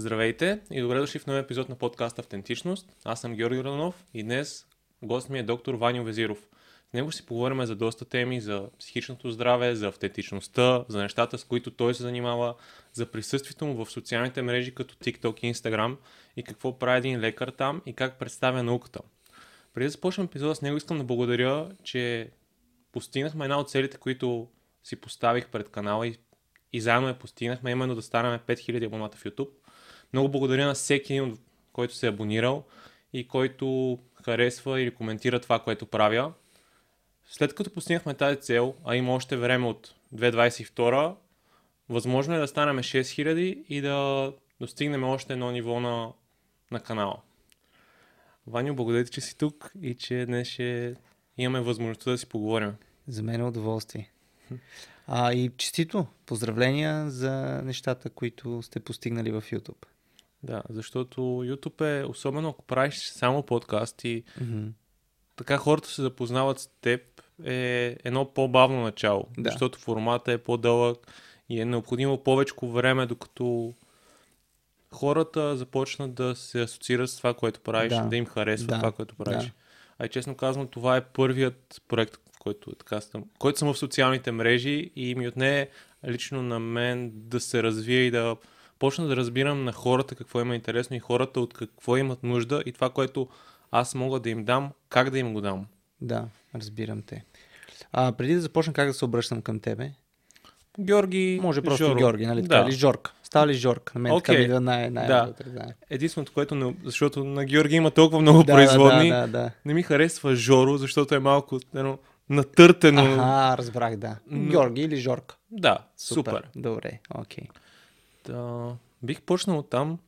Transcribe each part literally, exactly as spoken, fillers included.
Здравейте и добре дошли в новия епизод на подкаста Автентичност. Аз съм Георги Ранов и днес гост ми е доктор Ваньо Везиров. С него си поговорим за доста теми, за психичното здраве, за автентичността, за нещата, с които той се занимава, за присъствието му в социалните мрежи като TikTok и Instagram и какво прави един лекар там и как представя науката. Преди да започнем епизода с него, искам да благодаря, че постигнахме една от целите, които си поставих пред канала и, и заедно я постигнахме, именно да станаме пет хиляди абоната в YouTube. Много благодаря на всеки един, който се е абонирал и който харесва или коментира това, което правя. След като постигнахме тази цел, а има още време от две хиляди двадесет и втора, възможно е да станем шест хиляди и да достигнем още едно ниво на, на канала. Ваньо, благодаря ти, че си тук и че днес ще имаме възможността да си поговорим. За мен е удоволствие. А, и честито, поздравления за нещата, които сте постигнали в YouTube. Да, защото YouTube е, особено ако правиш само подкаст и mm-hmm. така хората се запознават с теб, е едно по-бавно начало, да. Защото формата е по-дълъг и е необходимо повече време, докато хората започнат да се асоциират с това, което правиш, да, да им харесва да. това, което правиш. Да. А и честно казвам, това е първият проект, който, така, който съм в социалните мрежи и ми отне лично на мен да се развия и да почна да разбирам на хората какво им е интересно и хората от какво имат нужда и това, което аз мога да им дам, как да им го дам. Да, разбирам те. А, преди да започна, как да се обръщам към тебе? Георги, може просто Жоро. Георги, нали така, да. Или Жорк. Става ли Жорк? На мен okay. така ми да най- най- да. Да. Единственото, което не... защото на Георги има толкова много да, производни, да, да, да, да. не ми харесва Жоро, защото е малко едно натъртено. Аха, разбрах, да. М- Георги или Жорк? Да, супер. супер. Добре, окей. Okay. Да, бих почнал там.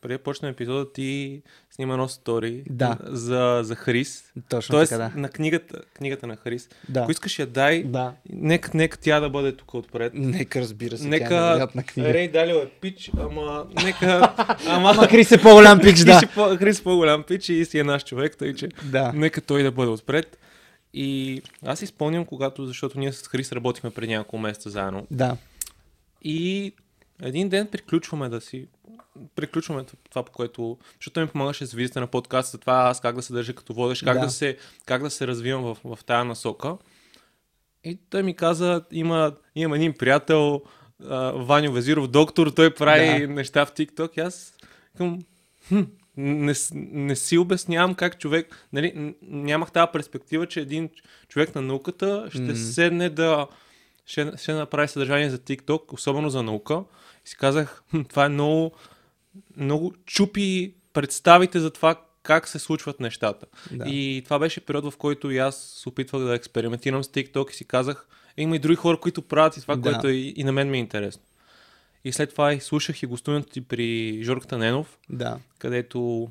Преди почнем епизода, ти снима едно стори да. за, за Хрис. Точно Тоест, така, да. на книгата, книгата на Хрис. Да. Ако искаш я дай, да. нека, нека тя да бъде тук отпред. Нека, разбира се, нека, тя е невероятна книга. Рей Далио е пич, ама нека... ама Хрис е по-голям пич, да. Хрис е по-голям пич и си е наш човек, тъй че да. нека той да бъде отпред. И аз си спомням, когато, защото ние с Хрис работихме преди няколко месеца заедно. Да. И един ден приключваме да си... приключваме това, по което... защото ми помагаше с визита на подкаста, това аз как да се държа като водеш, как да, да, се, как да се развивам в, в тая насока. И той ми каза, има, имам един приятел, Ваньо Везиров, доктор, той прави да. неща в TikTok. И аз към... Хм, не, не си обяснявам как човек... Нали, нямах тази перспектива, че един човек на науката ще mm-hmm. седне да... Ще, ще направи съдържание за TikTok, особено за наука. И си казах, това е много, много чупи представите за това как се случват нещата. Да. И това беше период, в който и аз се опитвах да експериментирам с TikTok и си казах, има и други хора, които правят и това, да. което и, и на мен ми е интересно. И след това и слушах и гостуването ти при Жорж Таненов, да. където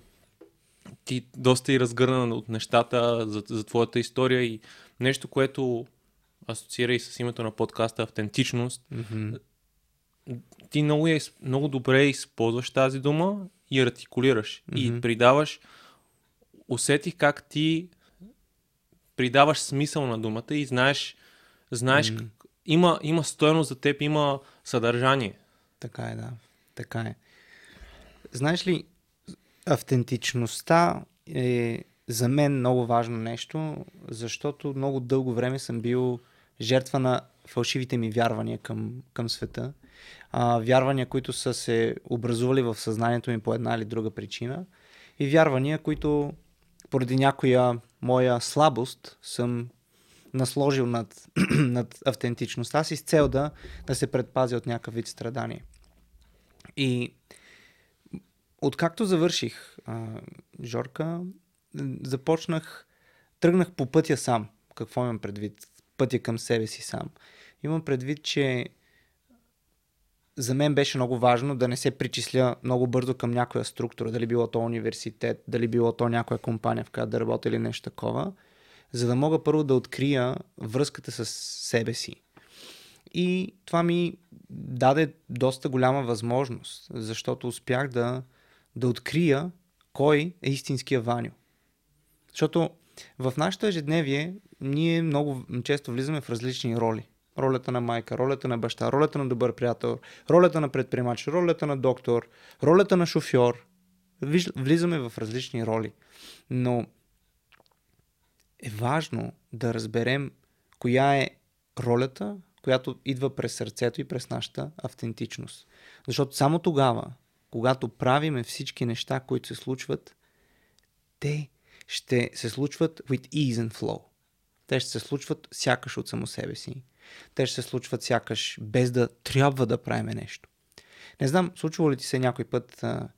ти доста и разгърна от нещата за, за твоята история и нещо, което асоциира и с името на подкаста Автентичност. Mm-hmm. Ти много, е, много добре използваш тази дума и артикулираш. Mm-hmm. И придаваш... Усетих как ти придаваш смисъл на думата и знаеш... знаеш mm-hmm. как, има, има стойност за теб, има съдържание. Така е, да. Така е. Знаеш ли, автентичността е за мен много важно нещо, защото много дълго време съм бил жертва на фалшивите ми вярвания към, към света. А, вярвания, които са се образували в съзнанието ми по една или друга причина. И вярвания, които поради някоя моя слабост съм насложил над, над автентичността си с цел да, да се предпазя от някакъв вид страдание. И откакто завърших а, Жорка, започнах, тръгнах по пътя сам. Какво имам предвид? Пътя към себе си сам. Имам предвид, че за мен беше много важно да не се причисля много бързо към някоя структура, дали било то университет, дали било то някоя компания, в която да работя или нещо такова, за да мога първо да открия връзката с себе си. И това ми даде доста голяма възможност, защото успях да, да открия кой е истинския Ваньо. Защото в нашето ежедневие ние много често влизаме в различни роли. ролята на майка, ролята на баща, ролята на добър приятел, ролята на предприемач, ролята на доктор, ролята на шофьор. Виж, влизаме в различни роли. Но е важно да разберем коя е ролята, която идва през сърцето и през нашата автентичност. Защото само тогава, когато правиме всички неща, които се случват, те ще се случват with ease and flow. Те ще се случват сякаш от само себе си. Те ще се случват сякаш без да трябва да правим нещо. Не знам, случвало ли ти се някой път, а,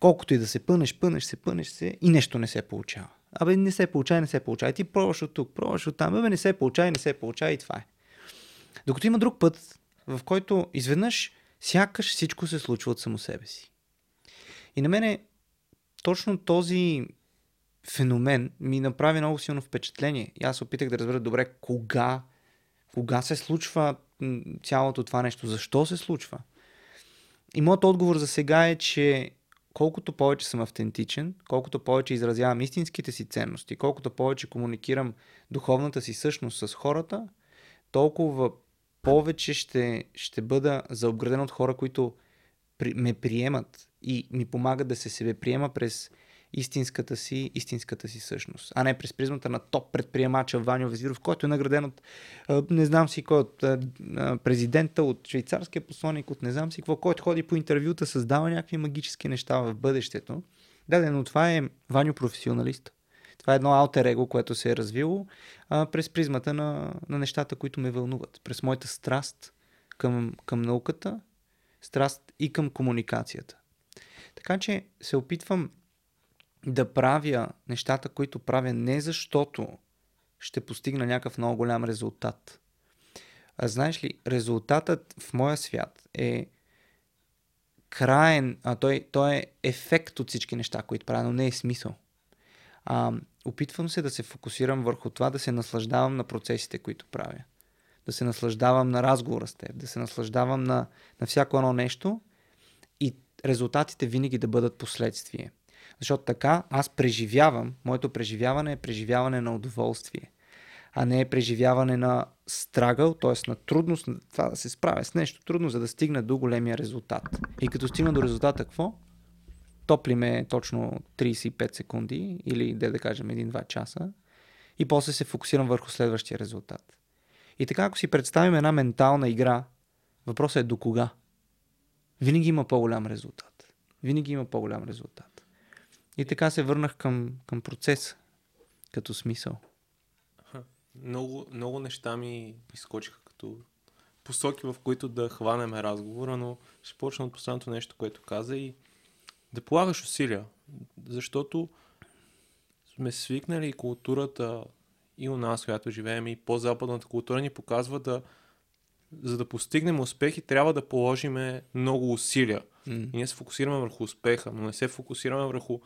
колкото и да се пънеш, пънеш се, пънеш се и нещо не се получава. Абе не се получава, не се получава. Ти пробваш от тук, пробваш от там, абе не се получава, не се получава и това е. Докато има друг път, в който изведнъж сякаш всичко се случва от само себе си. И на мене точно този феномен ми направи много силно впечатление. И аз опитах да разбера добре кога, кога се случва цялото това нещо, защо се случва. И моят отговор за сега е, че колкото повече съм автентичен, колкото повече изразявам истинските си ценности, колкото повече комуникирам духовната си същност с хората, толкова повече ще, ще бъда заобграден от хора, които при, ме приемат и ми помагат да се себе приема през истинската си, истинската си същност. А не през призмата на топ предприемача Ваньо Везиров, който е награден от не знам си кой, от президента, от швейцарския посланик, от не знам си какво, който ходи по интервюта, създава някакви магически неща в бъдещето. Да, но това е Ваньо професионалист. Това е едно алтер его, което се е развило а, през призмата на, на нещата, които ме вълнуват. През моята страст към, към науката, страст и към комуникацията. Така че се опитвам да правя нещата, които правя не защото ще постигна някакъв много голям резултат. А знаеш ли, резултатът в моя свят е краен, а той, той е ефект от всички неща, които правя, но не е смисъл. А, опитвам се да се фокусирам върху това, да се наслаждавам на процесите, които правя. Да се наслаждавам на разговора с теб, да се наслаждавам на, на всяко едно нещо и резултатите винаги да бъдат последствие. Защото така аз преживявам, моето преживяване е преживяване на удоволствие, а не е преживяване на страгъл, т.е. на трудност, на това да се справя с нещо трудно, за да стигна до големия резултат. И като стигна до резултата, какво? Топли ме точно трийсет и пет секунди или да да кажем един-два часа и после се фокусирам върху следващия резултат. И така, ако си представим една ментална игра, въпросът е до кога? Винаги има по-голям резултат. Винаги има по-голям резултат. И така се върнах към, към процеса, като смисъл. Много, много неща ми изскочиха като посоки, в които да хванем разговора, но ще почна от последното нещо, което каза и да полагаш усилия, защото сме свикнали културата и у нас, която живеем, и по-западната култура ни показва да, за да постигнем успехи, трябва да положим много усилия. Mm. И ние се фокусираме върху успеха, но не се фокусираме върху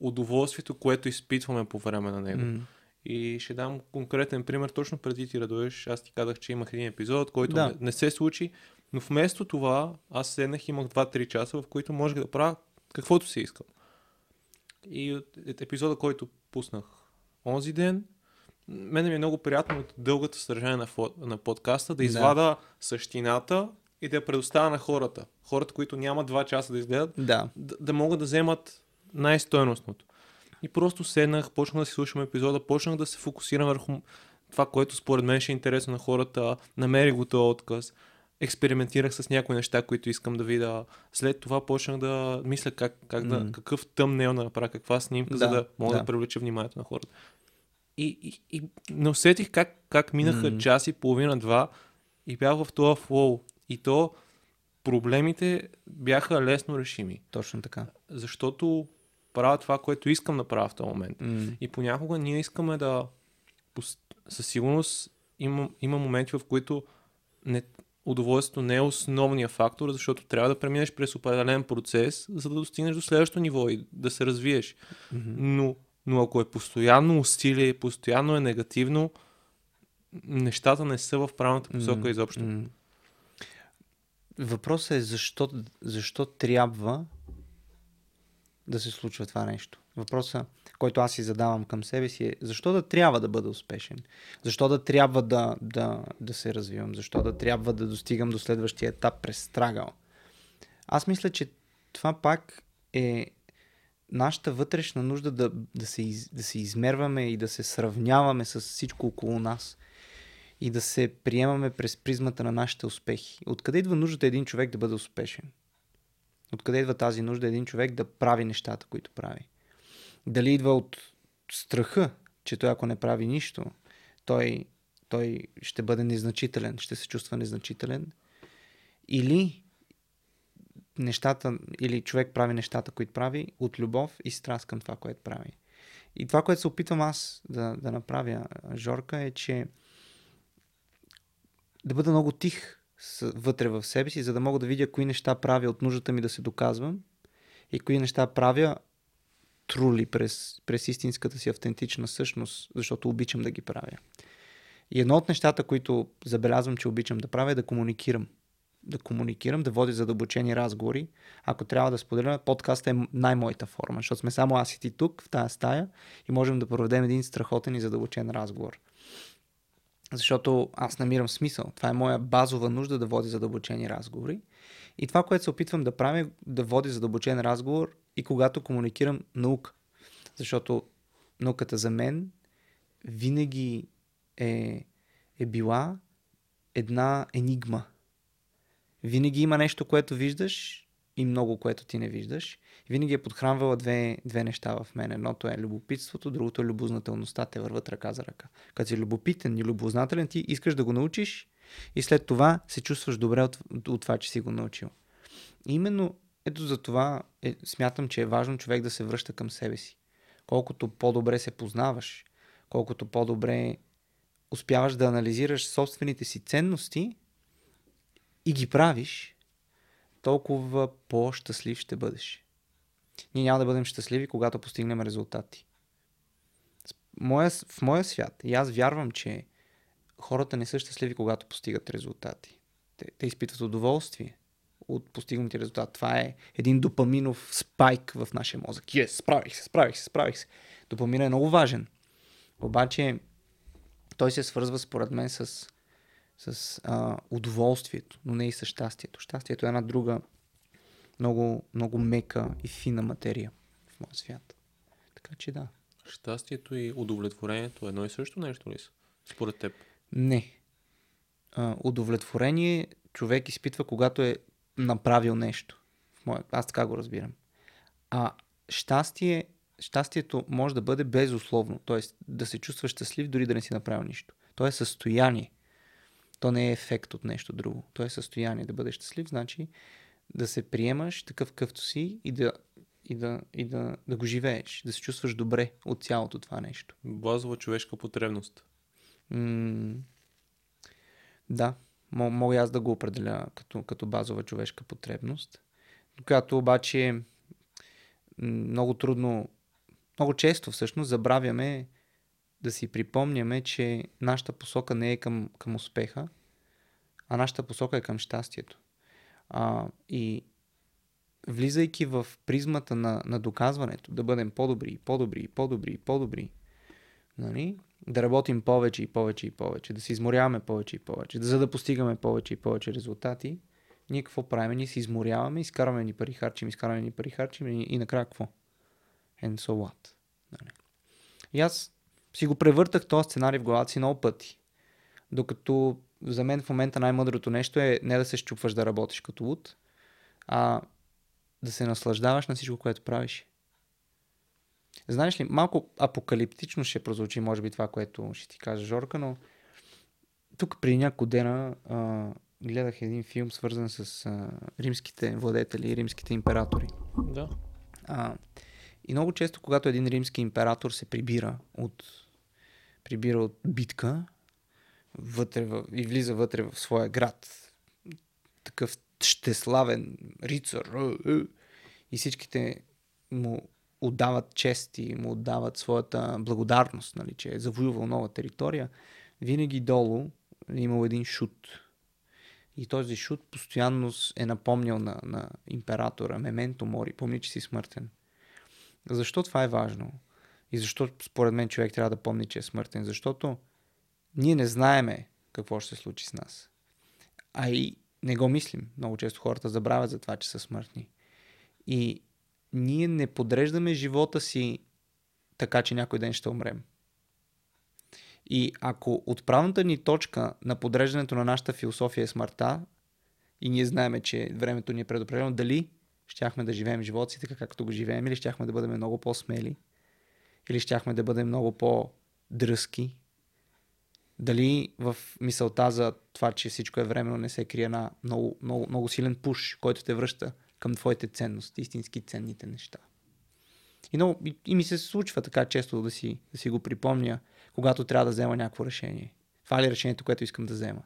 удоволствието, което изпитваме по време на него. Mm. И ще дам конкретен пример, точно преди ти да дойдеш, аз ти казах, че имах един епизод, който да. не, не се случи, но вместо това аз седнах, имах два-три часа, в които можех да правя каквото си искам. И от епизода, който пуснах онзи ден, мене ми е много приятно от дългата съдържание на, фо... на подкаста да извада да. същината и да я предоставя на хората. Хората, които нямат два часа да изгледат, да, да, да могат да вземат най-стойностното. И просто седнах, почнах да си слушам епизода, почнах да се фокусирам върху това, което според мен ще е интересно на хората, намерих го този отказ. Експериментирах с някои неща, които искам да видя. След това почнах да мисля как, как да, mm. какъв тъмнел да направя, каква снимка, да, за да мога да, да привлеча вниманието на хората. И, и, и не усетих как, как минаха mm. час и половина-два и бях в това флоу. И то проблемите бяха лесно решими. Точно така. Защото правя това, което искам да правя в този момент. Mm. И понякога ние искаме да... Със сигурност има, има моменти, в които не... удоволствието не е основният фактор, защото трябва да преминеш през определен процес, за да достигнеш до следващото ниво и да се развиеш. Mm-hmm. Но, но ако е постоянно усилие, постоянно е негативно, нещата не са в правилната посока mm-hmm. изобщо. Mm-hmm. Въпросът е защо, защо трябва да се случва това нещо. Въпросът, който аз си задавам към себе си е, защо да трябва да бъда успешен? Защо да трябва да, да, да се развивам? Защо да трябва да достигам до следващия етап през страгъл? Аз мисля, че това пак е нашата вътрешна нужда да, да, се, да се измерваме и да се сравняваме с всичко около нас и да се приемаме през призмата на нашите успехи. Откъде идва нуждата един човек да бъде успешен? Откъде идва тази нужда един човек да прави нещата, които прави? Дали идва от страха, че той ако не прави нищо, той, той ще бъде незначителен, ще се чувства незначителен? Или нещата, или човек прави нещата, които прави от любов и страст към това, което прави. И това, което се опитвам аз да, да направя, Жорка, е, че да бъда много тих вътре в себе си, за да мога да видя кои неща правя от нуждата ми да се доказвам и кои неща правя трули през, през истинската си автентична същност, защото обичам да ги правя. И едно от нещата, които забелязвам, че обичам да правя, е да комуникирам. Да комуникирам, да водя задълбочени разговори. Ако трябва да споделя, подкаста е най-моята форма, защото сме само аз и ти тук, в тая стая, и можем да проведем един страхотен и задълбочен разговор. Защото аз намирам смисъл. Това е моя базова нужда да водя задълбочени разговори. И това, което се опитвам да правя, е да водя задълбочен разговор и когато комуникирам наука. Защото науката за мен винаги е, е била една енигма. Винаги има нещо, което виждаш и много, което ти не виждаш. Винаги е подхранвала две, две неща в мен. Едното е любопитството, другото е любознателността. Те върват ръка за ръка. Като си любопитен и любознателен, ти искаш да го научиш и след това се чувстваш добре от, от това, че си го научил. И именно ето за това е, смятам, че е важно човек да се връща към себе си. Колкото по-добре се познаваш, колкото по-добре успяваш да анализираш собствените си ценности, и ги правиш, толкова по-щастлив ще бъдеш. Ние няма да бъдем щастливи, когато постигнем резултати. В моя свят, и аз вярвам, че хората не са щастливи, когато постигат резултати. Те, те изпитват удоволствие от постигнати резултати. Това е един допаминов спайк в нашия мозък. Йес, справих се, справих се, справих се. Допаминът е много важен. Обаче той се свързва според мен с с а, удоволствието, но не и с щастието. Щастието е една друга много, много мека и фина материя в моя свят. Така че да. Щастието и удовлетворението е едно и също нещо ли са? Според теб? Не. А, удовлетворение човек изпитва, когато е направил нещо. В моя... Аз така го разбирам. А щастие, щастието може да бъде безусловно. Т.е. да се чувстваш щастлив, дори да не си направил нищо. То е състояние. То не е ефект от нещо друго. То е състояние да бъдеш щастлив, значи да се приемаш такъв какъвто си и, да, и, да, и да, да го живееш, да се чувстваш добре от цялото това нещо. Базова човешка потребност. М- да, мога аз да го определя като, като базова човешка потребност, която обаче много трудно, много често всъщност забравяме да си припомняме, че нашата посока не е към, към успеха, а нашата посока е към щастието. А, и влизайки в призмата на, на доказването, да бъдем по-добри, по-добри, по-добри, по-добри, нали? Да работим повече и повече и повече, да се изморяваме повече и повече, за да постигаме повече и повече резултати, ние какво правим? Ние се изморяваме, изкарваме ни пари, харчим, изкарваме ни пари, харчим и, и накрая какво? And so what? Нали? И аз си го превъртах този сценарий в главата си много пъти. Докато за мен в момента най-мъдрото нещо е не да се счупваш да работиш като луд, а да се наслаждаваш на всичко, което правиш. Знаеш ли, малко апокалиптично ще прозвучи, може би, това, което ще ти кажа, Жорка, но тук преди няколко дена а, гледах един филм, свързан с а, римските владетели и римските императори. Да. А, и много често, когато един римски император се прибира от, прибира от битка вътре в, и влиза вътре в своя град, такъв щеславен рицар, и всичките му отдават чест и му отдават своята благодарност, нали, че е завоювал нова територия, винаги долу е имал един шут. И този шут постоянно е напомнял на, на императора: Мементо мори, помни, че си смъртен. Защо това е важно? И защо според мен човек трябва да помни, че е смъртен? Защото ние не знаеме какво ще се случи с нас. А и не го мислим. Много често хората забравят за това, че са смъртни. И ние не подреждаме живота си така, че някой ден ще умрем. И ако отправната ни точка на подреждането на нашата философия е смъртта, и ние знаем, че времето ни е предопределено, дали щяхме да живеем живота си така, както го живеем, или щяхме да бъдем много по-смели, или щяхме да бъдем много по-дръзки, дали в мисълта за това, че всичко е временно, не се крие на много, много, много силен пуш, който те връща към твоите ценности, истински ценните неща. И, много, и, и ми се случва така често да си, да си го припомня, когато трябва да взема някакво решение. Това ли е решението, което искам да взема?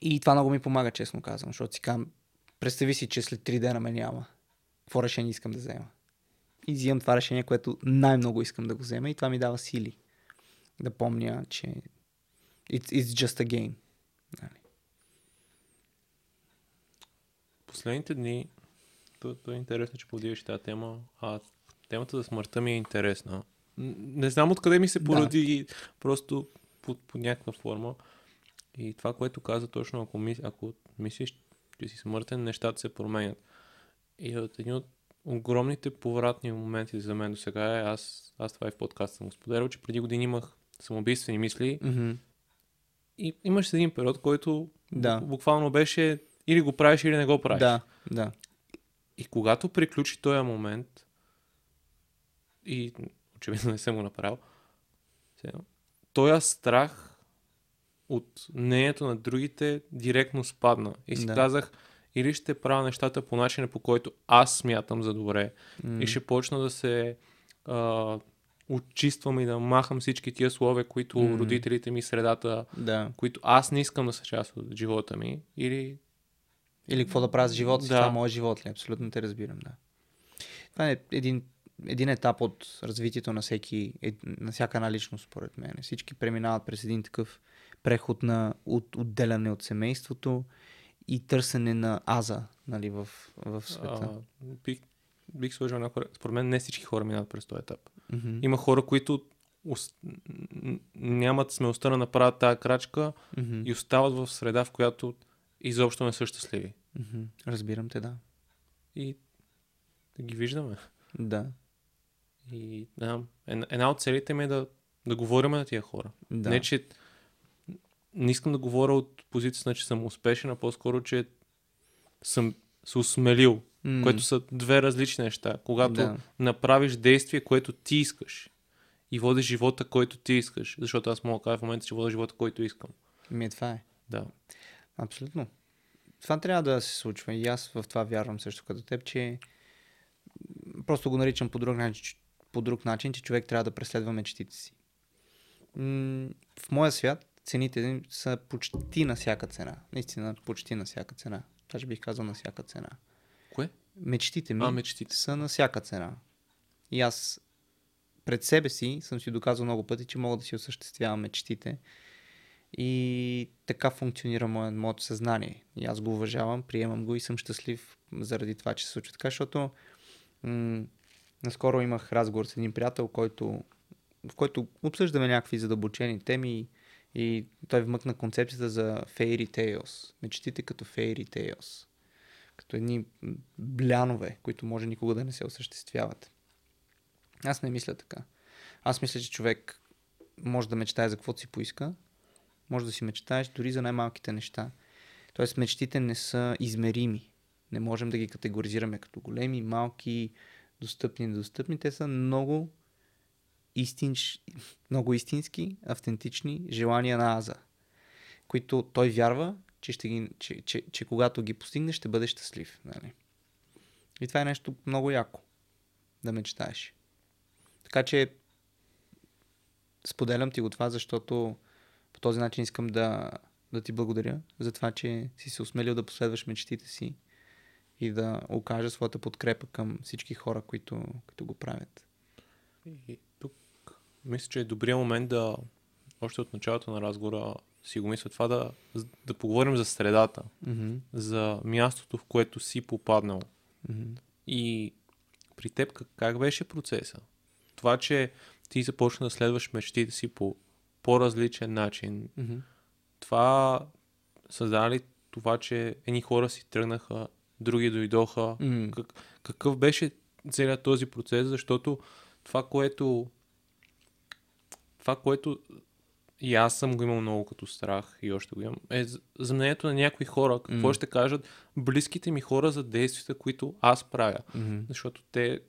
И това много ми помага, честно казвам, защото си казвам, представи си, че след три дена ме няма. Какво решение искам да взема? И взимам това решение, което най-много искам да го взема, и това ми дава сили да помня, че it's, it's just a game. Нали? Последните дни то, то е интересно, че подивиш тази тема, а темата за смъртта ми е интересна. Не знам откъде ми се породи, да. Просто по, по някаква форма. И това, което каза точно, ако, мис... ако мислиш, че си смъртен, нещата се променят. И от един от огромните повратни моменти за мен до сега е, аз, аз това и в подкаст съм го споделял, че преди години имах самоубийствени мисли. Mm-hmm. И имаш един период, който да. буквално беше или го правиш, или не го правиш. Да, да. И когато приключи този момент, и очевидно не съм го направил, този страх от мнението на другите директно спадна. И си да. казах, или ще правя нещата по начина, по който аз смятам за добре, mm. и ще почна да се а, очиствам и да махам всички тия слове, които mm. родителите ми, средата, да. които аз не искам да са част от живота ми. Или, или какво да правя с живота си, да. това е моят живот ли? Абсолютно те разбирам, да. Това е един, един етап от развитието на, всеки, на всяка една личност, според мен. Всички преминават през един такъв преход на от, отделяне от семейството и търсене на аза, нали, в, в света. А, бих, бих сложил на хора. Според мен не всички хора минават през този етап. Mm-hmm. Има хора, които ос... нямат смелостта да направят тази крачка, mm-hmm. и остават в среда, в която изобщо не са щастливи. Mm-hmm. Разбирам те, да. И да ги виждаме. Да. И да, една от целите ми е да, да говорим на тия хора. Да. Не, че не искам да говоря от позицията, че съм успешен, а по-скоро, че съм се осмелил, mm. което са две различни неща. Когато да. направиш действие, което ти искаш, и водиш живота, който ти искаш, защото аз мога да кажа в момента, че водя живота, който искам. Ми, това е. Да. Абсолютно. Това трябва да се случва, и аз в това вярвам също като теб, че просто го наричам по друг начин, по друг начин, че човек трябва да преследва мечтите си. В моя свят цените са почти на всяка цена. Наистина, почти на всяка цена. Това ще бих казал на всяка цена. Кое? Мечтите ми а, мечтите. са на всяка цена. И аз пред себе си съм си доказал много пъти, че мога да си осъществявам мечтите. И така функционира мое, моето съзнание. И аз го уважавам, приемам го и съм щастлив заради това, че се случва така, защото м- наскоро имах разговор с един приятел, който, в който обсъждаме някакви задълбочени теми. И той вмъкна концепцията за fairy tales. Мечтите като fairy tales. Като едни блянове, които може никога да не се осъществяват. Аз не мисля така. Аз мисля, че човек може да мечтае за каквото си поиска. Може да си мечтаеш дори за най-малките неща. Тоест мечтите не са измерими. Не можем да ги категоризираме като големи, малки, достъпни, недостъпни. Те са много... Истинч, много истински, автентични желания на аза, които той вярва, че, ще ги, че, че, че когато ги постигне, ще бъде щастлив. Нали? И това е нещо много яко да мечтаеш. Така че споделям ти го това, защото по този начин искам да, да ти благодаря за това, че си се осмелил да последваш мечтите си и да окажа своята подкрепа към всички хора, които, които го правят. Мисля, че е добрият момент да, още от началото на разговора си го мисля това, да, да поговорим за средата, mm-hmm. за мястото, в което си попаднал. Mm-hmm. И при теб как, как беше процеса? Това, че ти започна да следваш мечтите си по по-различен начин, mm-hmm. това създаде ли това, че едни хора си тръгнаха, други дойдоха? Mm-hmm. Как, какъв беше целият този процес? Защото това, което това, което и аз съм го имал много като страх и още го имам, е за мнението на някои хора. Какво mm-hmm. ще кажат близките ми хора за действията, които аз правя? Mm-hmm. Защото те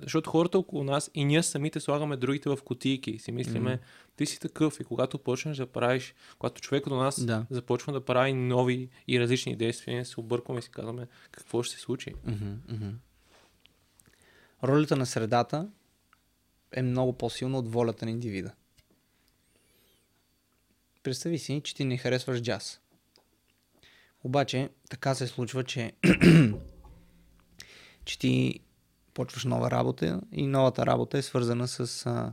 Защото хората около нас и ние самите слагаме другите в кутийки и си мислиме, mm-hmm. ти си такъв, и когато почнеш да правиш, когато човек до нас да. започва да прави нови и различни действия, се объркваме и си казваме какво ще се случи. Mm-hmm. Mm-hmm. Ролята на средата е много по-силна от волята на индивида. Представи си, че ти не харесваш джаз. Обаче така се случва, че, че ти почваш нова работа и новата работа е свързана с а,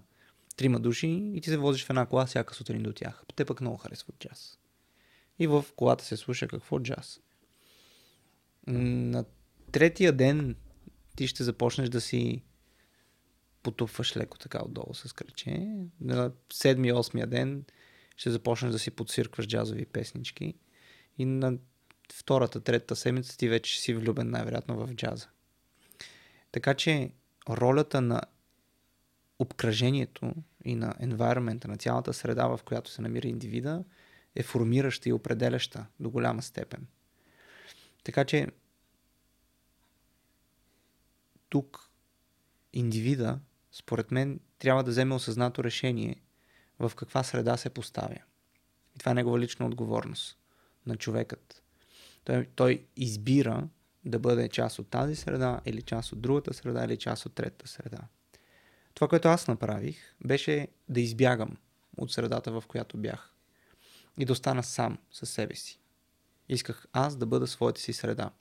трима души и ти се возиш в една кола всяка сутрин до тях. Те пък много харесват джаз. И в колата се слуша какво джаз. На третия ден ти ще започнеш да си потупваш леко така отдолу с кръче. На седми-осмия ден ще започнеш да си подсиркваш джазови песнички и на втората, третата седмица ти вече си влюбен най-вероятно в джаза. Така че ролята на обкръжението и на environment, на цялата среда, в която се намира индивида, е формираща и определяща до голяма степен. Така че тук индивида, според мен, трябва да вземе осъзнато решение в каква среда се поставя. И това е негова лична отговорност на човекът. Той, той избира да бъде част от тази среда, или част от другата среда, или част от третата среда. Това, което аз направих, беше да избягам от средата, в която бях. И да остана сам със себе си. Исках аз да бъда своята си среда.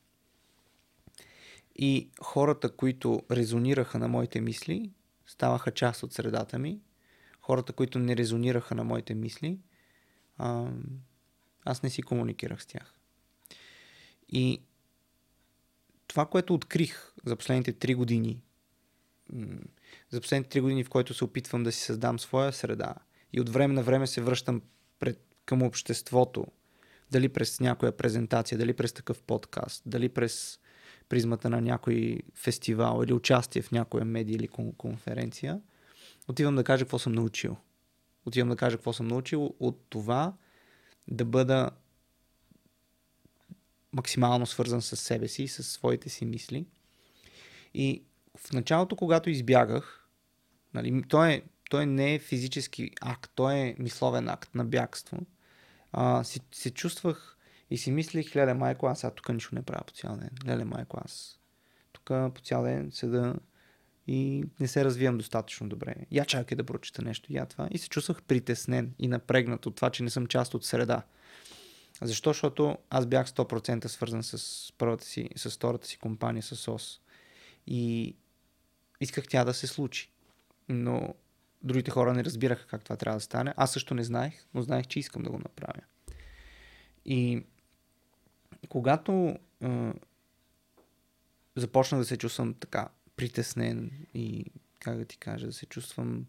И хората, които резонираха на моите мисли, ставаха част от средата ми. Хората, които не резонираха на моите мисли, а... аз не си комуникирах с тях. И това, което открих за последните три години, за последните три години, в които се опитвам да си създам своя среда и от време на време се връщам пред, към обществото, дали през някоя презентация, дали през такъв подкаст, дали през призмата на някой фестивал или участие в някоя медия или конференция, отивам да кажа какво съм научил. Отивам да кажа какво съм научил от това да бъда максимално свързан с себе си и с своите си мисли. И в началото, когато избягах, нали, то, е, то е не е физически акт, то е мисловен акт на бягство. А, си, се чувствах и си мислих, леле майко, аз тук нищо не правя по цял ден. Леле майко, аз тук по цял ден седа и не се развивам достатъчно добре. Я чакай да прочита нещо, я това. И се чувствах притеснен и напрегнат от това, че не съм част от среда. Защо? Защото аз бях сто процента свързан с първата си, с втората си компания, с ОС. И исках тя да се случи. Но другите хора не разбираха как това трябва да стане. Аз също не знаех, но знаех, че искам да го направя. И когато е, започна да се чувствам така притеснен и, как да ти кажа, да се чувствам...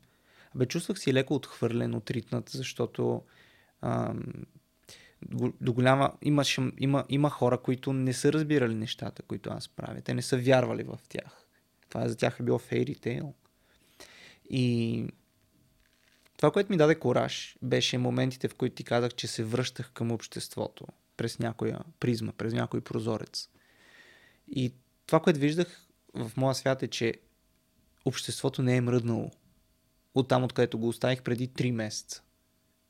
Бе, чувствах си леко отхвърлен, отритнат, защото... Е, До голяма, има, има, има хора, които не са разбирали нещата, които аз правя. Те не са вярвали в тях. Това за тях е било fairy tale. И това, което ми даде кораж, беше моментите, в които ти казах, че се връщах към обществото през някоя призма, през някой прозорец. И това, което виждах в моя свят е, че обществото не е мръднало от там, от където го оставих преди три месеца.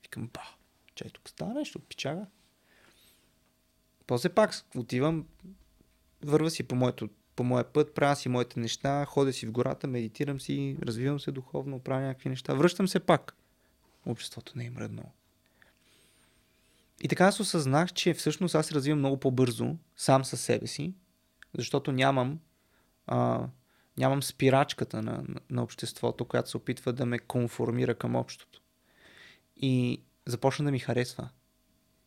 Викам, ба! Чай, тук става нещо, пичага. После пак отивам, върва си по, моето, по моя път, правя си моите неща, ходя си в гората, медитирам си, развивам се духовно, правя някакви неща. Връщам се пак. Обществото не е мръднало. И така аз осъзнах, че всъщност аз се развивам много по-бързо, сам със себе си, защото нямам, а, нямам спирачката на, на, на обществото, която се опитва да ме конформира към общото. И започна да ми харесва.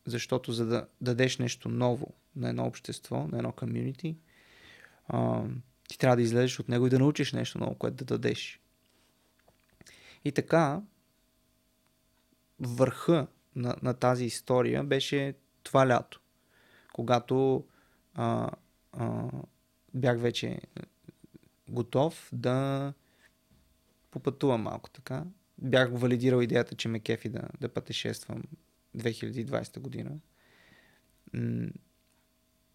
Защото за да дадеш нещо ново на едно общество, на едно комюнити, Ти трябва да излезеш от него и да научиш нещо ново, което да дадеш. И така, върха на, на тази история беше това лято, когато а, а, бях вече готов да попътувам малко така. Бях валидирал идеята, че ме кефи да, да пътешествам две хиляди и двадесета година.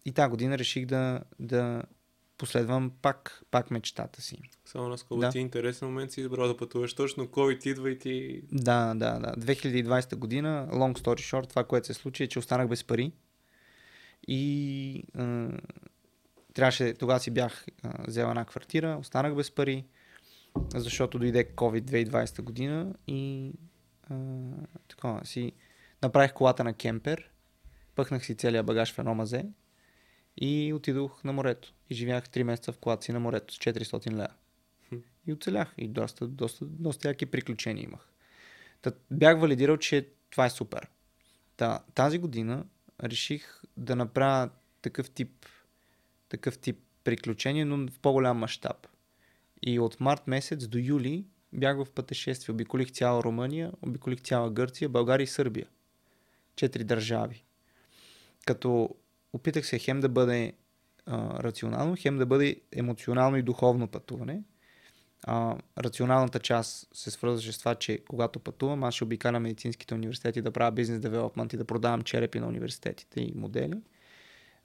И тази година реших да, да последвам пак, пак мечтата си. Само наскоро да. Ти е интересен момент, си избрал да пътуваш точно COVID, идва и ти... Да, да, да. две хиляди и двадесета година, long story short, това, което се случи е, че останах без пари и а, трябваше, тогава си бях а, взел една квартира, останах без пари, защото дойде COVID две хиляди и двадесета година и а, такова, си направих колата на кемпер, пъхнах си целия багаж в едно мазе и отидох на морето. И живях три месеца в колата си на морето с четиристотин лева. И оцелях. И доста, доста, доста яки приключения имах. Та, бях валидирал, че това е супер. Та, тази година реших да направя такъв тип, такъв тип приключения, но в по-голям мащаб. И от март месец до юли бях в пътешествие. Обиколих цяла Румъния, обиколих цяла Гърция, България и Сърбия. Четири държави. Като опитах се хем да бъде а, рационално, хем да бъде емоционално и духовно пътуване. А, рационалната част се свързваше с това, че когато пътувам, аз ще обикаля медицинските университети да правя бизнес девелопмент и да продавам черепи на университетите и модели.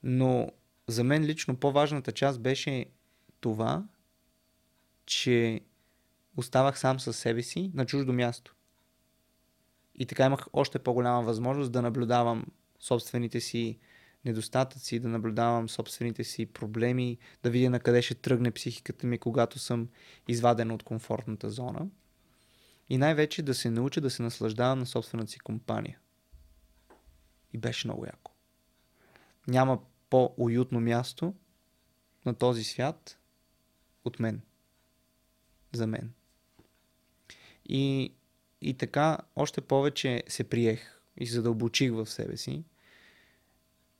Но за мен лично по-важната част беше това, че оставах сам със себе си на чуждо място. И така имах още по-голяма възможност да наблюдавам собствените си недостатъци, да наблюдавам собствените си проблеми, да видя на къде ще тръгне психиката ми, когато съм изваден от комфортната зона. И най-вече да се науча да се наслаждавам на собствената си компания. И беше много яко. Няма по-уютно място на този свят от мен. За мен. И, и така още повече се приех и задълбочих в себе си.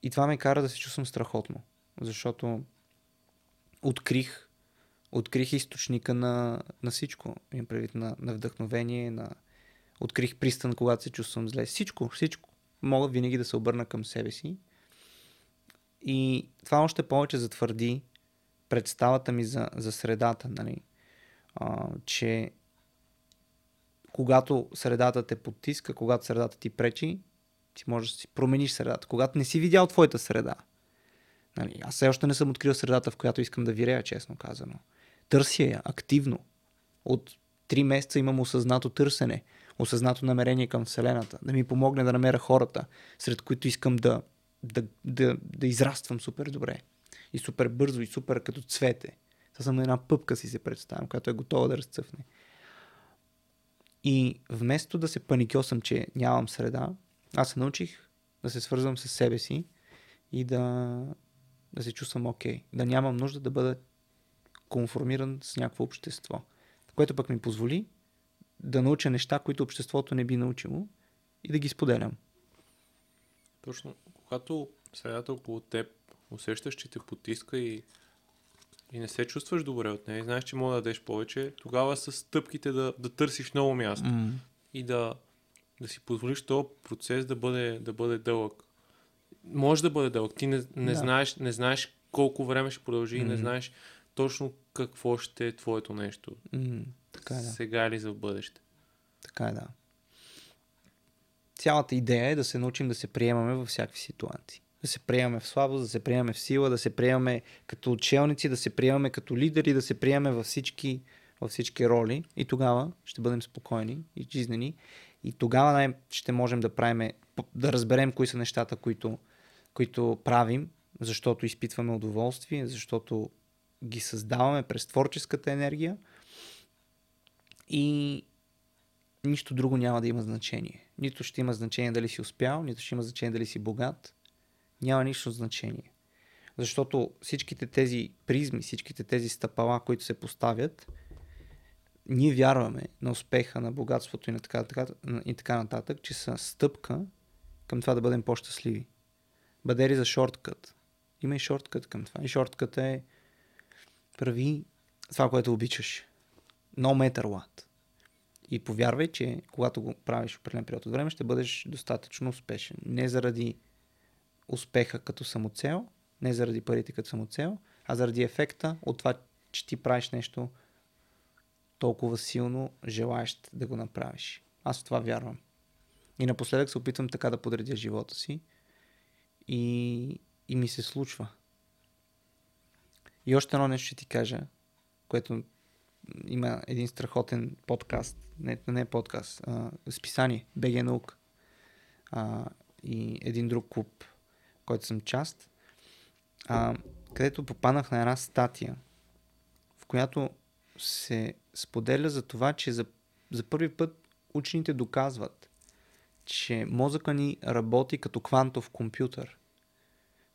И това ме кара да се чувствам страхотно, защото открих, открих източника на, на всичко. Имам предвид на, на вдъхновение, на... открих пристан, когато се чувствам зле. Всичко, всичко. Мога винаги да се обърна към себе си. И това още повече затвърди представата ми за, за средата, нали? А, че когато средата те потиска, когато средата ти пречи, ти можеш да си промениш средата. Когато не си видял твоята среда. Нали, аз все още не съм открил средата, в която искам да вирея, честно казано. Търся я активно. От три месеца имам осъзнато търсене, осъзнато намерение към Вселената, да ми помогне да намеря хората, сред които искам да, да, да, да израствам супер добре. И супер бързо, и супер като цвете. Сега съм на една пъпка си се представям, която е готова да разцъфне. И вместо да се паникьосам, че нямам среда, аз се научих да се свързвам с себе си и да, да се чувствам окей. Да нямам нужда да бъда конформиран с някакво общество. Което пък ми позволи да науча неща, които обществото не би научило и да ги споделям. Точно. Когато средата около теб усещаш, че те потиска и, и не се чувстваш добре от нея и знаеш, че може да дадеш повече, тогава с стъпките да, да търсиш ново място mm. и да... да си позволиш този процес да бъде, да бъде дълъг. Може да бъде дълъг. Ти не, не, да. знаеш, не знаеш колко време ще продължи и mm-hmm. не знаеш точно какво ще е твоето нещо. Mm-hmm. Така е, да. Сега или за бъдеще. Така е, да. Цялата идея е да се научим да се приемаме във всякакви ситуации. Да се приемаме в слабост, да се приемаме в сила, да се приемаме като учелници, да се приемаме като лидери, да се приемаме във всички, във всички роли. И тогава ще бъдем спокойни и жизнени. И тогава най- ще можем да правим, да разберем кои са нещата, които, които правим, защото изпитваме удоволствие, защото ги създаваме през творческата енергия и нищо друго няма да има значение. Нито ще има значение дали си успял, нито ще има значение дали си богат. Няма нищо значение. Защото всичките тези призми, всичките тези стъпала, които се поставят, ние вярваме на успеха, на богатството и, на така, така, и така нататък, че са стъпка към това да бъдем по-щастливи. Бъдери за шорткът. Има и шорткът към това. И шорткът е прави това, което обичаш. No matter what. И повярвай, че когато го правиш определен период от време, ще бъдеш достатъчно успешен. Не заради успеха като самоцел, не заради парите като самоцел, а заради ефекта от това, че ти правиш нещо толкова силно желаеш да го направиш. Аз в това вярвам. И напоследък се опитвам така да подредя живота си и, и ми се случва. И още едно нещо ще ти кажа, което има един страхотен подкаст, не, не подкаст, а, списание, БГ Наука а, и един друг клуб, който съм част, а, където попаднах на една статия, в която се споделя за това, че за, за първи път учените доказват, че мозъка ни работи като квантов компютър.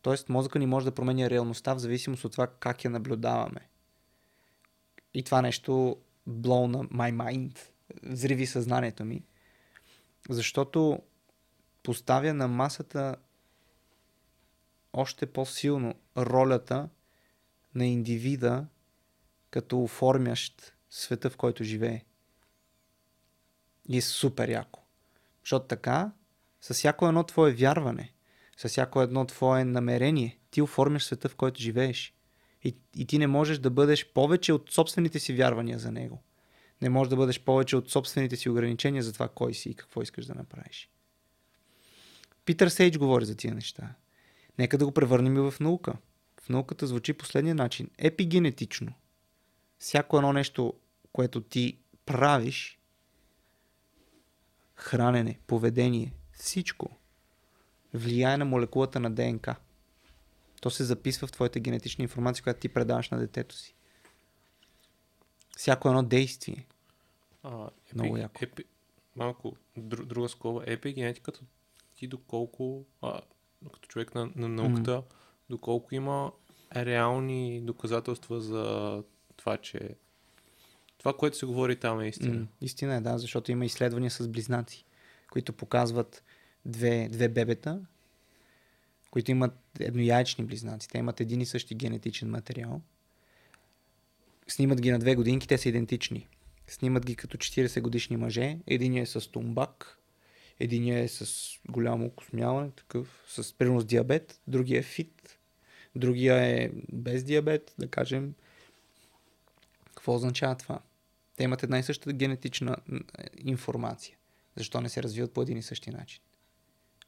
Тоест мозъка ни може да променя реалността в зависимост от това как я наблюдаваме. И това нещо blown up my mind, взриви съзнанието ми, защото поставя на масата още по-силно ролята на индивида като оформящ света, в който живее. И е супер яко. Защото така, с всяко едно твое вярване, с всяко едно твое намерение, ти оформяш света, в който живееш. И, и ти не можеш да бъдеш повече от собствените си вярвания за него. Не можеш да бъдеш повече от собствените си ограничения за това кой си и какво искаш да направиш. Питър Сейдж говори за тия неща. Нека да го превърнем и в наука. В науката звучи последния начин. Епигенетично. Всяко едно нещо, което ти правиш, хранене, поведение, всичко влияе на молекулата на ДНК. То се записва в твоята генетична информация, която ти предаваш на детето си. Всяко едно действие. А, епи, Много яко. Епи, малко друг, друга скоба. Епигенетиката ти доколко, а, като човек на, на науката, mm. доколко има реални доказателства за това, че това, което се говори там е истина. Mm, истина е, да, защото има изследвания с близнаци, които показват две, две бебета, които имат еднояйчни близнаци. Те имат един и същи генетичен материал. Снимат ги на две годинки, те са идентични. Снимат ги като четиридесет годишни мъже. Единият е с тумбак, единият е с голямо окосмяване, такъв, с примерно с диабет, другия е фит, другия е без диабет, да кажем. Какво означава това? Те имат една и съща генетична информация. Защо не се развиват по един и същи начин?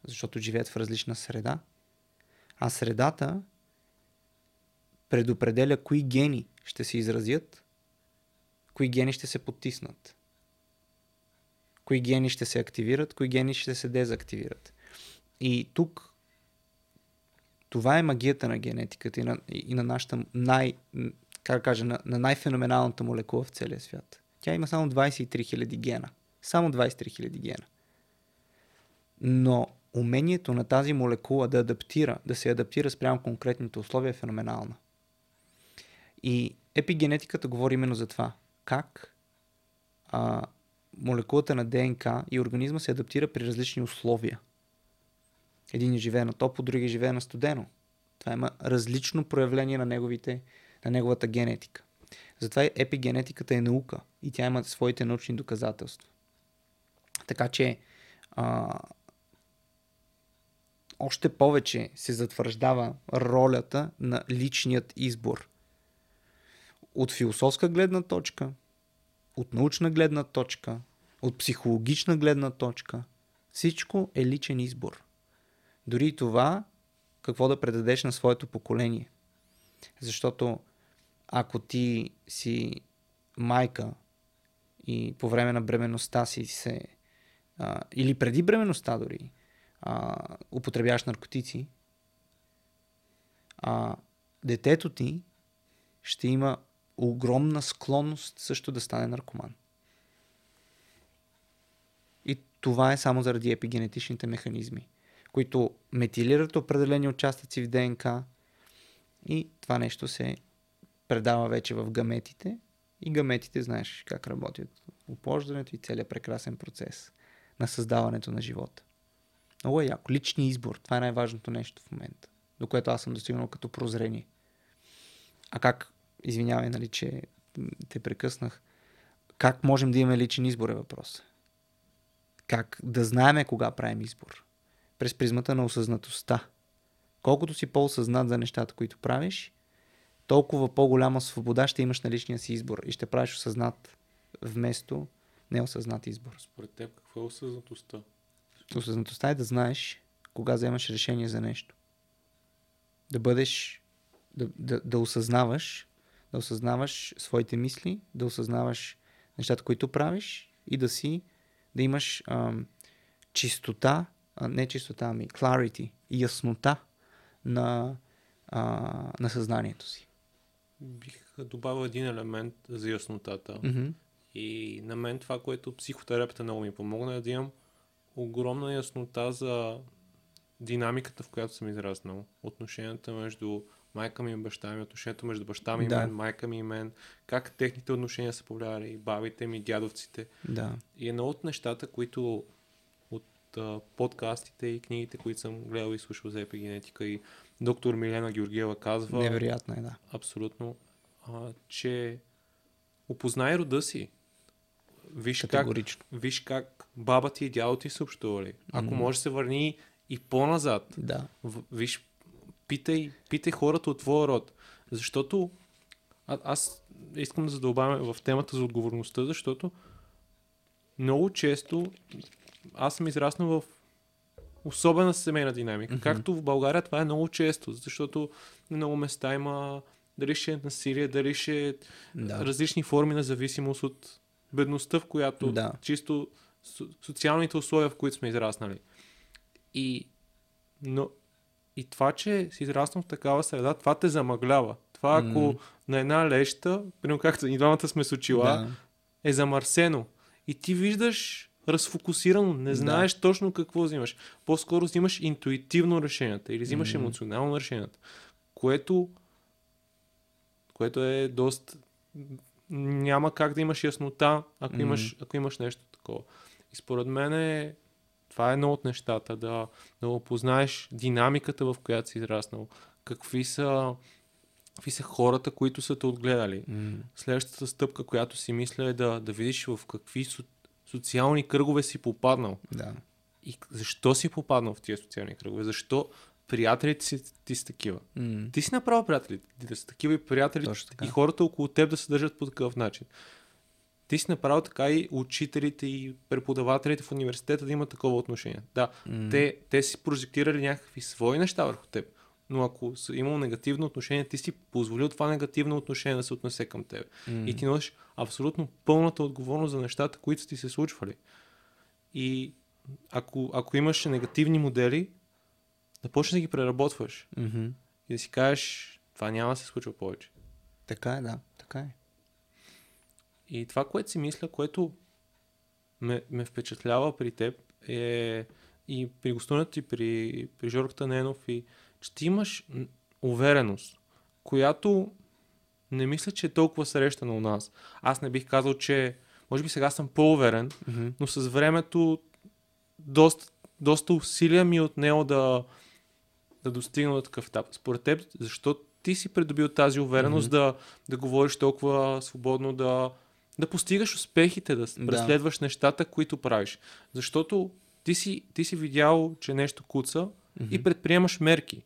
Защото живеят в различна среда. А средата предопределя кои гени ще се изразят, кои гени ще се потиснат, кои гени ще се активират, кои гени ще се дезактивират. И тук това е магията на генетиката и на, и на нашата най, как кажа, на, на най-феноменалната молекула в целия свят. Тя има само двадесет и три хиляди гена. Само двадесет и три хиляди гена. Но умението на тази молекула да адаптира, да се адаптира спрямо конкретните условия е феноменална. И епигенетиката говори именно за това. Как а, молекулата на ДНК и организма се адаптира при различни условия. Един живее на топло, другия живее на студено. Това има различно проявление на, неговите, на неговата генетика. Затова епигенетиката е наука и тя има своите научни доказателства. Така че а, още повече се затвърждава ролята на личният избор. От философска гледна точка, от научна гледна точка, от психологична гледна точка, всичко е личен избор. Дори и това, какво да предадеш на своето поколение. Защото ако ти си майка и по време на бременността си се... А, или преди бременността дори, а, употребяваш наркотици, а, детето ти ще има огромна склонност също да стане наркоман. И това е само заради епигенетичните механизми, които метилират определени участъци в ДНК и това нещо се предава вече в гаметите и гаметите знаеш как работят оплождането и целият прекрасен процес на създаването на живота. Много е яко. Личният избор. Това е най-важното нещо в момента, до което аз съм достигнал като прозрение. А как извинявай, нали, че те прекъснах. Как можем да имаме личен избор е въпрос. Как да знаем кога правим избор? През призмата на осъзнатостта. Колкото си по-осъзнат за нещата, които правиш, толкова по-голяма свобода ще имаш на личния си избор и ще правиш осъзнат вместо неосъзнат избор. Според теб какво е осъзнатостта? Осъзнатостта е да знаеш кога вземаш решение за нещо. Да бъдеш, да, да, да осъзнаваш, да осъзнаваш своите мисли, да осъзнаваш нещата, които правиш и да си, да имаш ам, чистота, а не чистота, ами clarity, яснота на, а, на съзнанието си. Бих добавил един елемент за яснотата. Mm-hmm. И на мен това, което психотерапията много ми помогна, е да имам огромна яснота за динамиката, в която съм израснал. Отношенията между майка ми и баща ми, отношенията между баща ми и да. мен, майка ми и мен, как техните отношения са повлияли, бабите ми, дядовците. Да. И едно от нещата, които от а, подкастите и книгите, които съм гледал и слушал за епигенетика, и доктор Милена Георгиева казва... Невероятно е, да. Абсолютно. А, че опознай рода си. Виж как, виж как баба ти и дядо ти са общували. Ако mm. може се върни и по-назад. Да. Виж, питай, питай хората от твоя род. Защото а, аз искам да задълбаваме в темата за отговорността, защото много често аз съм израснал в особена семейна динамика. Mm-hmm. Както в България това е много често, защото на много места има дали ще насилие, дали ще да. различни форми на зависимост от бедността, в която да. чисто социалните условия, в които сме израснали. И, но, и това, че си израснал в такава среда, това те замъглява. Това ако mm. на една леща, примерно както и двамата сме с очила, да. е замърсено. И ти виждаш разфокусирано, не знаеш да. точно какво взимаш. По-скоро взимаш интуитивно решенията или взимаш mm. емоционално решенията, което, което е доста... Няма как да имаш яснота, ако, mm. имаш, ако имаш нещо такова. И според мен е... Това е едно от нещата, да, да опознаеш динамиката, в която си израснал. Какви са, какви са хората, които са те отгледали. Mm. Следващата стъпка, която си мисля е да, да видиш в какви со, социални кръгове си попаднал. Да. И защо си попаднал в тия социални кръгове? Защо приятелите си ти са такива? Mm. Ти си направил приятелите ти да са такива и приятелите и хората около теб да се държат по такъв начин. Ти си направил така и учителите и преподавателите в университета да имат такова отношение. Да, mm. те, те си прожектирали някакви свои неща върху теб, но ако си имал негативно отношение, ти си позволил това негативно отношение да се отнесе към теб. Mm. И ти носиш абсолютно пълната отговорност за нещата, които са ти се случвали. И ако, ако имаш негативни модели, да почнеш да ги преработваш. Mm-hmm. И да си кажеш, това няма да се случва повече. Така е, да. Така е. И това, което си мисля, което ме, ме впечатлява при теб е и при гостуването и при, при Жорж Таненов, и че ти имаш увереност, която не мисля, че е толкова срещана у нас. Аз не бих казал, че може би сега съм по-уверен, mm-hmm. но с времето доста, доста усилия ми отнело да, да достигна до такъв етап. Според теб, защо ти си придобил тази увереност mm-hmm. да, да говориш толкова свободно, да, да постигаш успехите, да преследваш да. нещата, които правиш. Защото ти си, ти си видял, че нещо куца mm-hmm. и предприемаш мерки.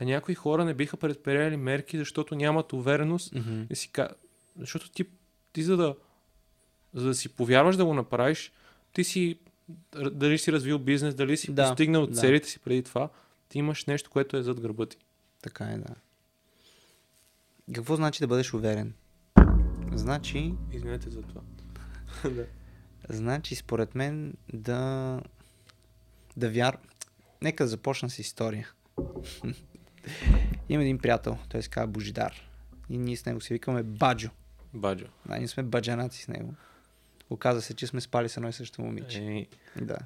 А някои хора не биха предприели мерки, защото нямат увереност. Mm-hmm. И си, защото ти, ти за, да, за да си повярваш да го направиш, ти си дали си развил бизнес, дали си да. постигнал да. целите си преди това, ти имаш нещо, което е зад гърба ти. Така е, да. Какво значи да бъдеш уверен? Значи... Извинете за това. да. Значи, според мен, да... Да вяр... Нека започна с история. Имам един приятел, той се казва Божидар. И ние с него се викаме Баджо. Баджо. Да, ние сме баджанаци с него. Оказва се, че сме спали с едно и също момиче. Ей. Да.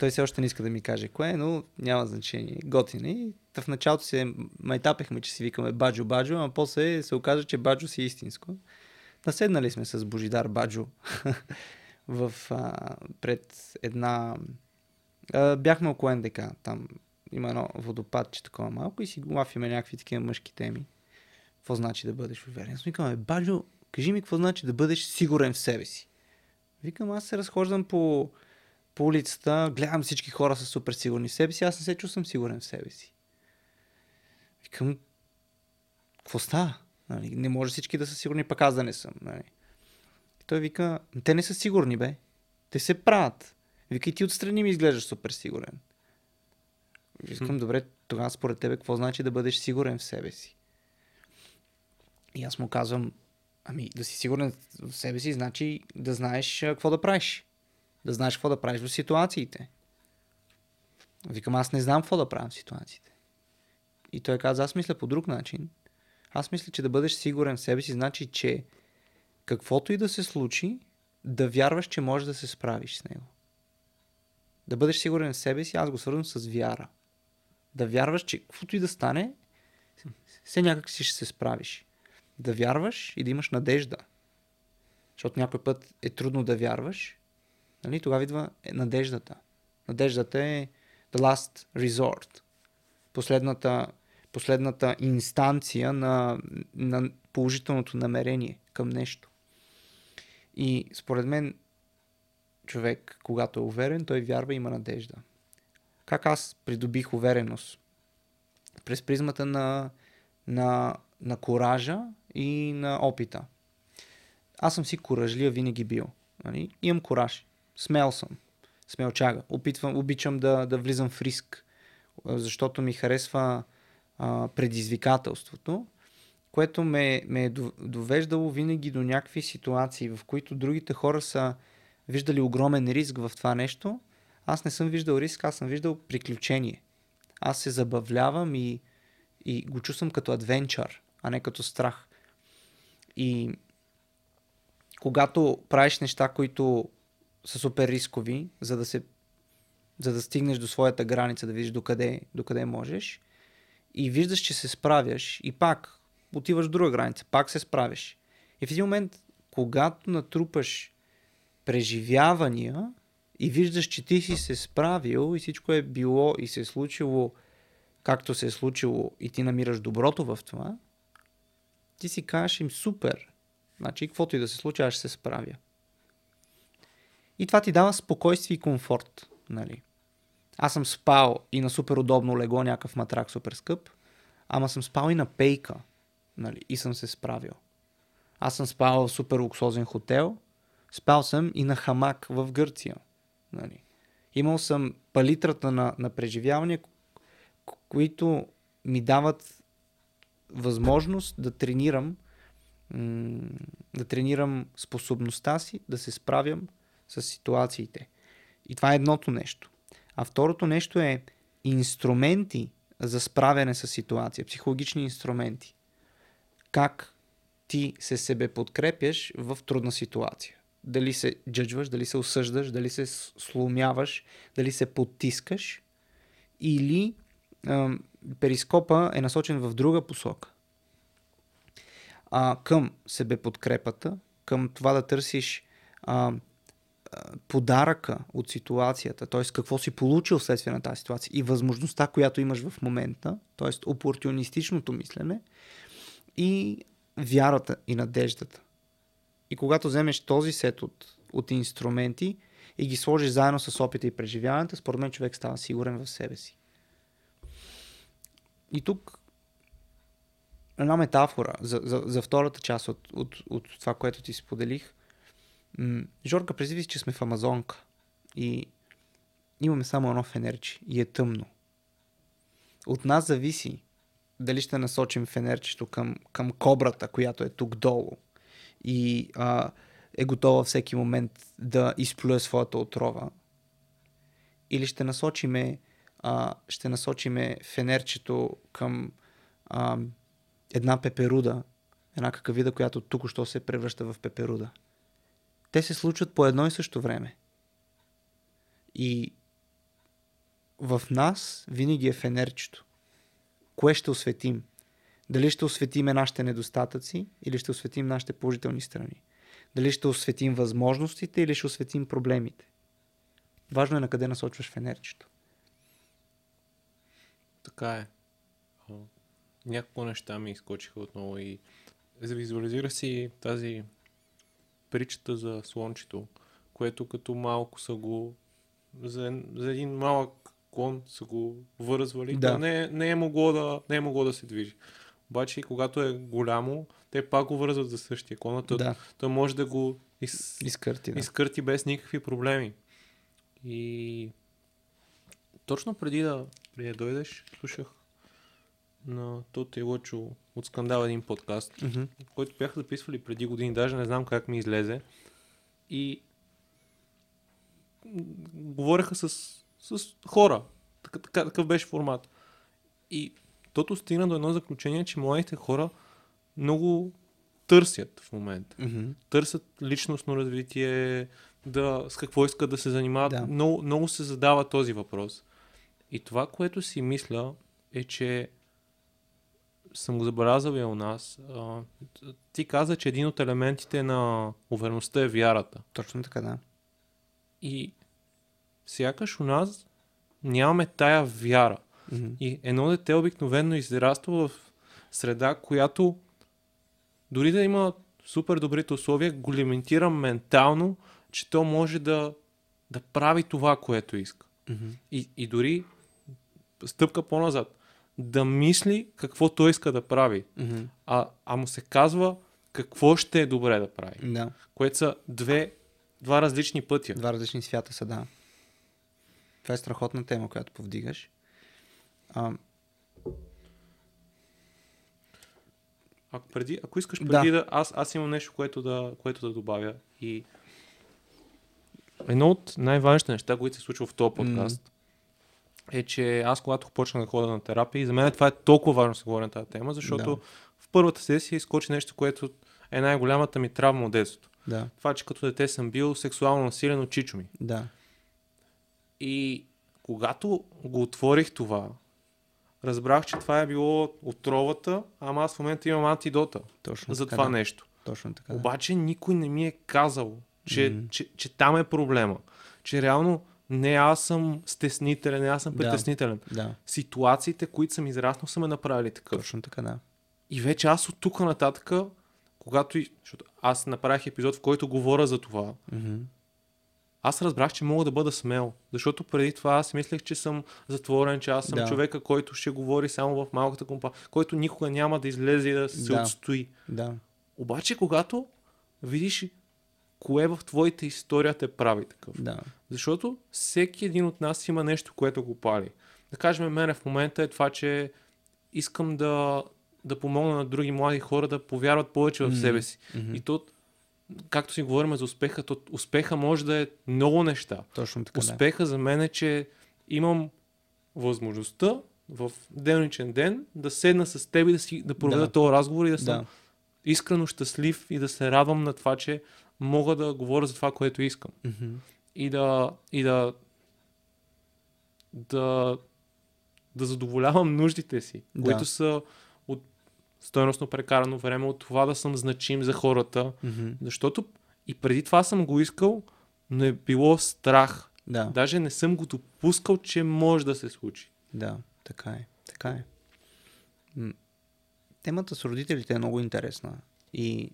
Той все още не иска да ми каже кое, но няма значение. Готин е. В началото се майтапехме, че си викаме Баджо-Баджо, а после се оказа, че Баджо си истинско. Наседнали сме с Божидар Баджо в, а, пред една... А, бяхме около НДК. Там има едно водопадче такова малко и си лафиме някакви такива мъжки теми. какво значи да бъдеш уверен. Аз викам, баджо, кажи ми какво значи да бъдеш сигурен в себе си. Викам, аз се разхождам по, по улицата, гледам всички хора са супер сигурни в себе си, аз не се чувствам сигурен в себе си. Викам, какво става? Нали, не може всички да са сигурни, пък аз да не съм. Нали. Той вика, те не са сигурни, бе. Те се правят. Вика, и ти отстрани ми изглеждаш супер сигурен. Искам, добре, тогава според тебе какво значи да бъдеш сигурен в себе си? И аз му казвам, ами да си сигурен в себе си значи да знаеш какво да правиш. Да знаеш какво да правиш в ситуациите. Викам, аз не знам какво да правя в ситуациите. И той каза, аз мисля по друг начин. Аз мисля, че да бъдеш сигурен в себе си значи, че каквото и да се случи, да вярваш, че можеш да се справиш с него. Да бъдеш сигурен в себе си, аз го свързвам с вяра. Да вярваш, че каквото и да стане, все някак си ще се справиш. Да вярваш и да имаш надежда. Защото някой път е трудно да вярваш. Нали? Тогава идва надеждата. Надеждата е the last resort. Последната, последната инстанция на, на положителното намерение към нещо. И според мен човек, когато е уверен, той вярва и има надежда. Как аз придобих увереност? През призмата на, на, на коража и на опита. Аз съм си коражлия винаги бил. Нали? Имам кораж. Смел съм. Смелчага. Опитвам, обичам да, да влизам в риск, защото ми харесва а, предизвикателството, което ме, ме е довеждало винаги до някакви ситуации, в които другите хора са виждали огромен риск в това нещо. Аз не съм виждал риск, аз съм виждал приключение. Аз се забавлявам и, и го чувствам като адвенчър, а не като страх. И когато правиш неща, които са супер рискови, за да, се, за да стигнеш до своята граница, да видиш докъде, докъде можеш, и виждаш, че се справяш, и пак отиваш в друга граница, пак се справяш. И в един момент, когато натрупаш преживявания и виждаш, че ти си се справил и всичко е било и се е случило както се е случило и ти намираш доброто в това, ти си кажеш им супер. Значи, каквото и да се случи, аз ще се справя. И това ти дава спокойствие и комфорт. Нали? Аз съм спал и на супер удобно легло, някакъв матрак супер скъп, ама съм спал и на пейка. Нали? И съм се справил. Аз съм спал в супер луксозен хотел, спал съм и на хамак в Гърция. Нали. Имал съм палитрата на, на преживявания, които ми дават възможност да тренирам, да тренирам способността си да се справям с ситуациите. И това е едното нещо. А второто нещо е инструменти за справяне с ситуация, психологични инструменти. Как ти се себе подкрепяш в трудна ситуация. Дали се джъджваш, дали се осъждаш, дали се сломяваш, дали се потискаш, или е, перископа е насочен в друга посока. А, към себе подкрепата, към това да търсиш а, подаръка от ситуацията, т.е. какво си получил вследствие на тази ситуация и възможността, която имаш в момента, т.е. опортунистичното мислене и вярата и надеждата. И когато вземеш този сет от, от инструменти и ги сложиш заедно с опита и преживяването, според мен човек става сигурен в себе си. И тук една метафора за, за, за втората част от, от, от това, което ти споделих. Жорка, представи си, че сме в Амазонка и имаме само едно фенерче и е тъмно. От нас зависи дали ще насочим фенерчето към, към кобрата, която е тук долу и а, е готова всеки момент да изплюе своята отрова, или ще насочиме, а, ще насочиме фенерчето към а, една пеперуда, една какавида, която току-що се превръща в пеперуда. Те се случват по едно и също време. И в нас винаги е фенерчето. Кое ще осветим? Дали ще осветим нашите недостатъци, или ще осветим нашите положителни страни? Дали ще осветим възможностите, или ще осветим проблемите? Важно е на къде насочваш фенерчето. Така е. няколко неща ми изкочиха отново и завизуализира си тази притчата за слончето, което като малко са го за, за един малък клон са го вързвали, да. не, не, е могло да, не е могло да се движи. Обаче когато е голямо, те пак го вързват за същия клон, той, да. той може да го из... изкърти, да. изкърти без никакви проблеми. И точно преди да, преди да дойдеш, слушах на Тоти Лъчо от Скандал един подкаст, mm-hmm. който бяха записвали преди години, даже не знам как ми излезе. И говореха с, с хора. Такъв, такъв беше формат. И тото стигна до едно заключение, че младите хора много търсят в момента. Mm-hmm. Търсят личностно развитие, да, с какво искат да се занимават. Да. Много, много се задава този въпрос. И това, което си мисля, е, че съм го забелязал и у нас. А, ти каза, че един от елементите на увереността е вярата. Точно така, да. И сякаш у нас нямаме тая вяра. Mm-hmm. И едно дете обикновено израства в среда, която дори да има супер добрите условия, го лимитира ментално, че то може да, да прави това, което иска. Mm-hmm. И, и дори стъпка по-назад. Да мисли какво той иска да прави, mm-hmm. а, а му се казва какво ще е добре да прави. Да. Което са две, два различни пътя. Два различни свята са, да. Това е страхотна тема, която повдигаш. А... Ако, преди, ако искаш преди да, да аз, аз имам нещо, което да, което да добавя. И едно от най-важните неща, които се случва в този подкаст, mm. е, че аз когато почнах да ходя на терапия, и за мен това е толкова важно да се говори на тази тема, защото да. в първата сесия изкочи нещо, което е най-голямата ми травма от детството. Да. Това, че като дете съм бил сексуално насилен от чичо ми. Да. И когато го отворих това, разбрах, че това е било отровата, ама аз в момента имам антидота Точно за така, това да. нещо. Точно така, да. Обаче никой не ми е казал, че, mm-hmm. че, че, че там е проблема. Че реално не аз съм стеснителен, не аз съм притеснителен. Да. Ситуациите, които съм израснал, са ме направили такъв. Точно така, да. И вече аз от тук нататък, когато и... защото аз направих епизод, в който говоря за това, mm-hmm. аз разбрах, че мога да бъда смел. Защото преди това аз мислех, че съм затворен, че аз съм да. човека, който ще говори само в малката компания, който никога няма да излезе и да се да. отстои. Да. Обаче, когато видиш кое в твоята история те прави такъв. Да. Защото всеки един от нас има нещо, което го пали. Да кажем, мене в момента е това, че искам да, да помогна на други млади хора да повярват повече в себе си. Mm-hmm. И то, както си говорим за успеха, то успеха може да е много неща. Точно така, успеха да. за мен е, че имам възможността в делничен ден да седна с теб и да, си, да проведа да. този разговор и да съм да. искрено щастлив и да се радвам на това, че мога да говоря за това, което искам. Mm-hmm. И, да, и да, да да задоволявам нуждите си, да. които са от стойностно прекарано време, от това да съм значим за хората. Mm-hmm. Защото и преди това съм го искал, но е било страх. Да. Даже не съм го допускал, че може да се случи. Да, така е. Така е. Темата с родителите е много интересна. И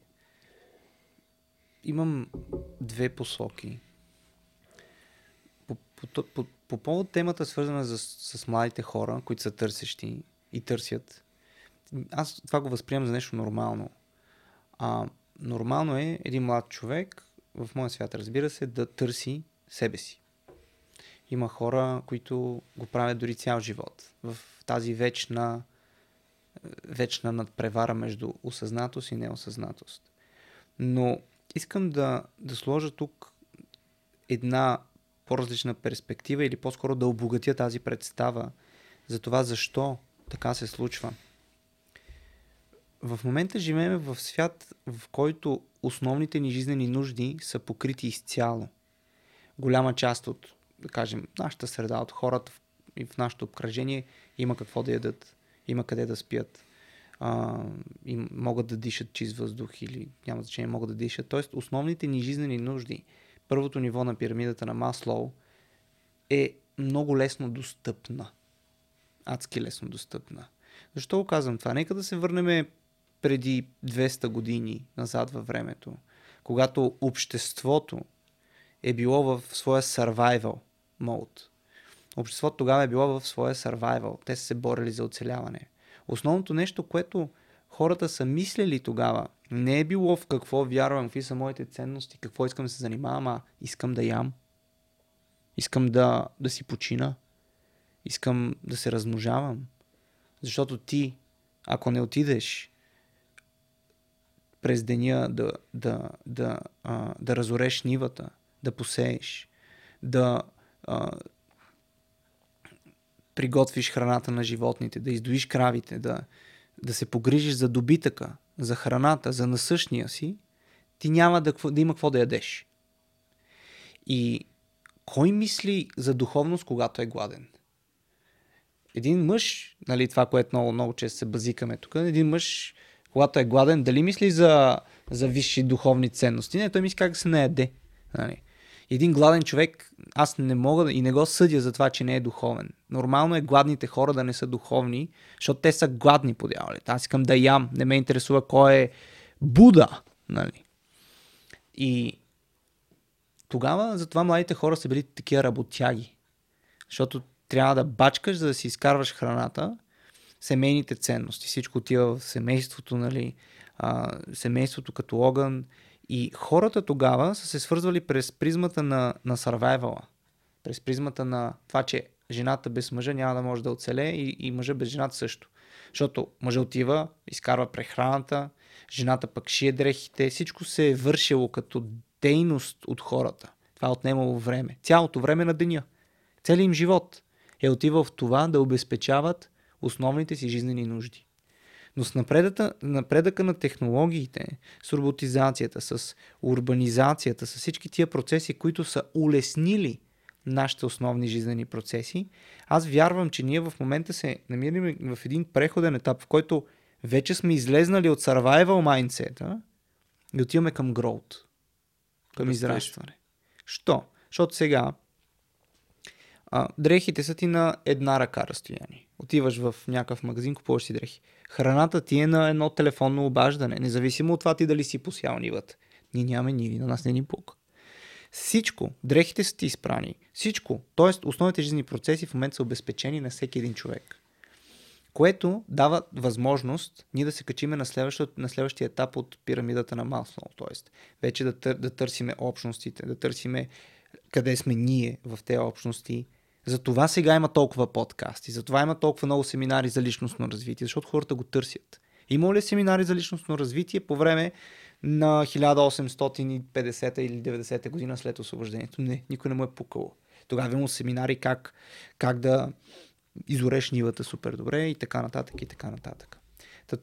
имам две посоки. По, по, по, по повод темата, свързана за, с младите хора, които са търсещи и търсят, аз това го възприемам за нещо нормално. А, нормално е един млад човек, в моя свят разбира се, да търси себе си. Има хора, които го правят дори цял живот. В тази вечна, вечна надпревара между осъзнатост и неосъзнатост. Но искам да, да сложа тук една по-различна перспектива или по-скоро да обогатя тази представа за това защо така се случва. В момента живеем в свят, в който основните ни жизнени нужди са покрити изцяло. Голяма част от, да кажем, нашата среда, от хората и в нашето обкръжение има какво да ядат, има къде да спят. А, и могат да дишат чист въздух или няма значение, могат да дишат. Тоест основните ни жизнени нужди, първото ниво на пирамидата на Маслоу е много лесно достъпна. Адски лесно достъпна. Защо го казвам това? Нека да се върнем преди двеста години назад във времето, когато обществото е било в своя survival mode. Обществото тогава е било в своя survival. Те са се борили за оцеляване. Основното нещо, което хората са мислили тогава, не е било в какво вярвам, какви са моите ценности, какво искам да се занимавам, а искам да ям. Искам да, да си почина. Искам да се размножавам. Защото ти, ако не отидеш през деня да, да, да, а, да разореш нивата, да посееш, да а, приготвиш храната на животните, да издоиш кравите, да, да се погрижиш за добитъка, за храната, за насъщния си, ти няма да, да има какво да ядеш. И кой мисли за духовност, когато е гладен? Един мъж, нали, това, което много, много често се базикаме тук, един мъж, когато е гладен, дали мисли за, за висши духовни ценности? Не, той мисли как да се наяде. Нали. Един гладен човек, аз не мога и не го съдя за това, че не е духовен. Нормално е гладните хора да не са духовни, защото те са гладни по дяволите. Аз искам да ям, не ме интересува кой е Буда. Нали. И тогава затова младите хора са били такива работяги. Защото трябва да бачкаш, за да си изкарваш храната, семейните ценности. Всичко отива в семейството, нали, а, семейството като огън. И хората тогава са се свързвали през призмата на, на сървайвала. През призмата на това, че жената без мъжа няма да може да оцелее и, и мъжа без жената също. Защото мъжа отива, изкарва прехраната, жената пък шие дрехите. Всичко се е вършило като дейност от хората. Това е отнемало време. Цялото време на деня. Целият им живот е отивал в това да обезпечават основните си жизнени нужди. Но с напредъка на технологиите, с роботизацията, с урбанизацията, с всички тия процеси, които са улеснили нашите основни жизнени процеси, аз вярвам, че ние в момента се намираме в един преходен етап, в който вече сме излезнали от survival mindset-а и отиваме към growth, към израстване. Що? Защото сега а, дрехите са ти на една ръка разстояние. Отиваш в някакъв магазин, купуваш си дрехи. Храната ти е на едно телефонно обаждане, независимо от това ти дали си посял нивът. Ние нямаме ниви, на нас не ни пука. Всичко, дрехите са ти изпрани, всичко, т.е. основните жизнени процеси в момента са обезпечени на всеки един човек. Което дава възможност ние да се качиме на, на следващия етап от пирамидата на Маслоу. Т.е. вече да, тър, да търсиме общностите, да търсиме къде сме ние в тези общности. Затова сега има толкова подкасти, затова има толкова много семинари за личностно развитие, защото хората го търсят. Имало ли семинари за личностно развитие по време на хиляда осемстотин и петдесета или деветдесета година след освобождението? Не, никой не му е пукало. Тогава имало семинари как, как да изореш нивата супер добре и така нататък и така нататък. Та,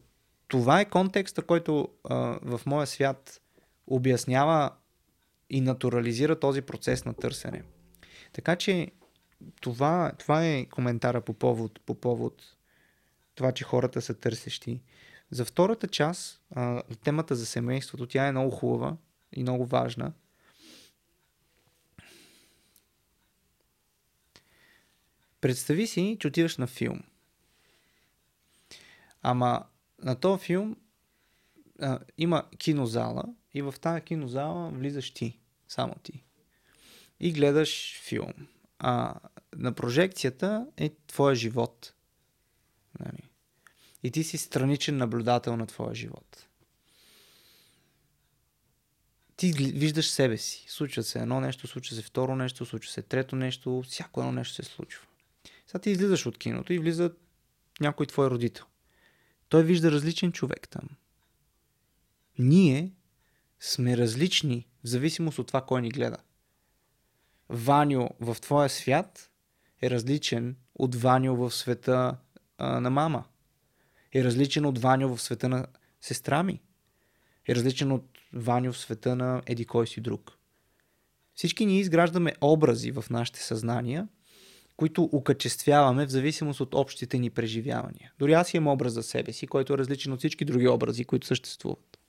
това е контекста, който а, в моя свят обяснява и натурализира този процес на търсене. Така че Това, това е коментара по повод, по повод това, че хората са търсещи. За втората част, а, темата за семейството, тя е много хубава и много важна. Представи си, че отиваш на филм. Ама на този филм а, има кинозала и в тази кинозала влизаш ти, само ти. И гледаш филм. А на прожекцията е твоя живот. Нали? И ти си страничен наблюдател на твоя живот. Ти виждаш себе си. Случва се едно нещо, случва се второ нещо, случва се трето нещо, всяко едно нещо се случва. Сега ти излизаш от киното и влиза някой твой родител. Той вижда различен човек там. Ние сме различни в зависимост от това кой ни гледа. Ваньо в твоя свят е различен от Ваньо в света а, на мама. Е различен от Ваньо в света на сестра ми. Е различен от Ваньо в света на еди кой си друг. Всички ние изграждаме образи в нашите съзнания, които окачествяваме в зависимост от общите ни преживявания. Дори аз имам образ за себе си, който е различен от всички други образи, които съществуват.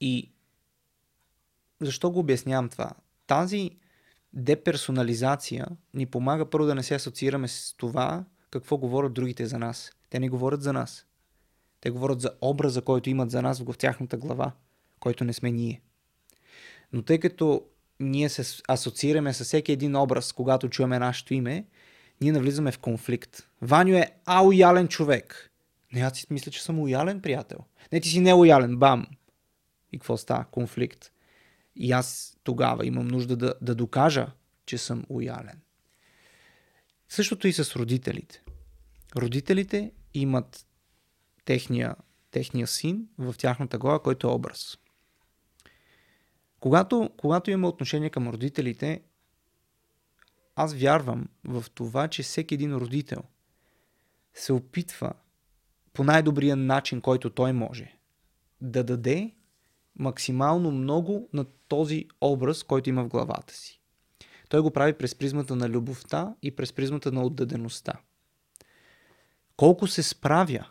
И защо го обяснявам това? Тази деперсонализация ни помага първо да не се асоциираме с това, какво говорят другите за нас. Те не говорят за нас. Те говорят за образа, който имат за нас в тяхната глава, който не сме ние. Но тъй като ние се асоциираме с всеки един образ, когато чуеме нашето име, ние навлизаме в конфликт. Ваню е а-лоялен човек. Не, аз си мисля, че съм лоялен приятел. Не, ти си не лоялен, бам. И какво става? Конфликт. И аз тогава имам нужда да, да докажа, че съм лоялен. Същото и с родителите. Родителите имат техния, техния син в тяхната глава, който е образ. Когато, когато имаме отношение към родителите, аз вярвам в това, че всеки един родител се опитва по най-добрия начин, който той може, да даде максимално много на този образ, който има в главата си. Той го прави през призмата на любовта и през призмата на отдадеността. Колко се справя,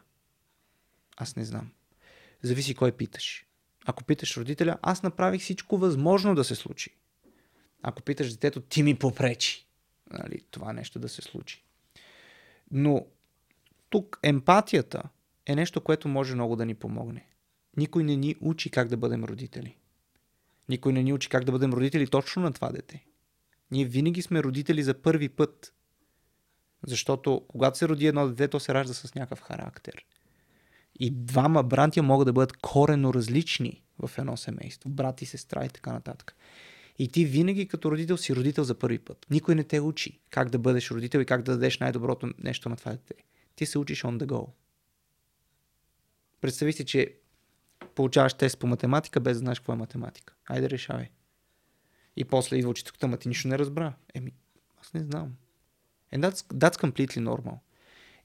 аз не знам. Зависи кой питаш. Ако питаш родителя, аз направих всичко възможно да се случи. Ако питаш детето, ти ми попречи. Нали, това нещо да се случи. Но тук емпатията е нещо, което може много да ни помогне. Никой не ни учи как да бъдем родители. Никой не ни учи как да бъдем родители точно на това дете. Ние винаги сме родители за първи път. Защото когато се роди едно дете, то се ражда с някакъв характер. И двама братя могат да бъдат коренно различни в едно семейство. Брат и сестра и така нататък. И ти винаги като родител си родител за първи път. Никой не те учи как да бъдеш родител и как да дадеш най-доброто нещо на това дете. Ти се учиш on the go. Представи си, че получаваш тест по математика, без да знаеш какво е математика. Айде решавай. И после идва учителката, ама ти нищо не разбра. Еми, аз не знам. And that's, that's completely normal.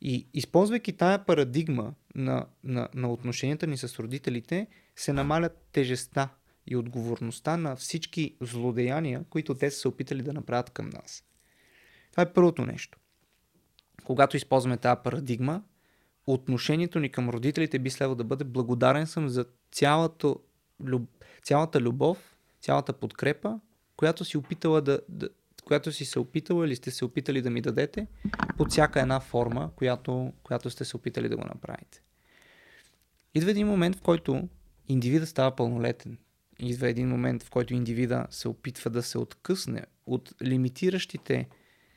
И използвайки тая парадигма на, на, на отношенията ни с родителите, се намалят тежестта и отговорността на всички злодеяния, които те са се опитали да направят към нас. Това е първото нещо. Когато използваме тази парадигма, отношението ни към родителите би следвало да бъде: благодарен съм за цялата, цялата любов, цялата подкрепа, която си опитала да, да, която си се опитала или сте се опитали да ми дадете под всяка една форма, която, която сте се опитали да го направите. Идва един момент, в който индивидът става пълнолетен. Идва един момент, в който индивида се опитва да се откъсне от лимитиращите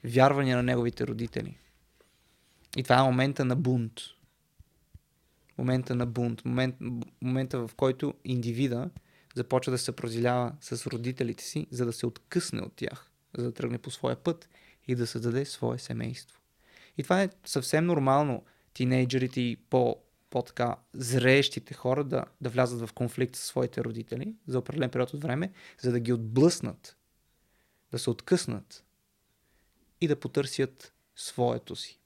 вярвания на неговите родители. И това е момента на бунт. Момента на бунт. Момент, момента, в който индивида започва да се съпротивлява с родителите си, за да се откъсне от тях, за да тръгне по своя път и да създаде свое семейство. И това е съвсем нормално тинейджерите и по по-така зреещите хора да, да влязат в конфликт с своите родители за определен период от време, за да ги отблъснат, да се откъснат и да потърсят своето си.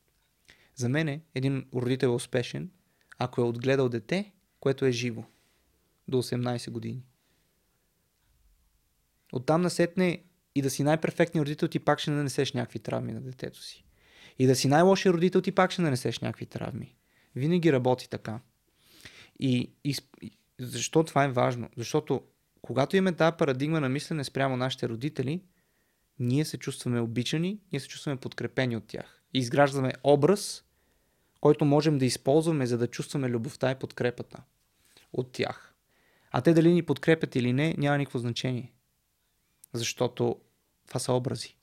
За мен един родител е успешен, ако е отгледал дете, което е живо до осемнайсет години. Оттам насетне и да си най-перфектният родител, ти пак ще нанесеш някакви травми на детето си. И да си най-лошият родител, ти пак ще нанесеш някакви травми. Винаги работи така. И, и защо това е важно? Защото когато имаме тази парадигма на мислене спрямо нашите родители, ние се чувстваме обичани, ние се чувстваме подкрепени от тях. И изграждаме образ, който можем да използваме, за да чувстваме любовта и подкрепата от тях. А те дали ни подкрепят или не, няма никакво значение. Защото това са образи.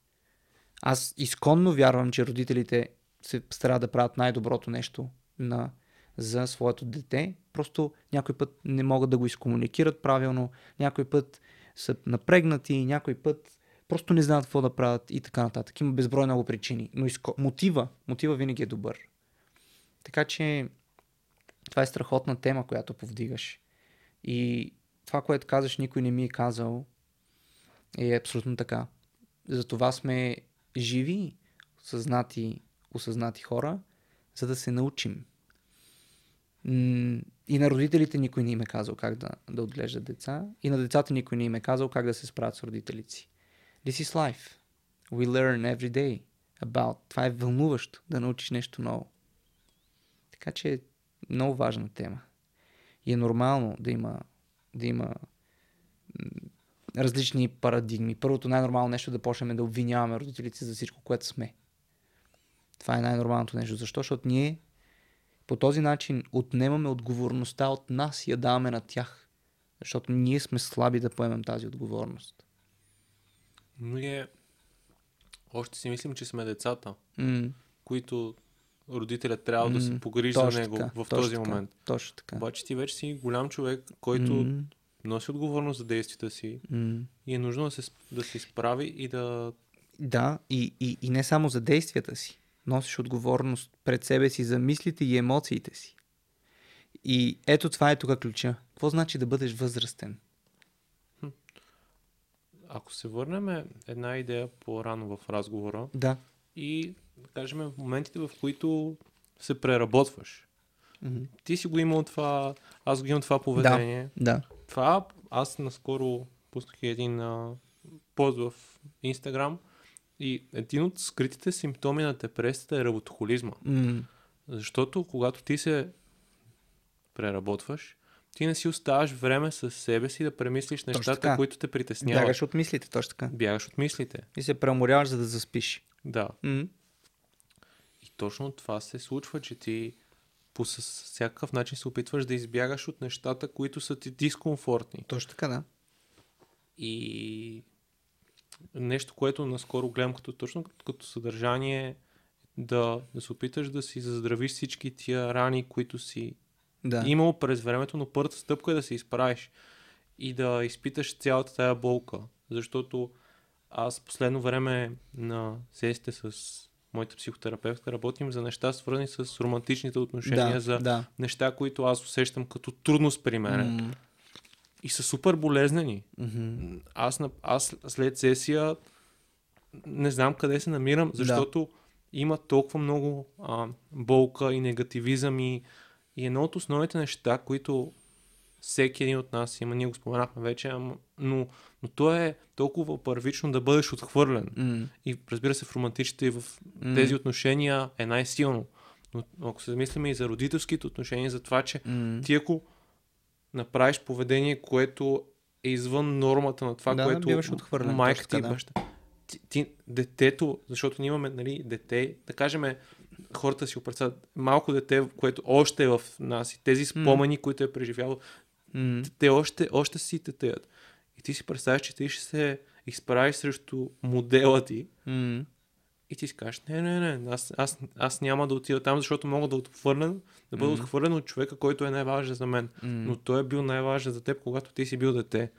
Аз изконно вярвам, че родителите се старат да правят най-доброто нещо на, за своето дете. Просто някой път не могат да го изкомуникират правилно, някой път са напрегнати, някой път просто не знаят какво да правят и така нататък. Има безброй много причини, но изко... мотива, мотива винаги е добър. Така че това е страхотна тема, която повдигаш. И това, което казваш, никой не ми е казал, е абсолютно така. Затова сме живи, осъзнати, осъзнати хора, за да се научим. И на родителите никой не им е казал как да, да отглеждат деца. И на децата никой не им е казал как да се справят с родителите си. This is life. We learn every day about. Това е вълнуващо, да научиш нещо ново. Така че е много важна тема. И е нормално да има, да има различни парадигми. Първото най-нормално нещо е да почнем да обвиняваме родителите за всичко, което сме. Това е най-нормалното нещо. Защо? Защото ние по този начин отнемаме отговорността от нас и я даваме на тях. Защото ние сме слаби да поемем тази отговорност. Но ние още си мислим, че сме децата, mm. които родителят трябва mm. да се погрижи точно за него така, в този така, момент. Точно така. Обаче ти вече си голям човек, който mm. носи отговорност за действията си mm. и е нужно да се, да се справи и да... Да, и, и, и не само за действията си. Носиш отговорност пред себе си за мислите и емоциите си. И ето това е тук ключа. Какво значи да бъдеш възрастен? Ако се върнем една идея по-рано в разговора, да, и да кажем в моментите, в които се преработваш. Mm-hmm. Ти си го имал това, аз го имам това поведение. Да. Това аз наскоро пуснах един а, пост в Instagram и един от скритите симптоми на депресията е работохолизма. Mm-hmm. Защото когато ти се преработваш, ти не си оставаш време със себе си да премислиш нещата, които те притесняват. Бягаш от мислите, точно така. Бягаш от мислите. И се преуморяваш, за да заспиш. Да. Mm-hmm. И точно това се случва, че ти по всякакъв начин се опитваш да избягаш от нещата, които са ти дискомфортни. Точно така, да. И нещо, което наскоро гледам като точно като съдържание, да, да се опиташ да си заздравиш всички тия рани, които си да. Имало през времето, но първата стъпка е да се изправиш и да изпиташ цялата тая болка. Защото аз последно време на сесите с моята психотерапевтка работим за неща, свързани с романтичните отношения, да, за да. Неща, които аз усещам като трудност при мене. Mm. И са супер болезнени. Mm-hmm. Аз, аз след сесия не знам къде се намирам, защото да. Има толкова много а, болка и негативизъм и И едно от основните неща, които всеки един от нас има, ние го споменахме вече, ама, но, но то е толкова първично да бъдеш отхвърлен. Mm. И разбира се, в романтичните и в mm. тези отношения е най-силно. Но ако се замислиме и за родителските отношения, за това, че mm. ти ако направиш поведение, което е извън нормата на това, да, което биваш отхвърлен, майка ти и баща. Ти, ти, детето, защото ние имаме, нали, дете, да кажем, хората си го представят, малко дете, което още е в нас и тези спомени, mm. които е преживяло, mm. те още, още си тетеят. И ти си представиш, че ти ще се изправиш срещу модела ти mm. и ти си кажеш, не, не, не, аз, аз, аз няма да отида там, защото мога да отхвърлен, да бъда mm. отхвърлен от човека, който е най-важен за мен. Mm. Но той е бил най-важен за теб, когато ти си бил дете.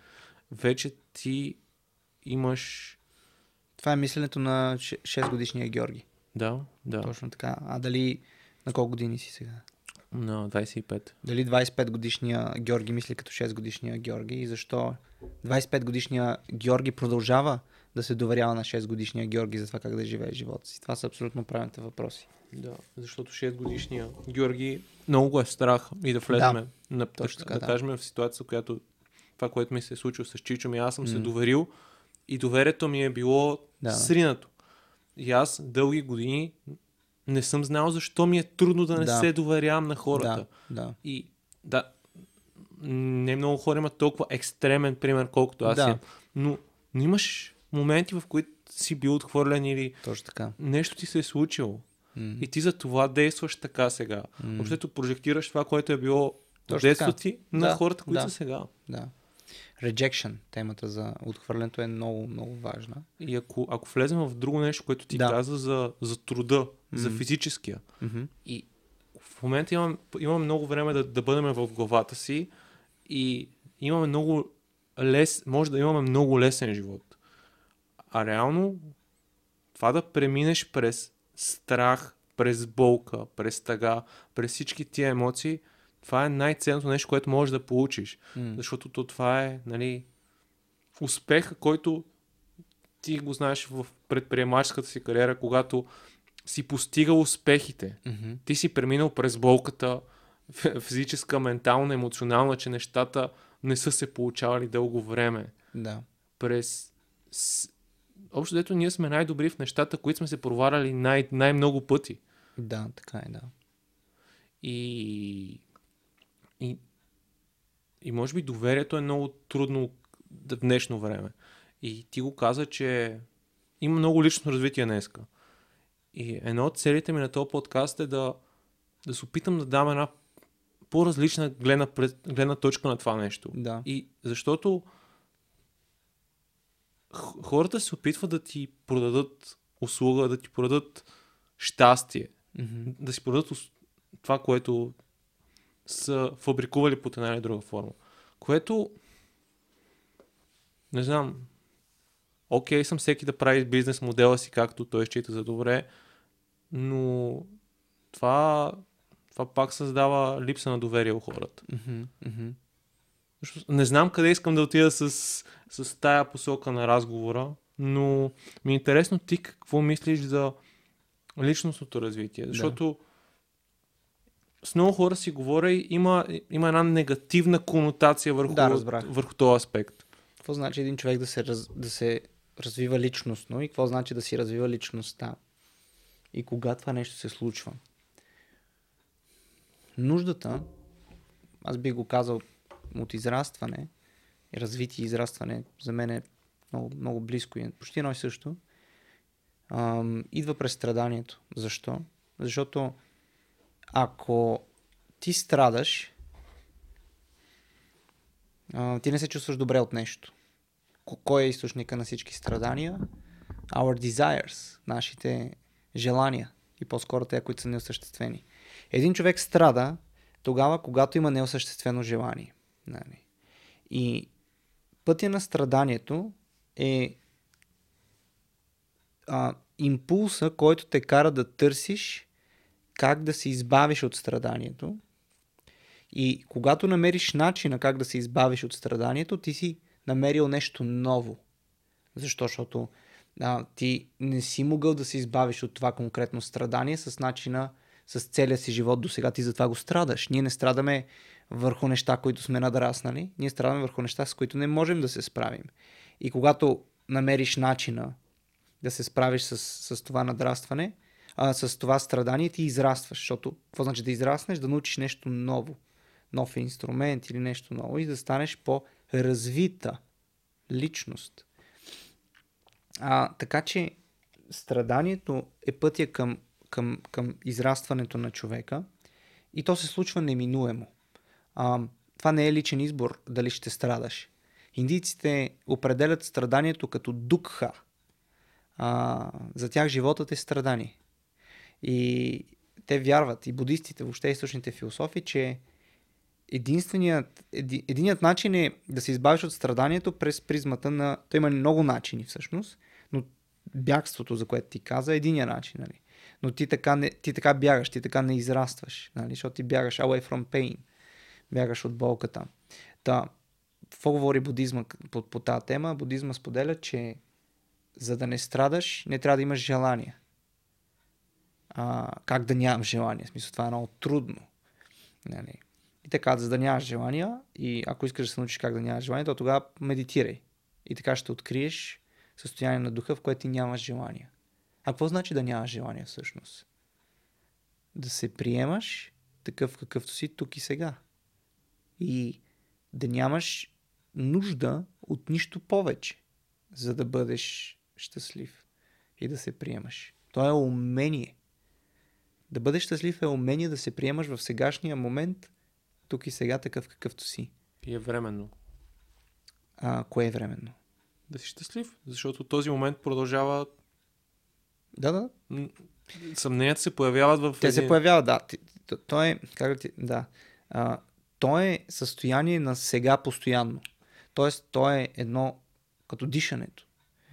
Вече ти имаш... Това е мисленето на шестгодишния Георги. Да, да. Точно така. А дали на колко години си сега? На двайсет и пет. Дали двайсет и пет годишния Георги мисли като шестгодишния Георги и защо двайсет и пет годишния Георги продължава да се доверява на шестгодишния Георги за това как да живее живота си? Това са абсолютно правилните въпроси. Да, защото шестгодишния Георги много е страх и да влеземе да, на точно така, да, да кажем в ситуация, в която това, което ми се е случило с Чичо ми, аз съм mm. се доверил и доверието ми е било да, сринато. И аз дълги години не съм знал защо ми е трудно да не да. се доверявам на хората. Да, да. И да, не много хора имат толкова екстремен пример, колкото аз да. имам. Но, но имаш моменти, в които си бил отхвърлен или така, нещо ти се е случило. Mm-hmm. И ти за това действаш така сега. Mm-hmm. Общото прожектираш това, което е било в детството ти на да, хората, които да. са сега. Да. Rejection, темата за отхвърлянето е много, много важна. И ако, ако влезем в друго нещо, което ти да. каза за, за труда, mm-hmm. за физическия. Mm-hmm. И в момента имам, имам много време да, да бъдем в главата си и имаме много лес, може да имаме много лесен живот. А реално това да преминеш през страх, през болка, през тъга, през всички тия емоции, това е най-ценното нещо, което можеш да получиш. Mm. Защото то, това е, нали, успеха, който ти го знаеш в предприемаческата си кариера, когато си постигал успехите. Mm-hmm. Ти си преминал през болката, физическа, ментална, емоционална, че нещата не са се получавали дълго време. Да. През... Общо дето ние сме най-добри в нещата, които сме се проваряли най- най-много пъти. Да, така е, да. И... И, и може би доверието е много трудно в днешно време. И ти го каза, че има много лично развитие днеска. И една от целите ми на този подкаст е да, да се опитам да дам една по-различна гледна, гледна точка на това нещо. Да. И защото хората се опитват да ти продадат услуга, да ти продадат щастие, mm-hmm. да си продадат това, което са фабрикували под една или друга форма. Което, не знам, окей, съм всеки да прави бизнес модела си, както той счита за добре, но това, това пак създава липса на доверие у хората. Mm-hmm. Mm-hmm. Не знам къде искам да отида с, с тая посока на разговора, но ми е интересно ти какво мислиш за личностното развитие, защото да. С много хора си говоря и има, има една негативна конотация върху, да, върху този аспект. Какво значи един човек да се, раз, да се развива личностно и какво значи да си развива личността и кога това нещо се случва? Нуждата, аз бих го казал от израстване, развитие и израстване, за мен е много, много близко и почти едно и също, Uh, идва през страданието. Защо? Защото ако ти страдаш, uh, ти не се чувстваш добре от нещо. Кой е източника на всички страдания? Our desires, нашите желания и по-скоро те, които са неосъществени. Един човек страда тогава, когато има неосъществено желание. И пътя на страданието е Uh, импулса, който те кара да търсиш как да се избавиш от страданието. И когато намериш начина как да се избавиш от страданието, ти си намерил нещо ново. Защо? Защото uh, ти не си могъл да се избавиш от това конкретно страдание с начина, с целия си живот до сега. Ти затова го страдаш. Ние не страдаме върху неща, които сме надраснали. Ние страдаме върху неща, с които не можем да се справим. И когато намериш начина да се справиш с, с това надрастване, а, с това страдание, ти израстваш. Защото, какво значи да израснеш? Да научиш нещо ново. Нов инструмент или нещо ново и да станеш по-развита личност. А, така че страданието е пътя към, към, към израстването на човека и то се случва неминуемо. А, това не е личен избор дали ще страдаш. Индийците определят страданието като дукха. А, за тях животът е страдание. И те вярват, и будистите, въобще източните философи, че единственият, еди, единият начин е да се избавиш от страданието през призмата на... Той има много начини всъщност, но бягството, за което ти каза, е единият начин. Нали? Но ти така, не, ти така бягаш, ти така не израстваш, нали? Защото ти бягаш away from pain, бягаш от болката. Та, какво говори будизма по, по тази тема? Будизма споделя, че за да не страдаш, не трябва да имаш желание. А, как да нямам желание? В смисъл, това е много трудно. Нали? И така, за да нямаш желания, и ако искаш да се научиш как да нямаш желание, то тогава медитирай. И така ще откриеш състояние на духа, в което ти нямаш желание. А какво значи да нямаш желание всъщност? Да се приемаш такъв какъвто си тук и сега. И да нямаш нужда от нищо повече, за да бъдеш щастлив и да се приемаш. То е умение. Да бъдеш щастлив е умение да се приемаш в сегашния момент, тук и сега, такъв какъвто си. И е временно. А, кое е временно? Да си щастлив, защото този момент продължава... Да, да. Съмненията се появяват в... Те се появяват, да. То е, как ти, да. А, то е състояние на сега постоянно. Тоест, то е едно като дишането.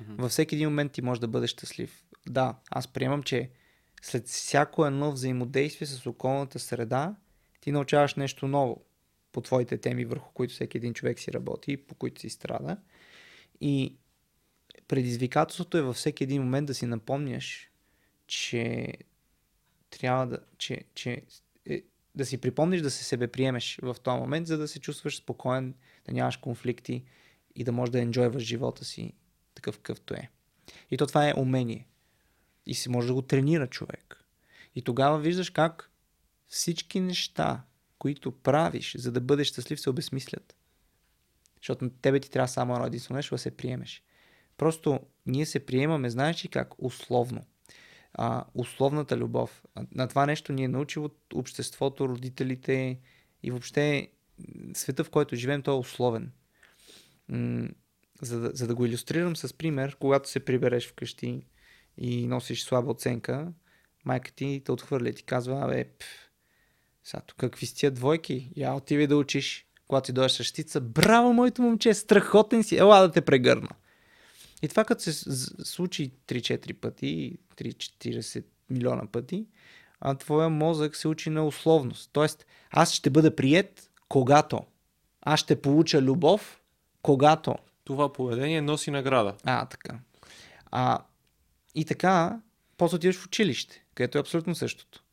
Mm-hmm. Във всеки един момент ти можеш да бъдеш щастлив. Да, аз приемам, че след всяко едно взаимодействие с околната среда, ти научаваш нещо ново по твоите теми, върху които всеки един човек си работи и по които си страда. И предизвикателството е във всеки един момент да си напомняш, че трябва да... Че, че, е, да си припомниш да се себе приемеш в този момент, за да се чувстваш спокоен, да нямаш конфликти, и да можеш да енджойваш живота си такъв какъвто е. И то това е умение. И си може да го тренира човек. И тогава виждаш как всички неща, които правиш, за да бъдеш щастлив, се обезмислят. Защото на тебе ти трябва само едно единствено нещо да се приемеш. Просто ние се приемаме, знаеш ли как? Условно. а, условната любов. На това нещо ни е научило от обществото, родителите и въобще света, в който живеем, той е условен. За да, за да го илюстрирам с пример, когато се прибереш вкъщи и носиш слаба оценка, майка ти те отхвърля и ти казва: абе, сега тук какви си тия двойки, я отивай да учиш. Когато ти дойдеш същица, браво, моето момче, страхотен си, ела да те прегърна. И това като се случи три-четири пъти, три-четиридесет милиона пъти, а твоя мозък се учи на условност. Тоест, аз ще бъда приет, когато. Аз ще получа любов, когато. Това поведение носи награда. А, така. А, и така, после отиваш в училище, където е абсолютно същото.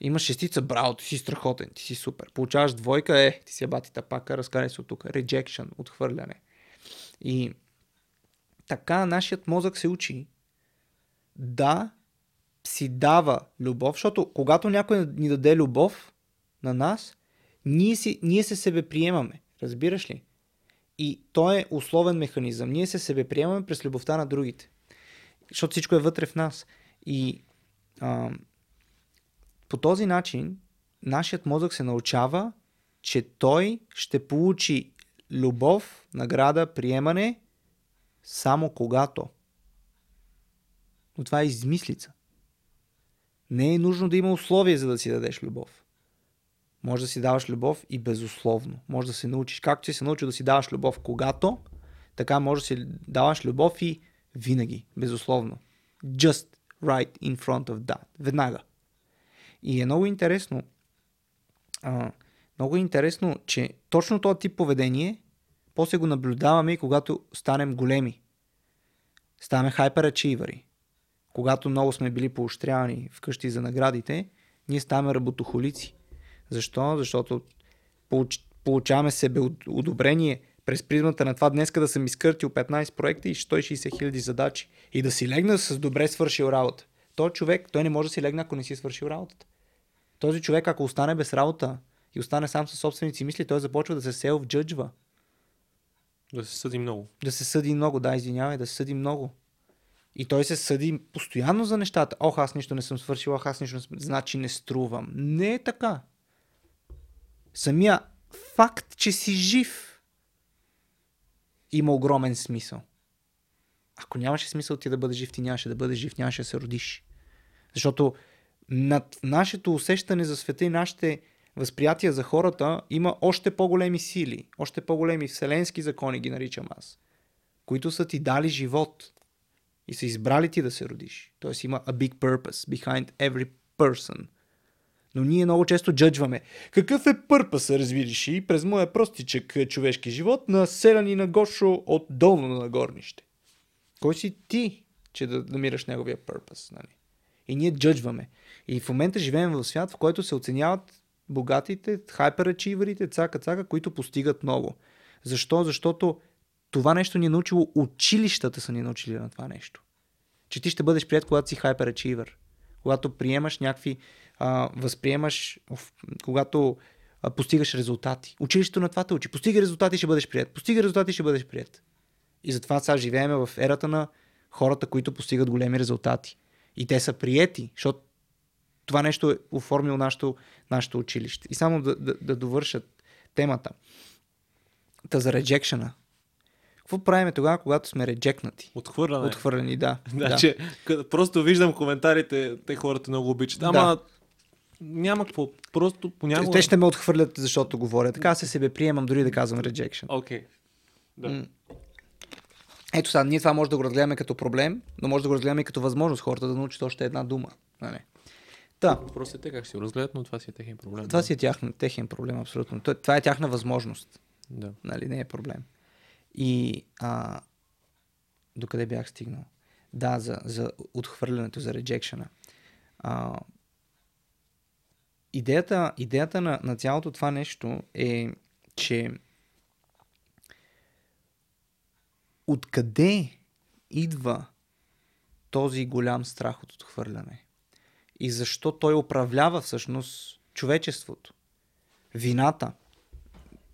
Имаш шестица, браво, ти си страхотен, ти си супер. Получаваш двойка, е, ти си бати тапака, разкарай се от тук. Rejection, отхвърляне. И така нашият мозък се учи да си дава любов, защото когато някой ни даде любов на нас, ние, си, ние се себе приемаме. Разбираш ли? И то е условен механизъм. Ние се себе приемаме през любовта на другите. Защото всичко е вътре в нас. И а, по този начин нашият мозък се научава, че той ще получи любов, награда, приемане само когато. Но това е измислица. Не е нужно да има условия, за да си дадеш любов. Може да си даваш любов и безусловно. Може да се научиш. Както си се научил да си даваш любов когато, така може да си даваш любов и винаги. Безусловно. Just right in front of that. Веднага. И е много интересно, а, много интересно, че точно този тип поведение после го наблюдаваме и когато станем големи. Ставаме хайперачивари. Когато много сме били поощрявани вкъщи за наградите, ние ставаме работохолици. Защо? Защото получаваме себе одобрение през призмата на това днеска да съм изкъртил петнайсет проекта и сто и шейсет хиляди задачи и да си легна с добре свършил работа. Той човек, той не може да си легне, ако не си свършил работата. Този човек, ако остане без работа и остане сам със собственици мисли, той започва да се self-judge-ва. Да се съди много. Да се съди много, да, извинявай, да се съди много. И той се съди постоянно за нещата. Ох, аз нищо не съм свършил, ох, аз нищо не съм... Значи не струвам. Не е така. Самия факт, че си жив, има огромен смисъл. Ако нямаше смисъл ти да бъдеш жив, ти нямаше да бъдеш жив, нямаше да се родиш. Защото над нашето усещане за света и нашите възприятия за хората има още по-големи сили, още по-големи вселенски закони ги наричам аз, които са ти дали живот и са избрали ти да се родиш. Тоест има a big purpose behind every person. Но ние много често джъджваме. Какъв е пърпъсът, разбираш, и през моя простичък човешки живот на селяни на Гошо от долно на горнище. Кой си ти, че да намираш неговия пърпъс? Нали? И ние джъджваме. И в момента живеем в свят, в който се оценяват богатите, хайперачиварите, цака-цака, които постигат много. Защо? Защото това нещо ни е научило, училищата са ни научили на това нещо. Че ти ще бъдеш прият, когато си хайперачивър. Когато приемаш някакви, а, възприемаш, когато а, постигаш резултати. Училището на това те учи. Постига резултати, ще бъдеш прият. Постига резултати, ще бъдеш прият. И затова сега живеем в ерата на хората, които постигат големи резултати. И те са приети, защото това нещо е оформило нашето, нашето училище. И само да, да, да довършат темата. Та за реджекшена. Какво правиме тогава, когато сме реджекнати? Отхвърляне. Отхвърлени, да. Значи, да. Просто виждам коментарите, те хората много обичат. Ама да. Няма какво. Просто понякога... Те ще ме отхвърлят, защото говоря. Така се себе приемам, дори да казвам реджекшен. Окей. Okay. Да. М- Ето сега, ние това може да го разгледаме като проблем, но може да го разгледаме и като възможност хората да научат още една дума. Не. Та. Въпросът е как си го разгледат, но това си е техен проблем. Това да? си е тяхна, техен проблем, абсолютно. Това е тяхна възможност. Да. Нали, не е проблем. И а, докъде бях стигнал? Да, за, за отхвърлянето, за реджекшена. А, идеята идеята на, на цялото това нещо е, че откъде идва този голям страх от отхвърляне? И защо той управлява всъщност човечеството? Вината,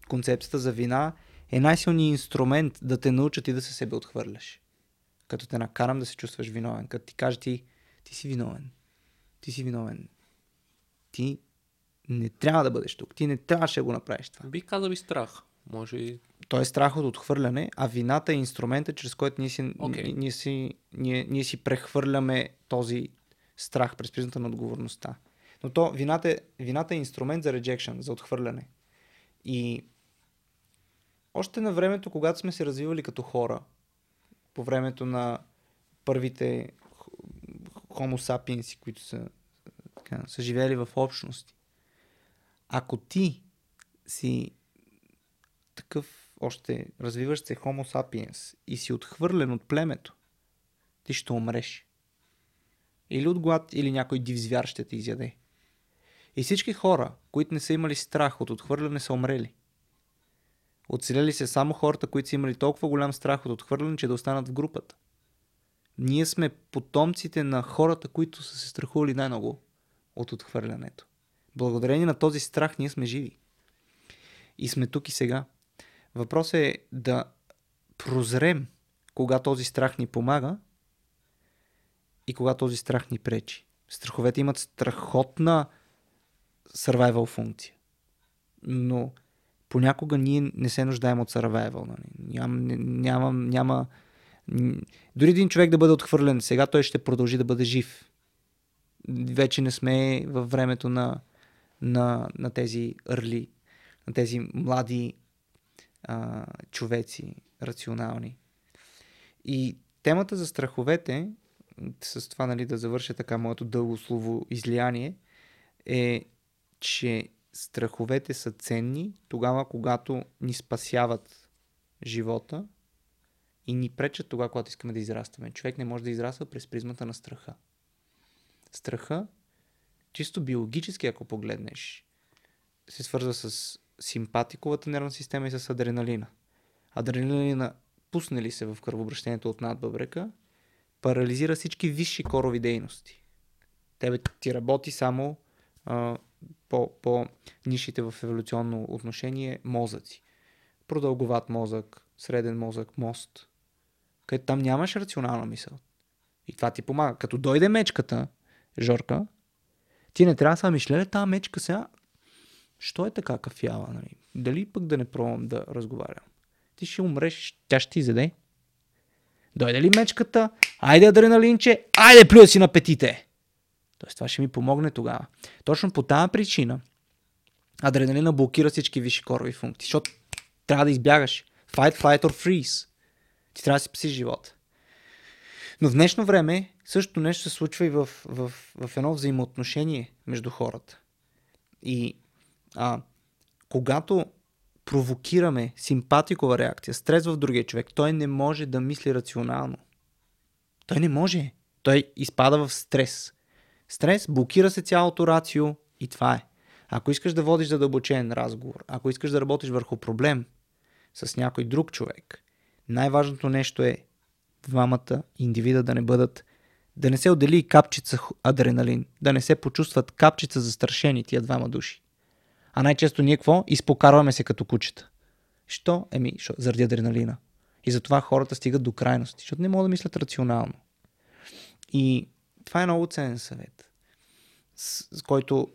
концепцията за вина е най-силният инструмент да те научат и да се себе отхвърляш. Като те накарам да се чувстваш виновен, като ти кажа ти, Ти си виновен. Ти си виновен. Ти не трябва да бъдеш тук. Ти не трябваше да го направиш това. Бих казал и страх. Може и... Той е страх от отхвърляне, а вината е инструмента, чрез който ние си, okay. ние си, ние, ние си прехвърляме този страх през призмата на отговорността. Но то вината е, вината е инструмент за rejection, за отхвърляне. И още на времето, когато сме се развивали като хора, по времето на първите Homo sapiens, които са, така, са живели в общности, ако ти си такъв още развиващ се Homo sapiens и си отхвърлен от племето, ти ще умреш. Или от глад, или някой див звяр ще те изяде. И всички хора, които не са имали страх от отхвърляне, са умрели. Оцелели се само хората, които са имали толкова голям страх от отхвърляне, че да останат в групата. Ние сме потомците на хората, които са се страхували най-много от отхвърлянето. Благодарение на този страх ние сме живи. И сме тук и сега. Въпросът е да прозрем кога този страх ни помага и кога този страх ни пречи. Страховете имат страхотна survival функция. Но понякога ние не се нуждаем от survival. Ням, нямам, няма... Дори един човек да бъде отхвърлен, сега той ще продължи да бъде жив. Вече не сме във времето на, на, на тези early, на тези млади а, човеци, рационални. И темата за страховете, с това, нали, да завърша така моето дълго слово излияние, е, че страховете са ценни тогава, когато ни спасяват живота и ни пречат тогава, когато искаме да израстваме. Човек не може да израства през призмата на страха. Страха, чисто биологически, ако погледнеш, се свързва с симпатиковата нервна система и с адреналина. Адреналина, пусне ли се в кръвообращението от надбъбрека, парализира всички висши корови дейности. Тебе ти работи само а, по, по нишите в еволюционно отношение мозъци. Продълговат мозък, среден мозък, мост, където там нямаш рационална мисъл. И това ти помага. Като дойде мечката, Жорка, ти не трябва да се мишле, тази мечка сега, що е така кафява? Нали? Дали пък да не пробвам да разговарям? Ти ще умреш, тя ще ти изяде. Дойде ли мечката? Айде, адреналинче! Айде, плюя си на петите! Тоест, това ще ми помогне тогава. Точно по тази причина адреналина блокира всички висши корови функции, защото трябва да избягаш. Fight, flight or freeze. Ти трябва да си спасиш живота. Но в днешно време същото нещо се случва и в, в, в едно взаимоотношение между хората. И а, когато провокираме симпатикова реакция, стрес в другия човек, той не може да мисли рационално. Той не може. Той изпада в стрес. Стрес блокира се цялото рацио и това е. Ако искаш да водиш задълбочен разговор, ако искаш да работиш върху проблем с някой друг човек, най-важното нещо е двамата индивида да не бъдат, да не се отдели капчица адреналин, да не се почувстват капчица застрашени тия двама души. А най-често ние какво? Изпокарваме се като кучета. Що? Еми, шо? Заради адреналина. И затова хората стигат до крайности, защото не могат да мислят рационално. И това е много ценен съвет, с, с който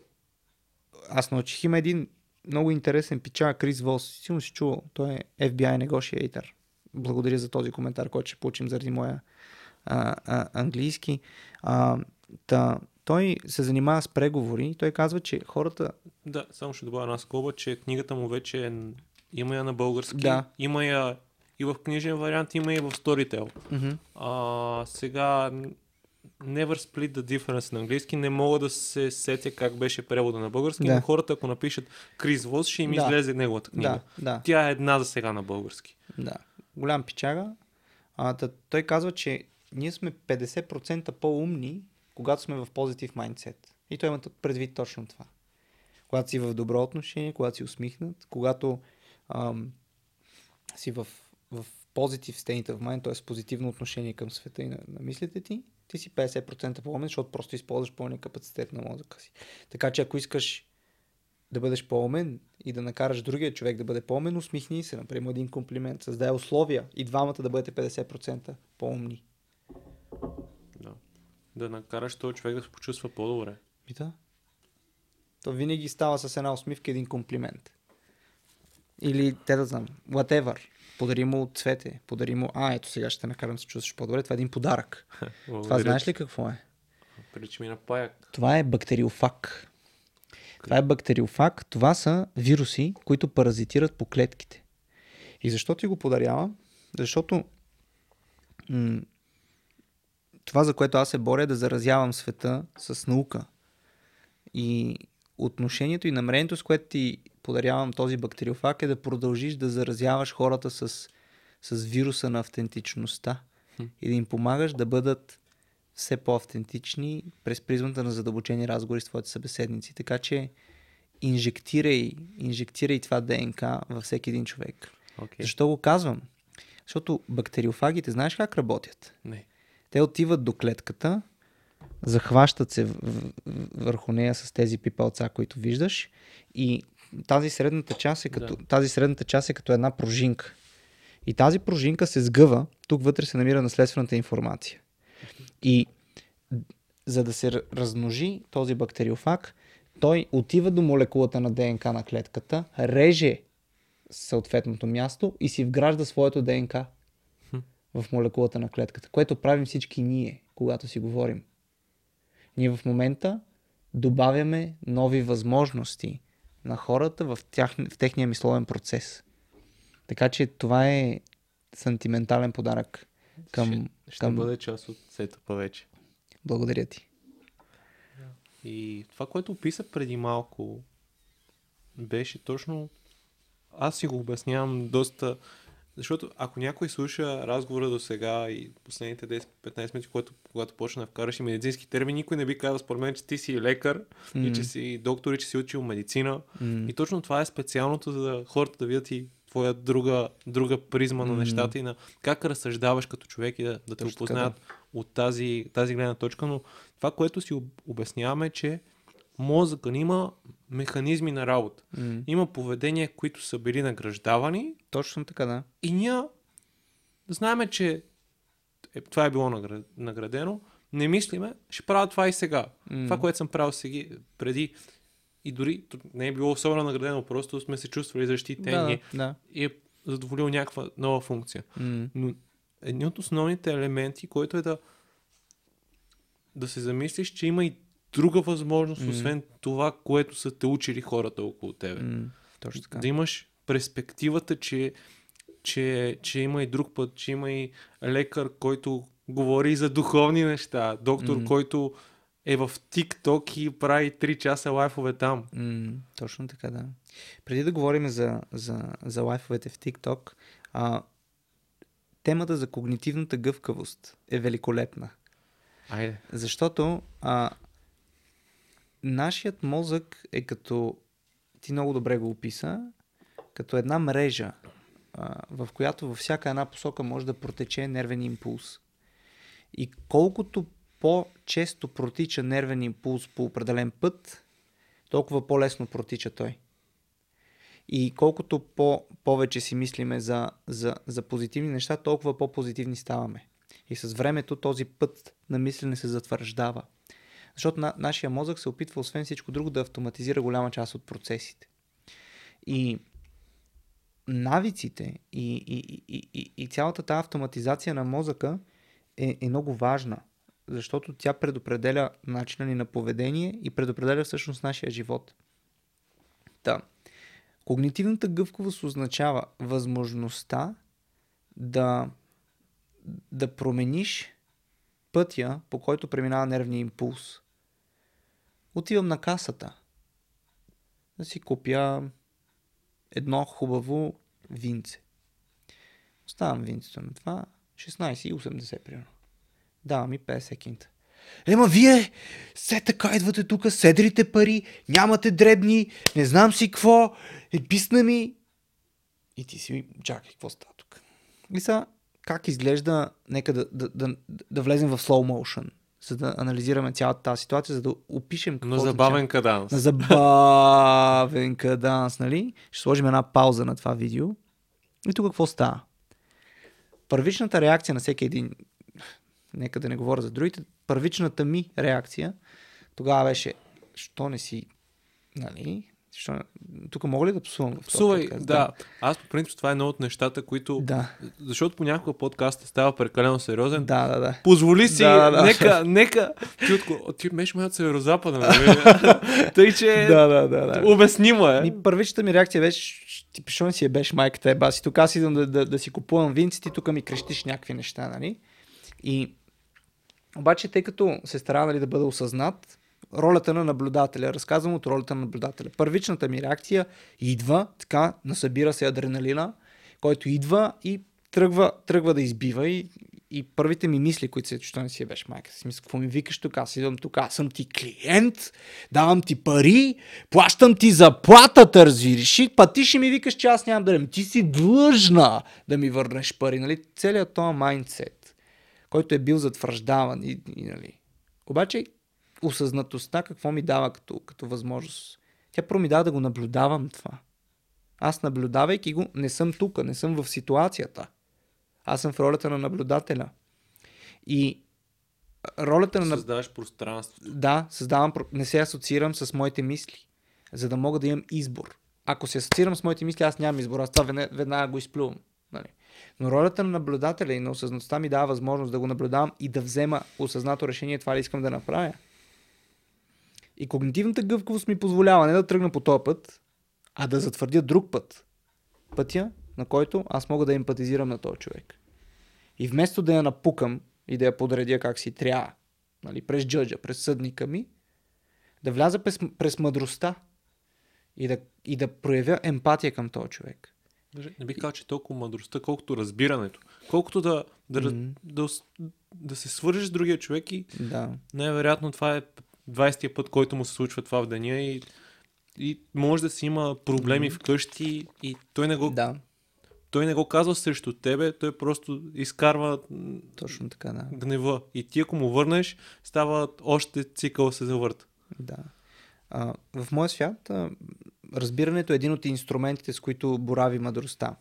аз научих. Има един много интересен пича, Крис Вос, силно си чувал, той е Еф Би Ай negotiator. Благодаря за този коментар, който ще получим заради моя а, а, английски. А, та... Той се занимава с преговори и той казва, че хората... Да, само ще добавя една скоба, че книгата му вече е... има я на български, да. Има я и в книжен вариант, има я в Storytel. Mm-hmm. А, сега Never Split the Difference на английски, не мога да се сетя как беше превода на български, да. Но хората, ако напишат Крис Вос, ще им да. излезе неговата книга. Да, да. Тя е една за сега на български. Да, голям пичага. А, да, той казва, че ние сме петдесет процента по-умни, когато сме в позитив майндсет. И той има предвид точно това. Когато си в добро отношение, когато си усмихнат, когато ам, си в, в позитив state of mind, т.е. позитивно отношение към света и на, на мислите ти, ти си петдесет процента по-умен, защото просто използваш пълния капацитет на мозъка си. Така че ако искаш да бъдеш по-умен и да накараш другия човек да бъде по-умен, усмихни се, например, един комплимент, създай условия и двамата да бъдете петдесет процента по-умни. да накараш този човек да се почувства по-добре. И да. То винаги става с една усмивка, един комплимент. Или, те да знам, whatever. Подари му цвете, подари му, а, ето сега ще те накарам да се чувстваш по-добре. Това е един подарък. Това знаеш ли какво е? Прилича ми на паяк. Това е бактериофаг. Това е бактериофаг. Това са вируси, които паразитират по клетките. И защо ти го подарява? Защото м- това, за което аз се боря, е да заразявам света с наука. И отношението и намерението, с което ти подарявам този бактериофаг, е да продължиш да заразяваш хората с, с вируса на автентичността. Хм. И да им помагаш да бъдат все по-автентични през призмата на задълбочени разговори с твоите събеседници. Така че инжектирай, инжектирай това ДНК във всеки един човек. Okay. Защо го казвам? Защото бактериофагите, знаеш как работят? Не. Те отиват до клетката, захващат се върху нея с тези пипалца, които виждаш, и тази средната част е като, да. тази средната част е като една пружинка. И тази пружинка се сгъва, тук вътре се намира наследствената информация. И за да се размножи този бактериофаг, той отива до молекулата на ДНК на клетката, реже съответното място и си вгражда своето ДНК хм. в молекулата на клетката, което правим всички ние, когато си говорим. Ние в момента добавяме нови възможности на хората в, тях, в техния мисловен процес. Така че това е сантиментален подарък към... Ще, ще към... бъде част от сетъпа вече. Благодаря ти. И това, което описа преди малко, беше точно... Аз си го обяснявам доста... Защото ако някой слуша разговора до сега и последните десет-петнайсет минути, когато, когато почна да вкараш и медицински термини, никой не би казал според мен, че ти си лекар mm. и че си доктор и че си учил медицина. Mm. И точно това е специалното, за да хората да видят и твоя друга, друга призма mm. на нещата и на как разсъждаваш като човек и да, да те опознаят да. от тази, тази гледна точка. Но това, което си обясняваме, е, че мозъкът има механизми на работа. Mm. Има поведения, които са били награждавани. Точно така, да. И ние знаем, че е, това е било наградено. Не мислиме, ще правя това и сега. Mm. Това, което съм правил сега, преди и дори не е било особено наградено, просто сме се чувствали защитени да, да. и е задоволил някаква нова функция. Mm. Но един от основните елементи, който е да, да се замислиш, че има и друга възможност, mm. освен това, което са те учили хората около тебе. Mm. Точно така. Да имаш перспективата, че, че, че има и друг път, че има и лекар, който говори за духовни неща, доктор, mm. който е в TikTok и прави три часа лайфове там. Mm. Точно така, да. Преди да говорим за, за, за лайфовете в TikTok, а, темата за когнитивната гъвкавост е великолепна. Айде. Защото а, нашият мозък е като, ти много добре го описа, като една мрежа, а, в която във всяка една посока може да протече нервен импулс. И колкото по-често протича нервен импулс по определен път, толкова по-лесно протича той. И колкото по-повече си мислиме за, за, за позитивни неща, толкова по-позитивни ставаме. И с времето този път на мислене се затвърждава. Защото на, нашия мозък се опитва, освен всичко друго, да автоматизира голяма част от процесите. И навиците и, и, и, и, и цялата тази автоматизация на мозъка е, е много важна, защото тя предопределя начина ни на поведение и предопределя всъщност нашия живот. Та, когнитивната гъвкавост означава възможността да, да промениш пътя, по който преминава нервния импулс. Отивам на касата да си купя едно хубаво винце. Оставам винцето на това, шестнайсет и осемдесет примерно. Да, ми петдесет кинта. Ема вие все така идвате тука, седрите пари, нямате дребни, не знам си какво, е писна ми. И ти си, чакай, какво става тук? И са, как изглежда, нека да, да, да, да влезем в slow motion, за да анализираме цялата тази ситуация, за да опишем какво... На забавен каданс. На забавен каданс, нали? Ще сложим една пауза на това видео. И тук какво става? Първичната реакция на всеки един... Нека да не говоря за другите. първичната ми реакция тогава беше, що не си, нали... Що... Тук мога ли да псувам? Псувай, да. да. Аз по принцип това е едно от нещата, които... Да. Защото понякога подкастът става прекалено сериозен. Да, да, да. Позволи си, да, да, да. нека, нека... Чутко, ти беше малко северо-западен. Тъй, че да, да, да, да. Обяснимо е. И първичната ми реакция беше, ти пишо не си е беше майката е баси. Тук аз идвам да, да, да си купувам винците, тук ми крещиш някакви неща, нали? И... Обаче, тъй като се стара, нали, да бъда осъзнат, ролята на наблюдателя. Разказвам от ролята на наблюдателя. Първичната ми реакция идва, така, насъбира се адреналина, който идва и тръгва, тръгва да избива и, и първите ми мисли, които се, че не си е беше майка. Смисъл, какво ми викаш тук? Аз идвам тук, аз съм ти клиент, давам ти пари, плащам ти заплатата, разбираш, па ти ще ми викаш, че аз нямам да дадем. Ти си длъжна да ми върнеш пари. Нали? Целият този майндсет, който е бил затвърждаван. И, и, нали. Обаче, осъзнатостта какво ми дава като, като възможност? Тя първо ми дава да го наблюдавам това. Аз, наблюдавайки го, не съм тук, не съм в ситуацията. Аз съм в ролята на наблюдателя. И ролята на... Създаваш пространството. Да, създавам, не се асоциирам с моите мисли, за да мога да имам избор. Ако се асоциирам с моите мисли, аз нямам избор, аз това веднага, веднага го изплювам. Нали? Но ролята на наблюдателя и на осъзнатостта ми дава възможност да го наблюдавам и да взема осъзнато решение, това ли искам да направя. И когнитивната гъвкавост ми позволява не да тръгна по този път, а да затвърдя друг път. Пътя, на който аз мога да емпатизирам на този човек. И вместо да я напукам и да я подредя как си трябва, нали, през джъджа, през съдника ми, да вляза през, през мъдростта и да, и да проявя емпатия към този човек. Не би казал, че толкова мъдростта, колкото разбирането. Колкото да, да, mm-hmm. да, да, да се свържеш с другия човек и да. Най-вероятно това е двайсетия път, който му се случва това в деня и, и може да си има проблеми mm-hmm. вкъщи и той не го, да. Той не го казва срещу тебе, той просто изкарва точно така, да. Гнева. И ти ако му върнеш, става още цикъл се завърта. Да. А, в моя свят а, разбирането е един от инструментите, с които борави мъдростта.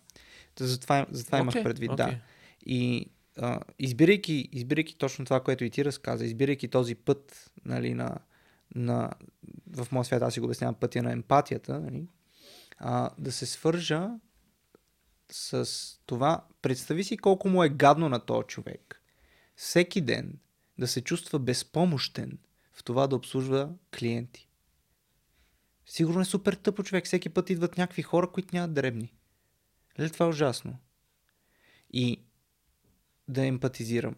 Затова, затова okay. имах предвид, okay. да. И Uh, избирайки, избирайки точно това, което и ти разказа, избирайки този път, нали, на, на, в моя свят аз си го обяснявам пътя на емпатията, нали, uh, да се свържа с това, представи си колко му е гадно на този човек всеки ден да се чувства безпомощен в това да обслужва клиенти. Сигурно е супер тъпо, човек, всеки път идват някакви хора, които нямат дребни. Ле, това е ужасно. И да емпатизирам.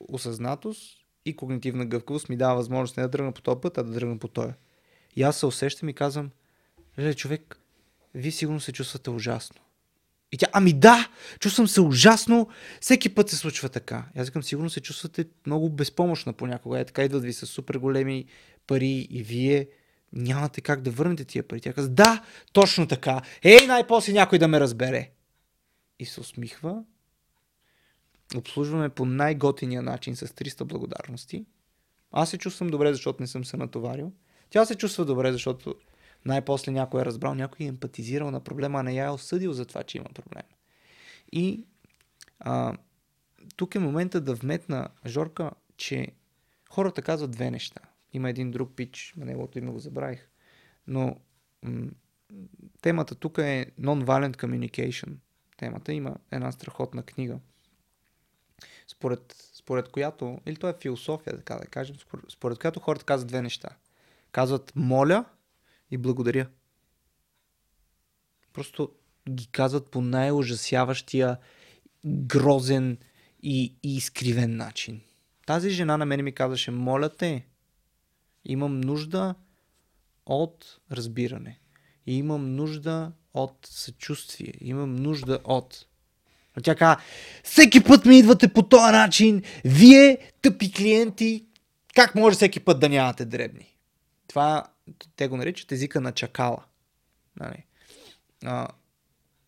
Осъзнатост и когнитивна гъвкавост ми дава възможност не да тръгна по този път, а да тръгна по този. И аз се усещам и казвам, леле, човек, вие сигурно се чувствате ужасно. И тя, ами да, чувствам се ужасно, всеки път се случва така. И аз викам, сигурно се чувствате много безпомощна понякога. Е, така идват ви с супер големи пари и вие нямате как да върнете тия пари. Тя казва, да, точно така. Ей, най-после някой да ме разбере. И се усмихва. Обслужваме по най-готиния начин с триста благодарности. Аз се чувствам добре, защото не съм се натоварил. Тя се чувства добре, защото най-после някой е разбрал, някой е емпатизирал на проблема, а не я е осъдил за това, че има проблем. И а, тук е момента да вметна, Жорка, че хората казват две неща. Има един друг пич, на негото име го забравих, но м- темата тук е Non-Violent Communication. Темата има една страхотна книга. Според, според която, или това е философия, така да кажем, според, според която хората казват две неща. Казват моля и благодаря. Просто ги казват по най-ужасяващия, грозен и, и изкривен начин. Тази жена на мен ми казваше, моля те, имам нужда от разбиране. И имам нужда от съчувствие. Имам нужда от... Тя каза, всеки път ми идвате по този начин, вие тъпи клиенти, как може всеки път да нямате дребни? Това те го наричат езика на чакала. Нали? А,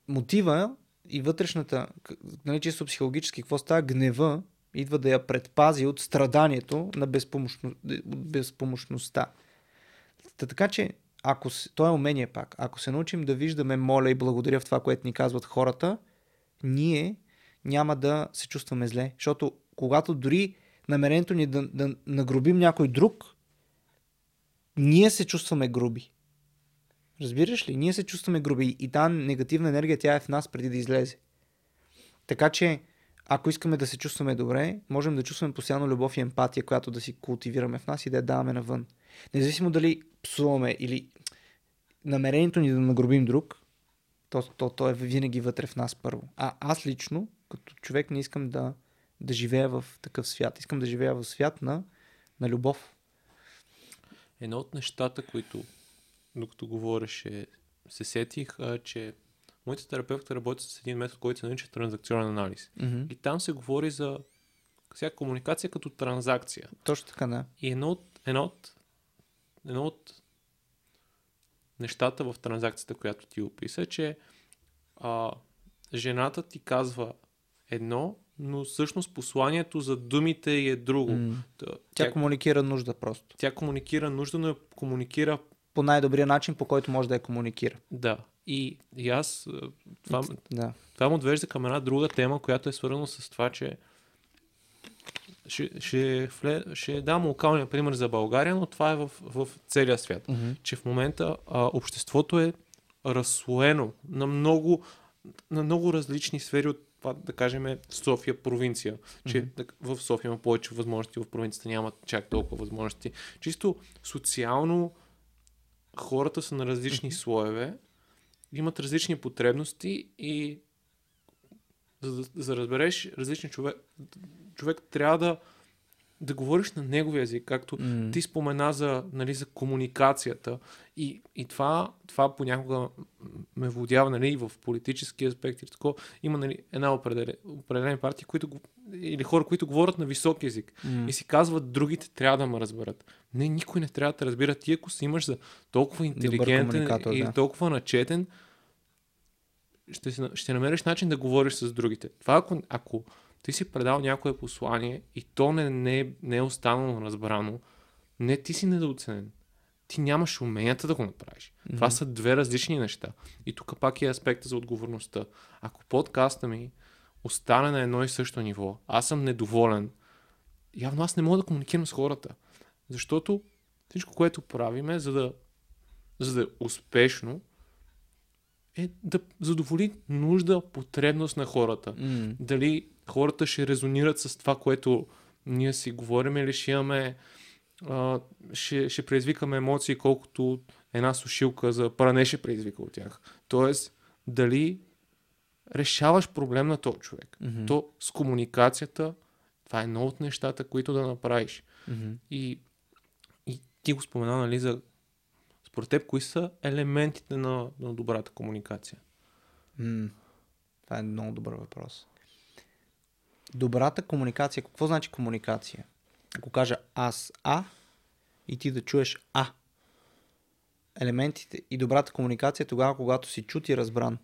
мотива и вътрешната, нали, чисто психологически, какво става? Гнева идва да я предпази от страданието на безпомощно, безпомощността. Та, така че, ако, то е умение пак, ако се научим да виждаме моля и благодаря в това, което ни казват хората, ние няма да се чувстваме зле, защото когато дори намерението ни да, да нагрубим някой друг, ние се чувстваме груби. Разбираш ли? Ние се чувстваме груби и тази негативна енергия, тя е в нас преди да излезе. Така че, ако искаме да се чувстваме добре, можем да чувстваме постоянно любов и емпатия, която да си култивираме в нас и да я даваме навън. Независимо дали псуваме или намерението ни да нагрубим друг, то, то, то е винаги вътре в нас първо. А аз лично, като човек, не искам да, да живея в такъв свят. Искам да живея в свят на, на любов. Едно от нещата, които докато говориш, е, се сетих, а, че моите терапевти работят с един метод, който се нарича транзакционен анализ. Mm-hmm. И там се говори за всяка комуникация като транзакция. Точно така, да. И едно от, едно от, едно от нещата в транзакцията, която ти описа, че а, жената ти казва едно, но всъщност посланието за думите е друго. Mm. Тя, тя комуникира нужда просто. Тя комуникира нужда, но комуникира по най-добрия начин, по който може да я комуникира. Да. И, и аз... Това, да. това му отвежда към една друга тема, която е свързана с това, че ще, ще, ще дам локалния пример за България, но това е в, в целия свят. Mm-hmm. Че в момента а, обществото е разслоено на много, на много различни сфери от това, да кажем, София, провинция. Че mm-hmm. в София има повече възможности, в провинцията няма чак толкова възможности. Чисто социално хората са на различни mm-hmm. слоеве, имат различни потребности и за да, за да разбереш различен човек, човек трябва да, да говориш на неговия език, както mm. ти спомена за, нали, за комуникацията и, и това, това понякога ме водява, нали, в политически аспекти. Тако, има, нали, една определена, определена партия, които, или хора, които говорят на висок език mm. и си казват, другите трябва да ме разберат. Не, никой не трябва да разбира. Ти ако си имаш за толкова интелигентен и да. толкова начетен, ще, ще намериш начин да говориш с другите. Това ако, ако ти си предал някое послание и то не, не, не е останало разбрано, не, ти си недооценен. Ти нямаш уменията да го направиш. Mm-hmm. Това са две различни неща. И тук пак е аспекта за отговорността. Ако подкаста ми остане на едно и също ниво, аз съм недоволен, явно аз не мога да комуникирам с хората. Защото всичко, което правим, за да, за да е успешно, е да задоволи нужда, потребност на хората. Mm. Дали хората ще резонират с това, което ние си говорим, или ще имаме, а, ще, ще предизвикаме емоции, колкото една сушилка за пране ще предизвика от тях. Тоест, дали решаваш проблем на този човек. Mm-hmm. То с комуникацията, това е едно от нещата, които да направиш. Mm-hmm. И, и ти го спомена, нали, за според теб, кои са елементите на, на добрата комуникация? Mm. Това е много добър въпрос. Добрата комуникация, какво значи комуникация? Ако кажа аз А и ти да чуеш А. Елементите и добрата комуникация е тогава, когато си чут и разбран.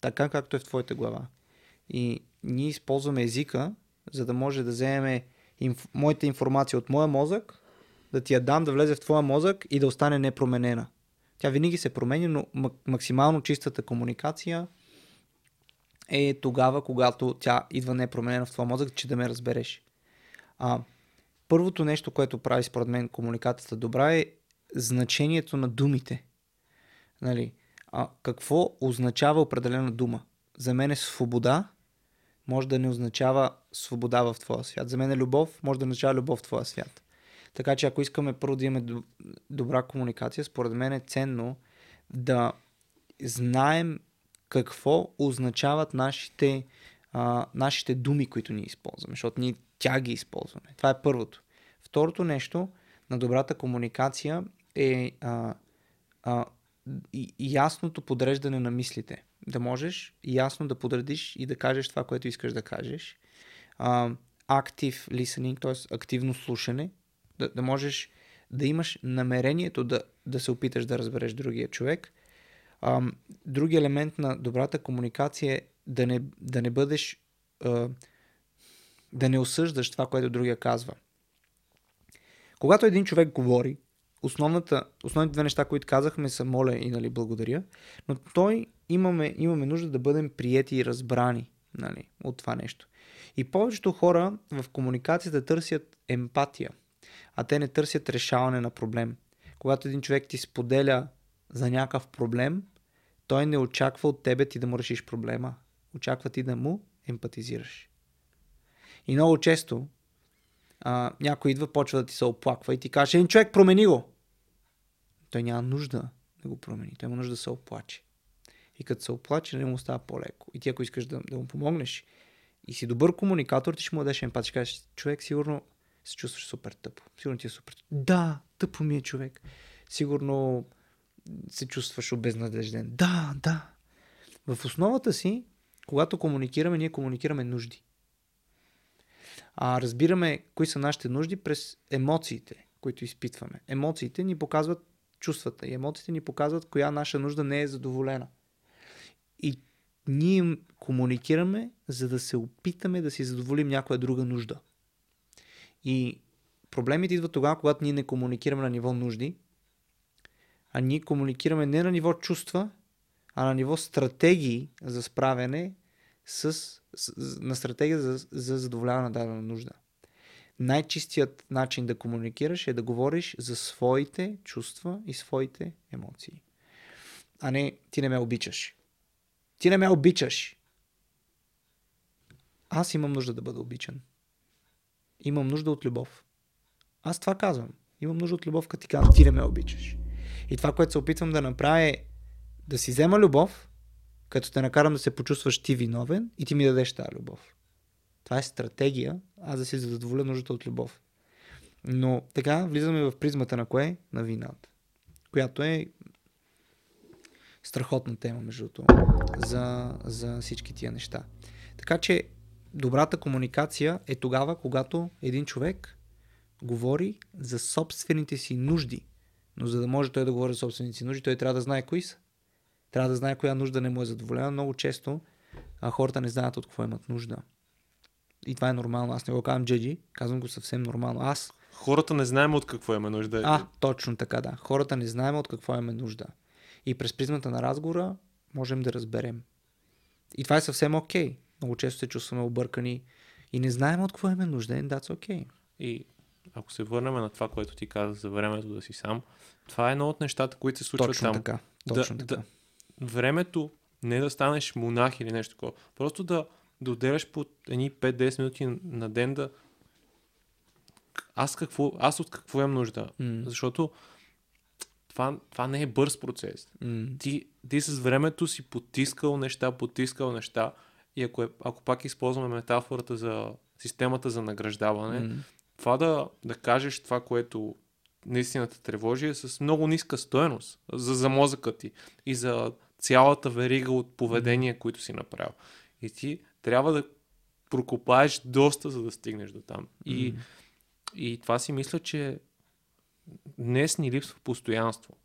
Така както е в твоята глава. И ние използваме езика, за да може да вземем инф... моята информация от моя мозък, да ти я дам да влезе в твоя мозък и да остане непроменена. Тя винаги се променя, но максимално чистата комуникация е тогава, когато тя идва непроменена в твоя мозък, че да ме разбереш. А, първото нещо, което прави според мен комуникацията добра, е значението на думите. Нали? А, какво означава определена дума? За мен е свобода, може да не означава свобода в твоя свят. За мен е любов, може да означава любов в твоя свят. Така че ако искаме първо да имаме добра комуникация, според мен е ценно да знаем какво означават нашите, а, нашите думи, които ние използваме, защото ние тя ги използваме. Това е първото. Второто нещо на добрата комуникация е а, а, и, ясното подреждане на мислите. Да можеш ясно да подредиш и да кажеш това, което искаш да кажеш. А, active listening, т.е. активно слушане. Да, да можеш да имаш намерението да, да се опиташ да разбереш другия човек. А, други елемент на добрата комуникация е да не, да не бъдеш а, да не осъждаш това, което другия казва. Когато един човек говори, основната, основните две неща, които казахме, са моля и, нали, благодаря, но той имаме, имаме нужда да бъдем приети и разбрани. нали, от това нещо. И повечето хора в комуникацията търсят емпатия, а те не търсят решаване на проблем. Когато един човек ти споделя за някакъв проблем, той не очаква от тебе ти да му решиш проблема. Очаква ти да му емпатизираш. И много често а, някой идва, почва да ти се оплаква и ти каже: един човек, промени го! Той няма нужда да го промени. Той има нужда да се оплаче. И като се оплаче, не му става по-леко. И ти, ако искаш да, да му помогнеш и си добър комуникатор, ти ще му дадеш емпатия. Ще кажеш: човек, сигурно се чувстваш супер тъпо. Сигурно ти е супер тъпо. Да, тъпо ми е, човек. Сигурно се чувстваш обезнадежден. Да, да. В основата си, когато комуникираме, ние комуникираме нужди. А разбираме кои са нашите нужди през емоциите, които изпитваме. Емоциите ни показват чувствата и емоциите ни показват коя наша нужда не е задоволена. И ние им комуникираме, за да се опитаме да си задоволим някоя друга нужда. И проблемите идват тогава, когато ние не комуникираме на ниво нужди, а ние комуникираме не на ниво чувства, а на ниво стратегии за справяне с, с, на стратегия за, за задоволяване на дадена нужда. Най-чистият начин да комуникираш е да говориш за своите чувства и своите емоции. А не: ти не ме обичаш. Ти не ме обичаш. Аз имам нужда да бъда обичан. Имам нужда от любов. Аз това казвам. Имам нужда от любов, като ти казвам: ти не ме обичаш. И това, което се опитвам да направя, е да си взема любов, като те накарам да се почувстваш ти виновен и ти ми дадеш тази любов. Това е стратегия, аз да си задоволя нуждата от любов. Но така влизаме в призмата на кое? На вината. Която е страхотна тема, между това, за, за всички тия неща. Така че добрата комуникация е тогава, когато един човек говори за собствените си нужди. Но за да може той да говори за собствените си нужди, той трябва да знае кои са. Трябва да знае коя нужда не му е задоволена. Много често а, хората не знаят от какво имат нужда. И това е нормално. Аз не го казвам джеджи, казвам го съвсем нормално. Аз... Хората не знаем от какво имаме нужда. А, точно така, да. Хората не знаем от какво имаме нужда. И през призмата на разговора можем да разберем. И това е съвсем окей. Okay. Много често се чувстваме объркани и не знаем от какво имаме нужда. And that's okay. И ако се върнем на това, което ти каза за времето да си сам, това е едно от нещата, които се случват точно там. Така, точно да, така. Да, времето не да станеш монах или нещо такова. Просто да да отделяш по едни пет-десет минути на ден да аз, какво, аз от какво имам нужда. Mm. Защото това, това не е бърз процес. Mm. Ти, ти с времето си потискал неща, потискал неща и ако, е, ако пак използваме метафората за системата за награждаване, mm. това да, да кажеш това, което наистина те тревожи, е с много ниска стойност за, за мозъка ти и за цялата верига от поведение, mm. които си направил. И ти трябва да прокопаеш доста, за да стигнеш до там. И, mm. и това си мисля, че днес ни липсва постоянство.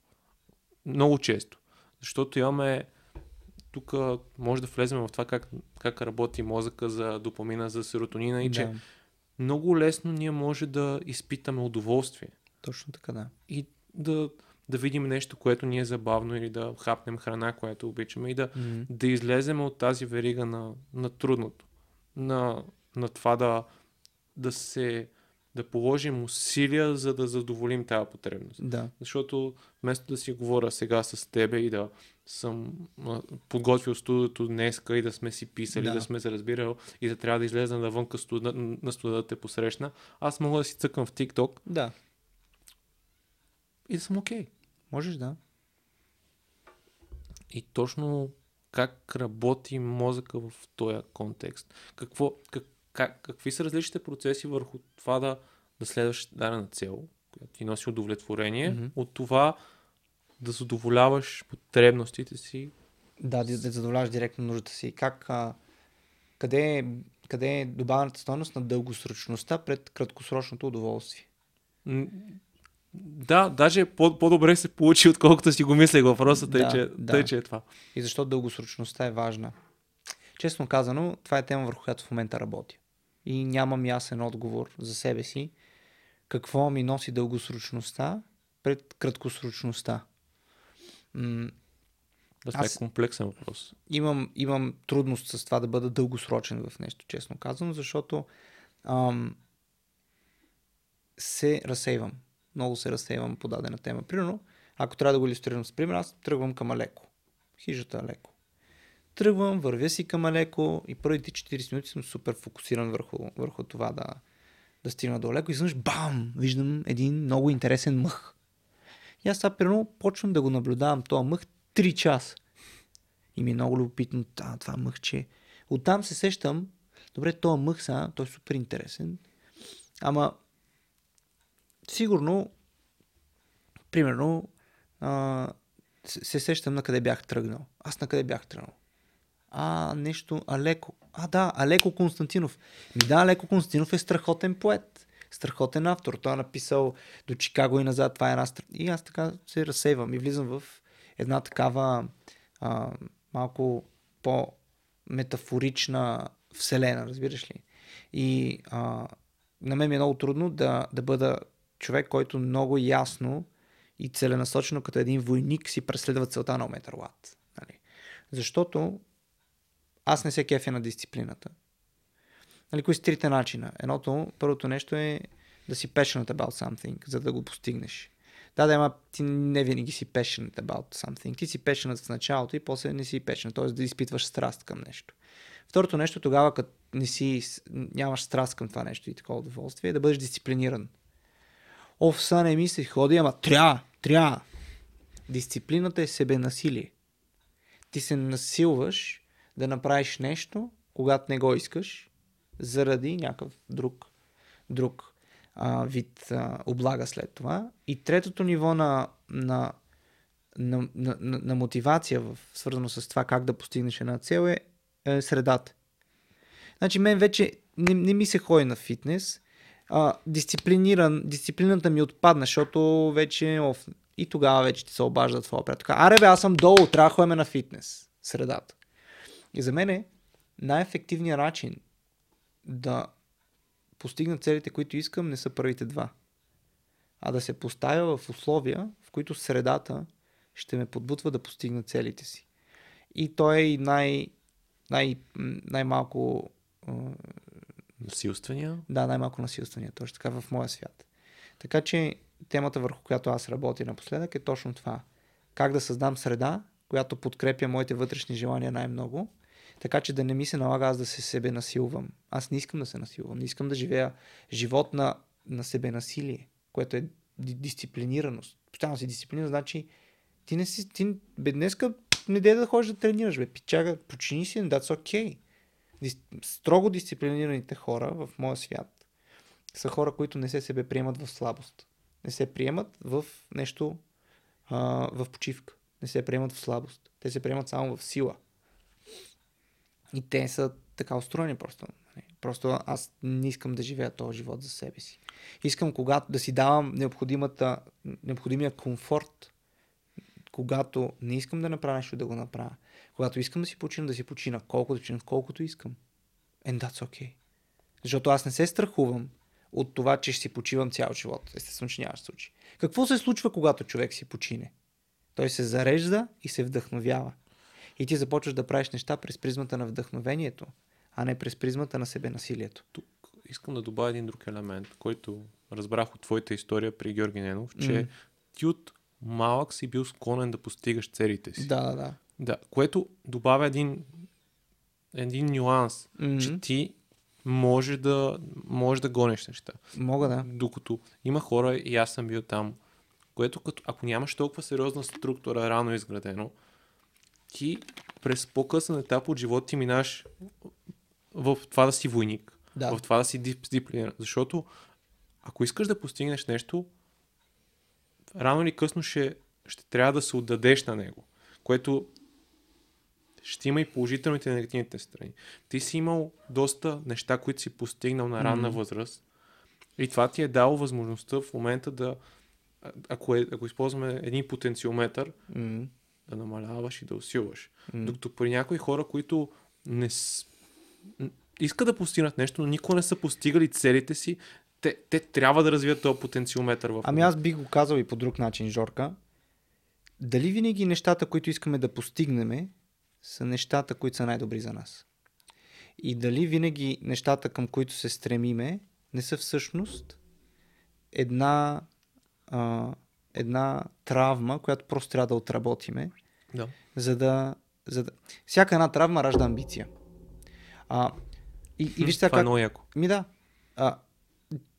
Много често. Защото имаме... Тук може да влезем в това как, как работи мозъка за допамина, за серотонина и да. Че много лесно ние може да изпитаме удоволствие. Точно така, да. И да, да видим нещо, което ни е забавно или да хапнем храна, която обичаме и да, mm-hmm. да излезем от тази верига на, на трудното. На, на това да, да се... да положим усилия, за да задоволим тази потребност. Да. Защото вместо да си говоря сега с тебе и да съм подготвил студото днеска и да сме си писали, да, да сме се разбирали и да трябва да излезна навънка студа, на студа да те посрещна, аз мога да си цъкам в TikTok. Да. И да съм окей. Okay. Можеш, да. И точно как работи мозъка в този контекст? Какво... Как Как, какви са различните процеси върху това да, да следваш дадена цел, която ти носи удовлетворение, mm-hmm. от това да задоволяваш потребностите си? Да, да задоволяваш директно нуждата си. Как, а, къде, е, къде е добавената стойност на дългосрочността пред краткосрочното удоволствие? М- да, даже по- по-добре се получи, отколкото си го мислех въпроса, тъй, да, че, да. Тъй че е това. И защо дългосрочността е важна? Честно казано, това е тема, върху която в момента работя. И нямам ясен отговор за себе си. Какво ми носи дългосрочността пред краткосрочността? М- Да, това е комплексен въпрос. Имам, имам трудност с това да бъда дългосрочен в нещо, честно казвам, защото ам, се разсейвам. Много се разсейвам по дадена тема. Примерно, ако трябва да го илюстрирам с пример, аз тръгвам към Алеко. Хижата Алеко. Тръгвам, вървя си към Алеко и първите четирийсет минути съм супер фокусиран върху, върху това да, да стигна до Алеко и изведнъж бам! Виждам един много интересен мъх. И аз сега примерно почвам да го наблюдавам този мъх три часа. И ми е много любопитно а, това мъхче. Оттам се сещам, добре, този мъх сега, той е супер интересен. Ама сигурно примерно а, се сещам на къде бях тръгнал. Аз на къде бях тръгнал? А, нещо, Алеко. А, да, Алеко Константинов. Ми да, Алеко Константинов е страхотен поет. Страхотен автор. Той е написал до Чикаго и назад. Това е една страна. И аз така се разсейвам и влизам в една такава а, малко по-метафорична вселена, разбираш ли? И а, на мен ми е много трудно да, да бъда човек, който много ясно и целенасочено като един войник си преследва целта на Ометърлат. Нали? Защото аз не се кефя на дисциплината. Нали, кои са трите начина? Едното, първото нещо е да си passionate about something, за да го постигнеш. Да, да, ама ти не винаги си passionate about something. Ти си passionate в началото и после не си passionate, т.е. да изпитваш страст към нещо. Второто нещо тогава, като не си, нямаш страст към това нещо и такова удоволствие, е да бъдеш дисциплиниран. О, в са не мисли, ходи, ама трябва, трябва. Дисциплината е себенасилие. Ти се насилваш да направиш нещо, когато не го искаш, заради някакъв друг, друг а, вид а, облага след това. И третото ниво на, на, на, на, на мотивация, в, свързано с това как да постигнеш една цел, е, е средата. Значи мен вече не, не ми се ходи на фитнес, а, дисциплиниран, дисциплината ми отпадна, защото вече оф, и тогава вече ти се обажда твоя приятел. Аре бе, аз съм долу, трябва да ходим на фитнес. Средата. И за мен е най-ефективният начин да постигна целите, които искам, не са първите два. А да се поставя в условия, в които средата ще ме подбутва да постигна целите си. И той е най- най- най-малко насилствения. Да, най-малко насилствения, точно така в моя свят. Така че темата, върху която аз работя напоследък, е точно това. Как да създам среда, която подкрепя моите вътрешни желания най-много, така че да не ми се налага аз да се себе насилвам. Аз не искам да се насилвам. Не искам да живея живот на, на себе насилие, което е дисциплинираност. Постоянно си дисциплина, значи ти не си, ти бе днеска не дей да ходиш да тренираш, бе, пичага, почини си, that's okay. Дис, строго дисциплинираните хора в моя свят са хора, които не се себе приемат в слабост. Не се приемат в нещо, а, в почивка. Не се приемат в слабост. Те се приемат само в сила. И те са така устроени просто. Просто аз не искам да живея този живот за себе си. Искам когато да си давам необходимата, необходимия комфорт, когато не искам да направя нещо, да го направя. Когато искам да си почина, да си почина. Колкото почина, колкото искам. And that's okay. Защото аз не се страхувам от това, че ще си почивам цял живот. Естествено, че няма да се случи. Какво се случва, когато човек си почине? Той се зарежда и се вдъхновява. И ти започваш да правиш неща през призмата на вдъхновението, а не през призмата на себенасилието. Тук искам да добавя един друг елемент, който разбрах от твоята история при Георги Ненов, че mm. ти от малък си бил склонен да постигаш целите си. Да, да, да. Да, което добавя един, един нюанс, mm-hmm. че ти можеш да, можеш да гониш неща. Мога да. Докато има хора и аз съм бил там, което като, ако нямаш толкова сериозна структура, рано изградено, ти през по-късен етап от живота ти минаш в това да си войник, да. В това да си дисциплиниран. Защото ако искаш да постигнеш нещо, рано или късно ще, ще трябва да се отдадеш на него, което ще има и положителните и негативните страни. Ти си имал доста неща, които си постигнал на ранна mm-hmm. възраст и това ти е дало възможността в момента да, ако, е, ако използваме един потенциометър, mm-hmm. да намаляваш и да усилваш. Mm. Докато при някои хора, които не с... искат да постигнат нещо, но никога не са постигали целите си, те, те трябва да развият този потенциометър. В ами аз бих го казал и по друг начин, Жорка. дали винаги нещата, които искаме да постигнем, са нещата, които са най-добри за нас? И дали винаги нещата, към които се стремиме, не са всъщност една, а, една травма, която просто трябва да отработиме, да. За да, за да... Всяка една травма ражда амбиция. А, и, и вижте, това е много яко. Ми да. А,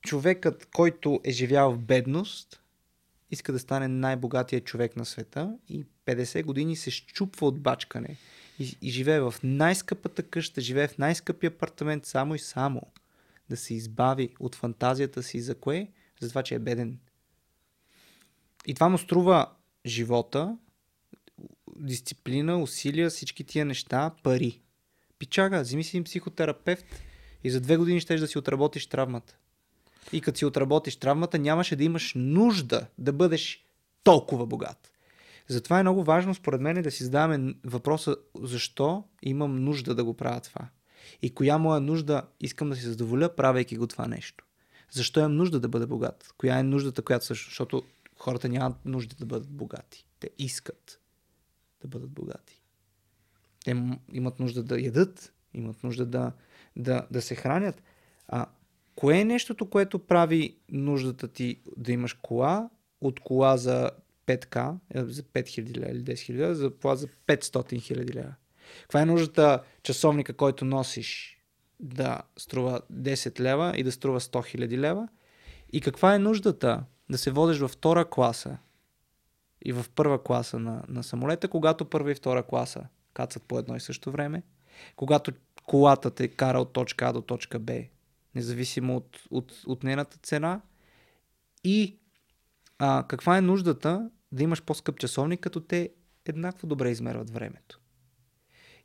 човекът, който е живял в бедност, иска да стане най-богатия човек на света и петдесет години се щупва от бачкане. И, и живее в най-скъпата къща, живее в най-скъпия апартамент само и само да се избави от фантазията си за кое? За това, че е беден. И това му струва живота, дисциплина, усилия, всички тия неща, пари. Пичага, вземи си психотерапевт и за две години щеш да си отработиш травмата. И като си отработиш травмата, нямаше да имаш нужда да бъдеш толкова богат. Затова е много важно, според мен, да си задаваме въпроса, защо имам нужда да го правя това? И коя моя нужда искам да се задоволя, правейки го това нещо? Защо имам нужда да бъда богат? Коя е нуждата, която също? Защото хората нямат нужда да бъдат богати. Те искат да бъдат богати. Те имат нужда да ядат, имат нужда да, да, да се хранят. А кое е нещото, което прави нуждата ти да имаш кола, от кола за пет хиляди, за пет хиляди или десет хиляди, за кола за петстотин хиляди лева? Каква е нуждата часовника, който носиш, да струва десет лева и да струва сто хиляди лева? И каква е нуждата да се водиш във втора класа и в първа класа на, на самолета, когато първа и втора класа кацат по едно и също време, когато колата те кара от точка А до точка Б, независимо от, от, от нейната цена? И а, каква е нуждата да имаш по-скъп часовник, като те еднакво добре измерват времето?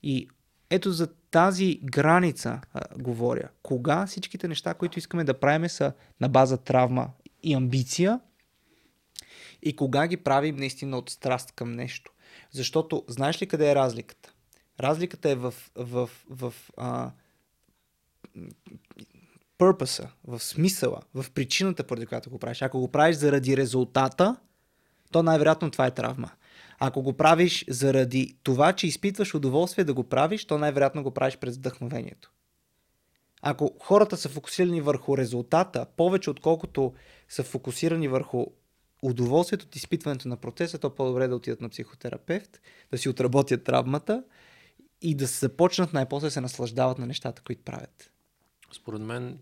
И ето за тази граница а, говоря. Кога всичките неща, които искаме да правим, са на база травма и амбиция, и кога ги правим наистина от страст към нещо? Защото знаеш ли къде е разликата? Разликата е в, в, в, в а, пърпъса, в смисъла, в причината, поради която го правиш. Ако го правиш заради резултата, то най-вероятно това е травма. Ако го правиш заради това, че изпитваш удоволствие да го правиш, то най-вероятно го правиш през вдъхновението. Ако хората са фокусирани върху резултата, повече отколкото са фокусирани върху удоволствието от изпитването на процеса, то по-добре е да отидат на психотерапевт, да си отработят травмата и да се започнат най-после се наслаждават на нещата, които правят. Според мен...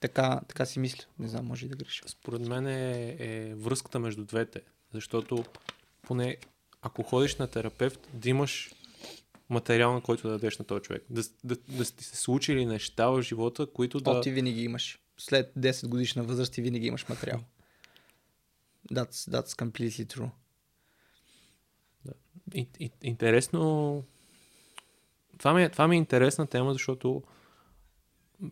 Така, така си мисля. Не знам, може и да греша. Според мен е, е връзката между двете, защото поне... Ако ходиш на терапевт, да имаш материал, на който да дадеш на този човек. Да, да, да сте се случили неща в живота, които да... О, ти винаги имаш. След десет годишна възраст ти винаги имаш материал. That's, that's completely true. Да. И, и, интересно... Това ми, е, това ми е интересна тема, защото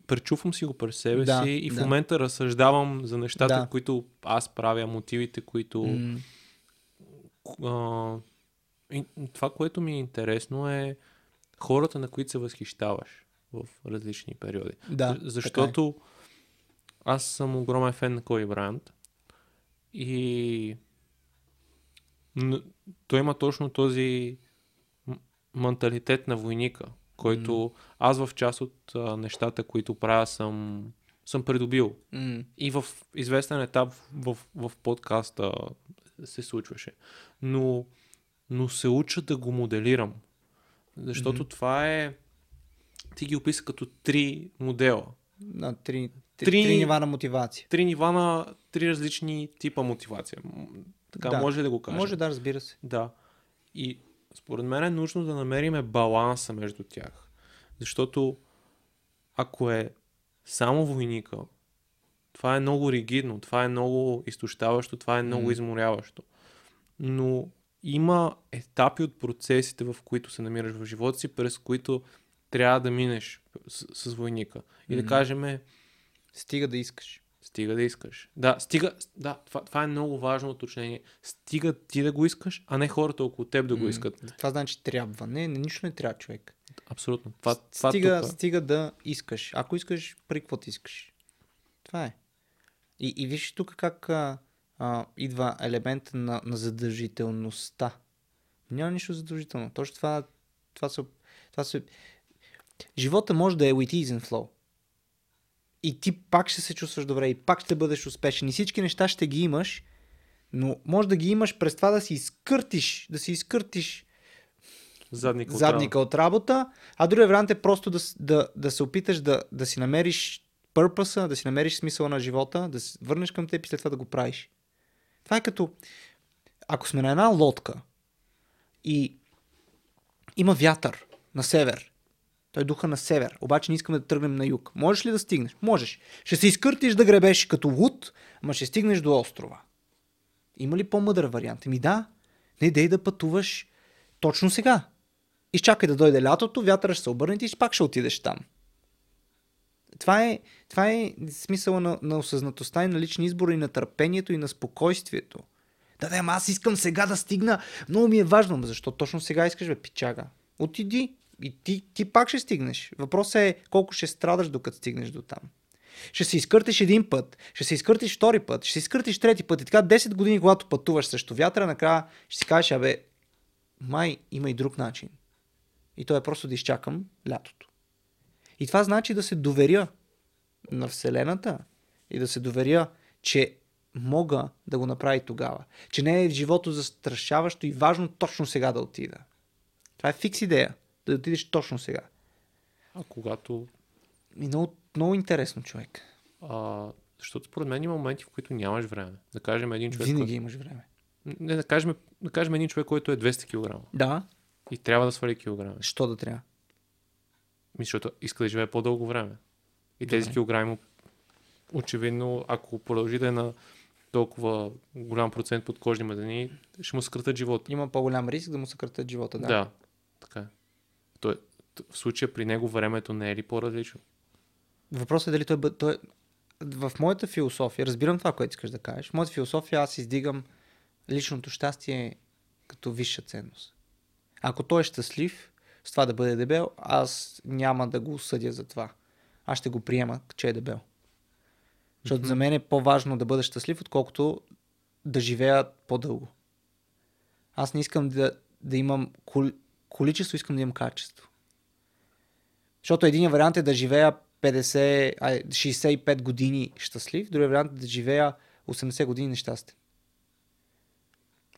пречувам си го през себе да, си и да. в момента разсъждавам за нещата, да. които аз правя, мотивите, които... Mm. Uh, и това, което ми е интересно, е хората, на които се възхищаваш в различни периоди. Да, защото така е. Аз съм огромен фен на Кой Бранд и той има точно този менталитет на войника, който mm. аз в част от а, нещата, които правя, съм, съм придобил. Mm. И в известен етап в, в, в подкаста се случваше. Но, но се уча да го моделирам. Защото mm-hmm. това е... Ти ги описа като три модела. На три, три, три, три нива на мотивация. Три нива на три различни типа мотивация. Така да. Може да го кажем. Може да, разбира се. Да. И според мен е нужно да намерим баланса между тях. Защото ако е само войника, това е много ригидно, това е много изтощаващо, това е много mm. изморяващо. Но има етапи от процесите, в които се намираш в живота си, през които трябва да минеш с, с войника. И mm. да кажем... Стига да искаш. Стига да искаш. Да, стига, да това, това е много важно уточнение. Стига ти да го искаш, а не хората около теб да го искат. Mm. Това значи трябва. Не, не, нищо не трябва, човек. Абсолютно. Това, това стига, стига да искаш. Ако искаш, при какво ти искаш? Това е. И, и виж тук как а, а, идва елемент на, на задължителността. Няма нищо задължително. Точно това, това са... Това са... Живота може да е with ease and flow. И ти пак ще се чувстваш добре и пак ще бъдеш успешен. И всички неща ще ги имаш, но може да ги имаш през това да си изкъртиш, да си изкъртиш задника, задника от, работа. от работа, а другия вариант е просто да, да, да се опиташ да, да си намериш пърпъса, да си намериш смисъла на живота, да се върнеш към теб и след това да го правиш. Това е като, ако сме на една лодка и има вятър на север, той духа на север, обаче не искаме да тръгнем на юг. Можеш ли да стигнеш? Можеш. Ще се изкъртиш да гребеш като луд, ама ще стигнеш до острова. Има ли по-мъдър вариант? Ами да, не дей да пътуваш точно сега. Изчакай да дойде лятото, вятъра ще се обърне и пак ще отидеш там. Това е, това е смисъла на, на осъзнатостта и на лични избори, и на търпението, и на спокойствието. Да, да, ама аз искам сега да стигна. Много ми е важно, защо точно сега искаш, бе, пичага. Отиди и ти, ти пак ще стигнеш. Въпросът е колко ще страдаш, докато стигнеш до там. Ще се изкъртиш един път, ще се изкъртиш втори път, ще се изкъртиш трети път. И така десет години, когато пътуваш срещу вятъра, накрая ще си кажеш, абе, май има и друг начин. И то е просто да изчакам лятото. И това значи да се доверя на Вселената и да се доверя, че мога да го направя тогава. Че не е в живото застрашаващо и важно точно сега да отида. Това е фикс идея. Да отидеш точно сега. А когато... И много, много интересно, човек. А, защото според мен има моменти, в които нямаш време. Да кажем един човек... Винаги кой... имаш време. Не, да кажем, да кажем един човек, който е двеста килограма. Да. И трябва да свали килограми. Що да трябва? Защото иска да живее по-дълго време. И тези килограми, очевидно, ако продължи да е на толкова голям процент подкожни мазнини, ще му съкратят живота. Има по-голям риск да му съкратят живота, да. Да, така. Той, в случая при него времето не е ли по-различно? Въпросът е дали той, той... В моята философия, разбирам това, което искаш да кажеш, в моята философия аз издигам личното щастие като висша ценност. Ако той е щастлив с това да бъде дебел, аз няма да го осъдя за това. Аз ще го приема, че е дебел. Защото mm-hmm. за мен е по-важно да бъда щастлив, отколкото да живея по-дълго. Аз не искам да, да имам кол... количество, искам да имам качество. Защото един вариант е да живея петдесет, шейсет и пет години щастлив, другия вариант е да живея осемдесет години нещастен.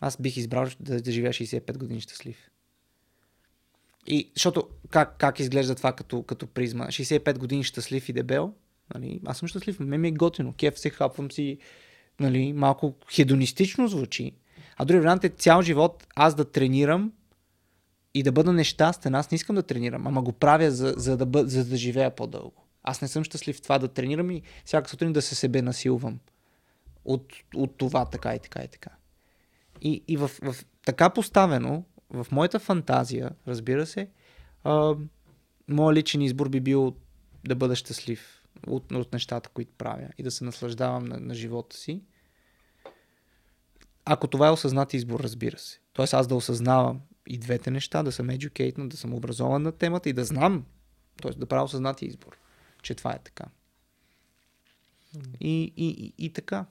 Аз бих избрал да, да живея шейсет и пет години щастлив. И, защото как, как изглежда това като, като призма? шейсет и пет години щастлив и дебел. Нали? Аз съм щастлив, ме ми е готино. Кеф се, хапвам си, нали, малко хедонистично звучи. А другия вариант е цял живот аз да тренирам и да бъда нещастен. Аз не искам да тренирам, ама го правя за, за, да, бъ, за да живея по-дълго. Аз не съм щастлив в това да тренирам и всяка сутрин да се себе насилвам. От, от това така и така и така. И, и в, в така поставено, в моята фантазия, разбира се, а, моят личен избор би бил да бъда щастлив от, от нещата, които правя и да се наслаждавам на, на живота си. Ако това е осъзнат избор, разбира се. Тоест аз да осъзнавам и двете неща, да съм educated, да съм образован на темата и да знам, т.е. да правя осъзнат избор, че това е така. И, и, и, и така.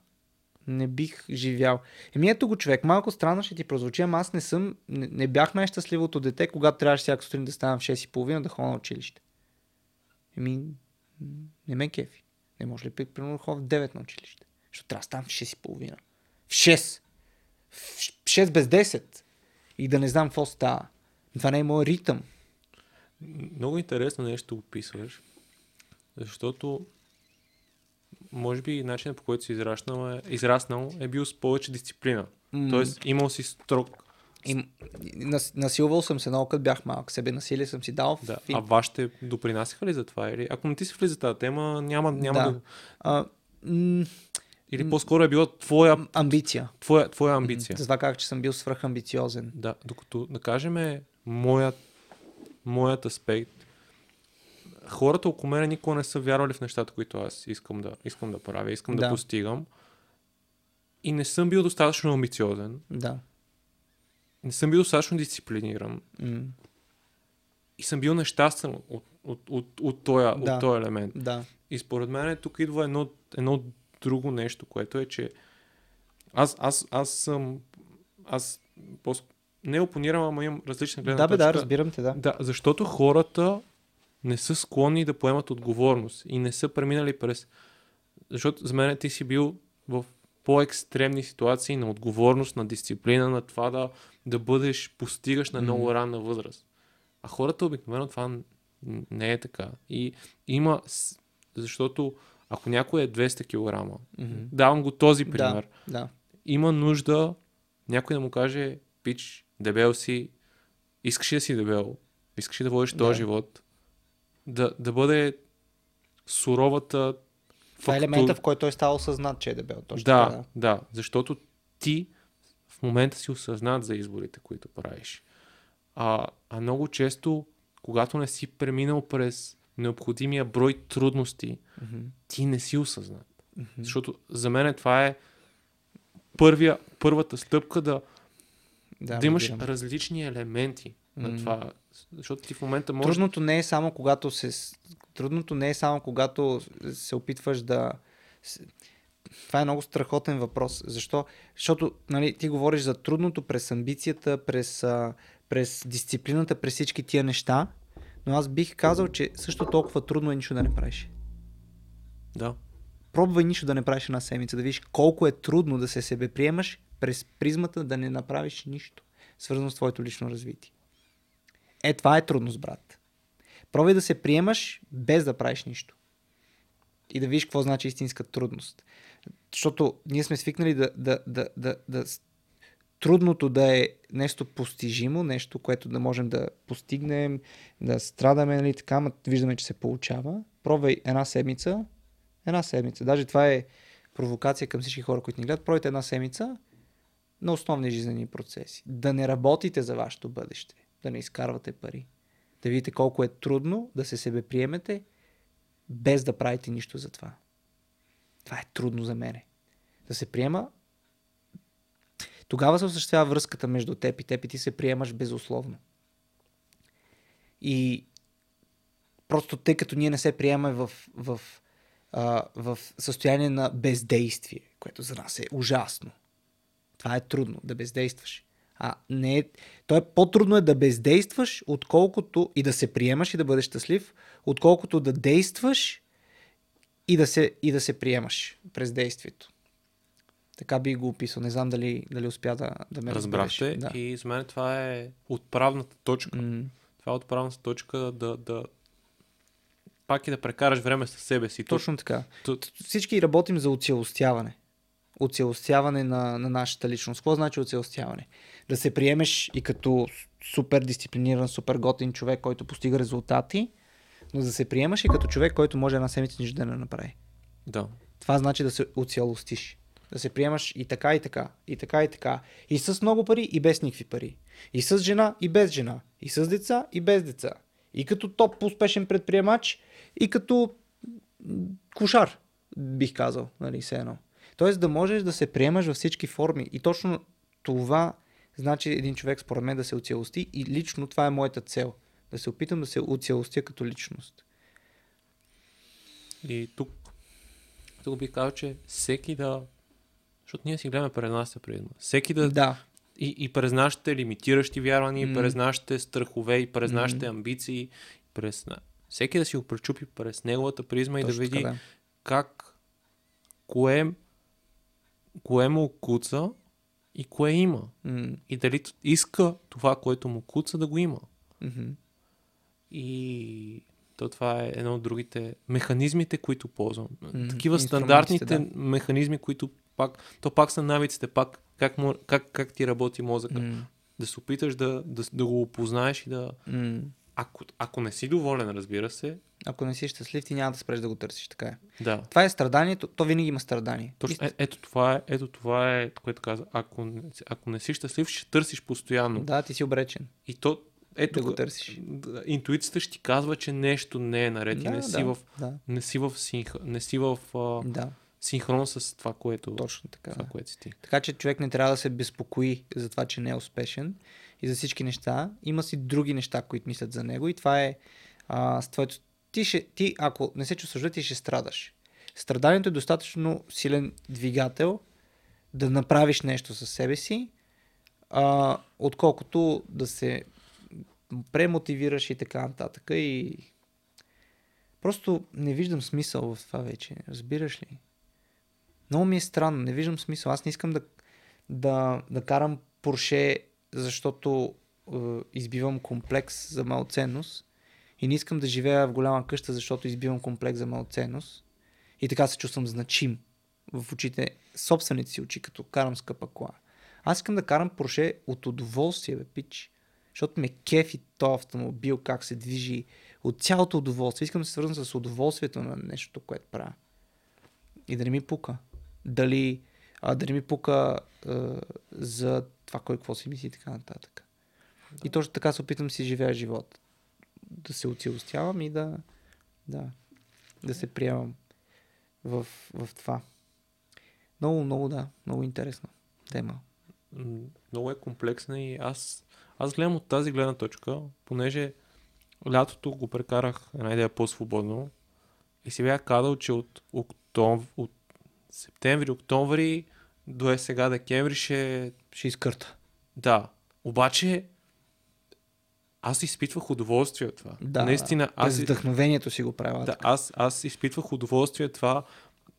Не бих живял. Еми ето го, човек, малко странно ще ти прозвучи, ама аз не съм, не, не бях най-щастливото дете, когато трябваше всяка сутрин да ставам в шест и половина да ходя на училище. Еми, не ме кефи. Не може ли, примерно, ходя в девет на училище? Защото трябва да ставам в шест и половина. В шест. В шест без десет. И да не знам какво става. Това не е моят ритъм. Много интересно нещо описваш, защото може би начинът, по който си израснал е, израснал е бил с повече дисциплина. Mm. Тоест имал си строг. Им, нас, насилвал съм се много, като бях малък. Себе насилие съм си дал. Да. А вашите допринасяха ли за това? Или? Ако не ти си влиза тази тема, няма, няма да... да... А, м- Или по-скоро е било твоя... Амбиция. Твоя, твоя амбиция. Mm-hmm. За това как, че съм бил свръхамбициозен. Да, докато, да кажем, е моят, моят аспект. Хората около мен никога не са вярвали в нещата, които аз искам да, искам да правя, искам да. да постигам. И не съм бил достатъчно амбициозен. Да. Не съм бил достатъчно дисциплиниран. Mm. И съм бил нещастен от, от, от, от, от този да. елемент. Да. И според мен тук идва едно, едно друго нещо, което е, че аз, аз, аз съм аз не опонирам, ама имам различна гледна да, точка. Да, бе, да, разбирам те, да. Да, защото хората не са склонни да поемат отговорност и не са преминали през... Защото за мен ти си бил в по-екстремни ситуации на отговорност, на дисциплина, на това да, да бъдеш, постигаш на много ранна възраст. А хората обикновено това не е така. И има... Защото ако някой е двеста килограма, mm-hmm. давам го този пример, да, да. Има нужда някой да му каже: пич, дебел си, искаш да си дебел, искаш да водиш този да. живот, да, да бъде суровата фактура. Е елемента, в който той става осъзнат, че е дебел. Точно да, да, да, защото ти в момента си осъзнат за изборите, които правиш. А, а много често, когато не си преминал през необходимия брой трудности, mm-hmm. ти не си осъзнат. Mm-hmm. Защото за мен това е първия, първата стъпка да, да, да имаш разбирам. различни елементи mm-hmm. на това. Защото ти в момента можеш... Трудното не е само когато се... Трудното не е само когато се опитваш да... Това е много страхотен въпрос. Защо? Защото, нали, ти говориш за трудното през амбицията, през, през дисциплината, през всички тия неща. Но аз бих казал, че също толкова трудно е нищо да не правиш. Да. Пробвай нищо да не правиш една седмица, да видиш колко е трудно да се себе приемаш през призмата да не направиш нищо, свързано с твоето лично развитие. Е, това е трудност, брат. Пробвай да се приемаш без да правиш нищо. И да видиш какво значи истинска трудност. Защото ние сме свикнали да... да, да, да, да трудното да е нещо постижимо, нещо, което да можем да постигнем, да страдаме, нали, така, но виждаме, че се получава. Пробвай една седмица, една седмица. Даже това е провокация към всички хора, които ни гледат. Пробвайте една седмица на основни жизнени процеси. Да не работите за вашето бъдеще, да не изкарвате пари. Да видите колко е трудно да се себе приемете без да правите нищо за това. Това е трудно за мене. Да се приема. Тогава се осъществява връзката между теб и теб и ти се приемаш безусловно. И просто тъй като ние не се приемаме в, в, а, в състояние на бездействие, което за нас е ужасно. Това е трудно, да бездействаш. А не е... То е по-трудно е да бездействаш, отколкото и да се приемаш и да бъдеш щастлив, отколкото да действаш и да се, и да се приемаш през действието. Така би го описал. Не знам дали, дали успя да, да ме разбереш. Разбрахте да. И за мен това е отправната точка. Mm. Това е отправната точка да, да... пак и да прекараш време със себе си. Точно така. То... Всички работим за оцелостяване. Оцелостяване на, на нашата личност. Какво значи оцелостяване? Да се приемеш и като супер дисциплиниран, супер готин човек, който постига резултати, но да се приемаш и като човек, който може една седмица нищо да не направи. Да. Това значи да се оцелостиш. Да се приемаш и така, и така, и така, и така. И с много пари, и без никакви пари. И с жена, и без жена. И с деца, и без деца. И като топ успешен предприемач, и като кошар, бих казал, нали, все едно. Тоест да можеш да се приемаш във всички форми. И точно това значи един човек, според мен, да се оцелости. И лично това е моята цел. Да се опитам да се оцелостя като личност. И тук, тук бих казал, че всеки да... Защото ние си гледаме през нас предимно. Всеки да... да. И, и през нашите лимитиращи вярвания, mm. през нашите страхове, и през mm. нашите амбиции. И през... Всеки да си го пречупи през неговата призма. Точно и да види така, да. Как... Кое... Кое му куца и кое има. Mm. И дали иска това, което му куца, да го има. Mm-hmm. И... То това е едно от другите механизмите, които ползвам. Mm. Такива стандартните да. механизми, които пак, то пак са навиците, пак как, му, как, как ти работи мозъка. Mm. Да се опиташ да, да, да го опознаеш и да... Mm. Ако, ако не си доволен, разбира се... Ако не си щастлив, ти няма да спреш да го търсиш, така е. Да. Това е страданието, то винаги има страдание. Точно, е, ето, това е, ето това е, което каза, ако, ако не си щастлив, ще търсиш постоянно. Да, ти си обречен. И то... Ето, да го търсиш. Интуицията ще ти казва, че нещо не е наред. Да, не, си да, в, да. не си в, синхр... не си в а... да. синхрон с това, което, точно така, това, да. което си ти. Така че човек не трябва да се безпокои за това, че не е успешен и за всички неща. Има си други неща, които мислят за него и това е а, с твоето... Ти, ще, ти ако не се чувстваш, ти ще страдаш. Страданието е достатъчно силен двигател да направиш нещо със себе си, а, отколкото да се премотивираш и така нататък. И просто не виждам смисъл в това вече, разбираш ли? Много ми е странно, не виждам смисъл. Аз не искам да, да, да карам Порше, защото е, избивам комплекс за малоценност. И не искам да живея в голяма къща, защото избивам комплекс за малоценност. И така се чувствам значим в очите, собствените си очи, като карам скъпа кола. Аз искам да карам Порше от удоволствие, бе, пич. Защото ме кефи този автомобил, как се движи, от цялото удоволствие. Искам да се свързвам с удоволствието на нещото, което правя. И да не ми пука. Дали, а, да не ми пука е, за това кой какво си мисли и така нататък. Да. И точно така се опитвам си живея живот. Да се оцелостявам и да, да, да се приемам в, в това. Много, много да. Много интересна тема. Много е комплексна и аз, аз гледам от тази гледна точка, понеже лятото го прекарах една идея по-свободно и си бях казал, че от, октомври, от септември, октомври до е сега декември ще... ще изкърта. Да. Обаче аз изпитвах удоволствие от това. Да, наистина, аз... вдъхновението си го правя. Да, аз, аз изпитвах удоволствие от това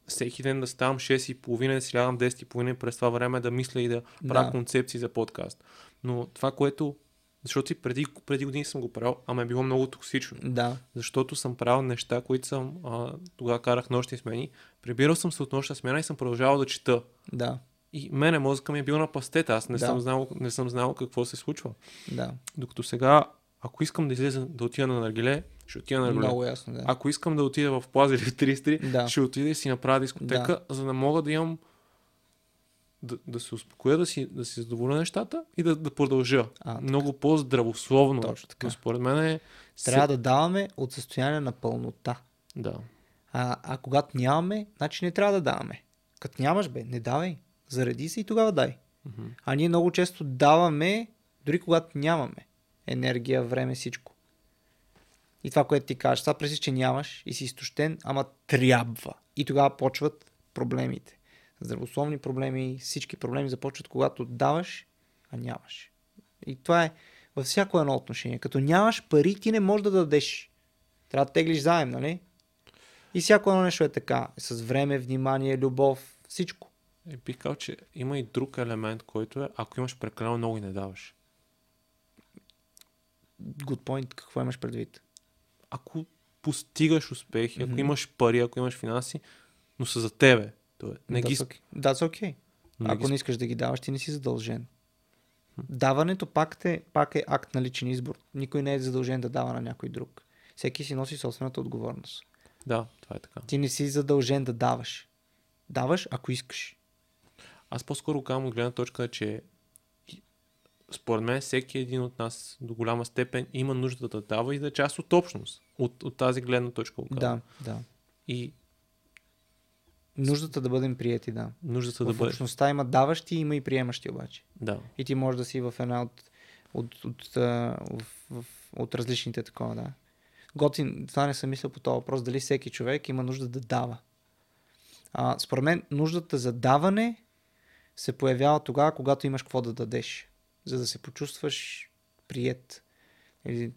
всеки ден да ставам шест и половина, да си лягам десет и половина, през това време да мисля и да правя да. концепции за подкаст. Но това, което... защото преди, преди години съм го правил, ама е било много токсично. Да. Защото съм правил неща, които съм... А, тогава карах нощни смени. Прибирал съм се от нощна смена и съм продължавал да чета. Да. И мене мозъка ми е бил на пастета. Аз не, да. съм, знал, не съм знал какво се случва. Да. Докато сега, ако искам да излеза да отида на наргиле, ще отида на наргиле. Много ясно, да. Ако искам да отида в Плаза или тридесет и три, да. ще отида и си направя дискотека, да. за да мога да имам... Да, да се успокоя, да си, да си задоволя нещата и да, да продължа. А, много по-здравословно. Точно така. Според мен е... Трябва да даваме от състояние на пълнота. Да. А, а когато нямаме, значи не трябва да даваме. Като нямаш, бе, не давай. Заради се и тогава дай. Uh-huh. А ние много често даваме, дори когато нямаме енергия, време, всичко. И това, което ти кажеш, това пресиш, че нямаш и си изтощен, ама трябва. И тогава почват проблемите. Здравословни проблеми, всички проблеми започват, когато даваш, а нямаш. И това е във всяко едно отношение. Като нямаш пари, ти не можеш да дадеш. Трябва да теглиш заем, нали? И всяко едно нещо е така. С време, внимание, любов, всичко. Е, бих казал, че има и друг елемент, който е, ако имаш прекалено много и не даваш. Good point. Какво имаш предвид? Ако постигаш успехи, mm-hmm. ако имаш пари, ако имаш финанси, но са за тебе. Е. Не That's ги... okay. That's okay. Не Ако ги... не искаш да ги даваш, ти не си задължен. Hmm. Даването пак е, пак е акт на личен избор. Никой не е задължен да дава на някой друг. Всеки си носи собствената отговорност. Да, това е така. Ти не си задължен да даваш. Даваш, ако искаш. Аз по-скоро казвам от гледна точка, че според мен всеки един от нас до голяма степен има нужда да дава и да е част от общност. От, от тази гледна точка. Да, да. И нуждата да бъдем приети, да. Нуждата да бъдем. В общността има даващи, има и приемащи обаче. Да. И ти можеш да си в една от, от, от, от, от, от различните такова, да. Готин, това не съм мислял по този въпрос, дали всеки човек има нужда да дава. А, според мен нуждата за даване се появява тогава, когато имаш какво да дадеш, за да се почувстваш приет. Или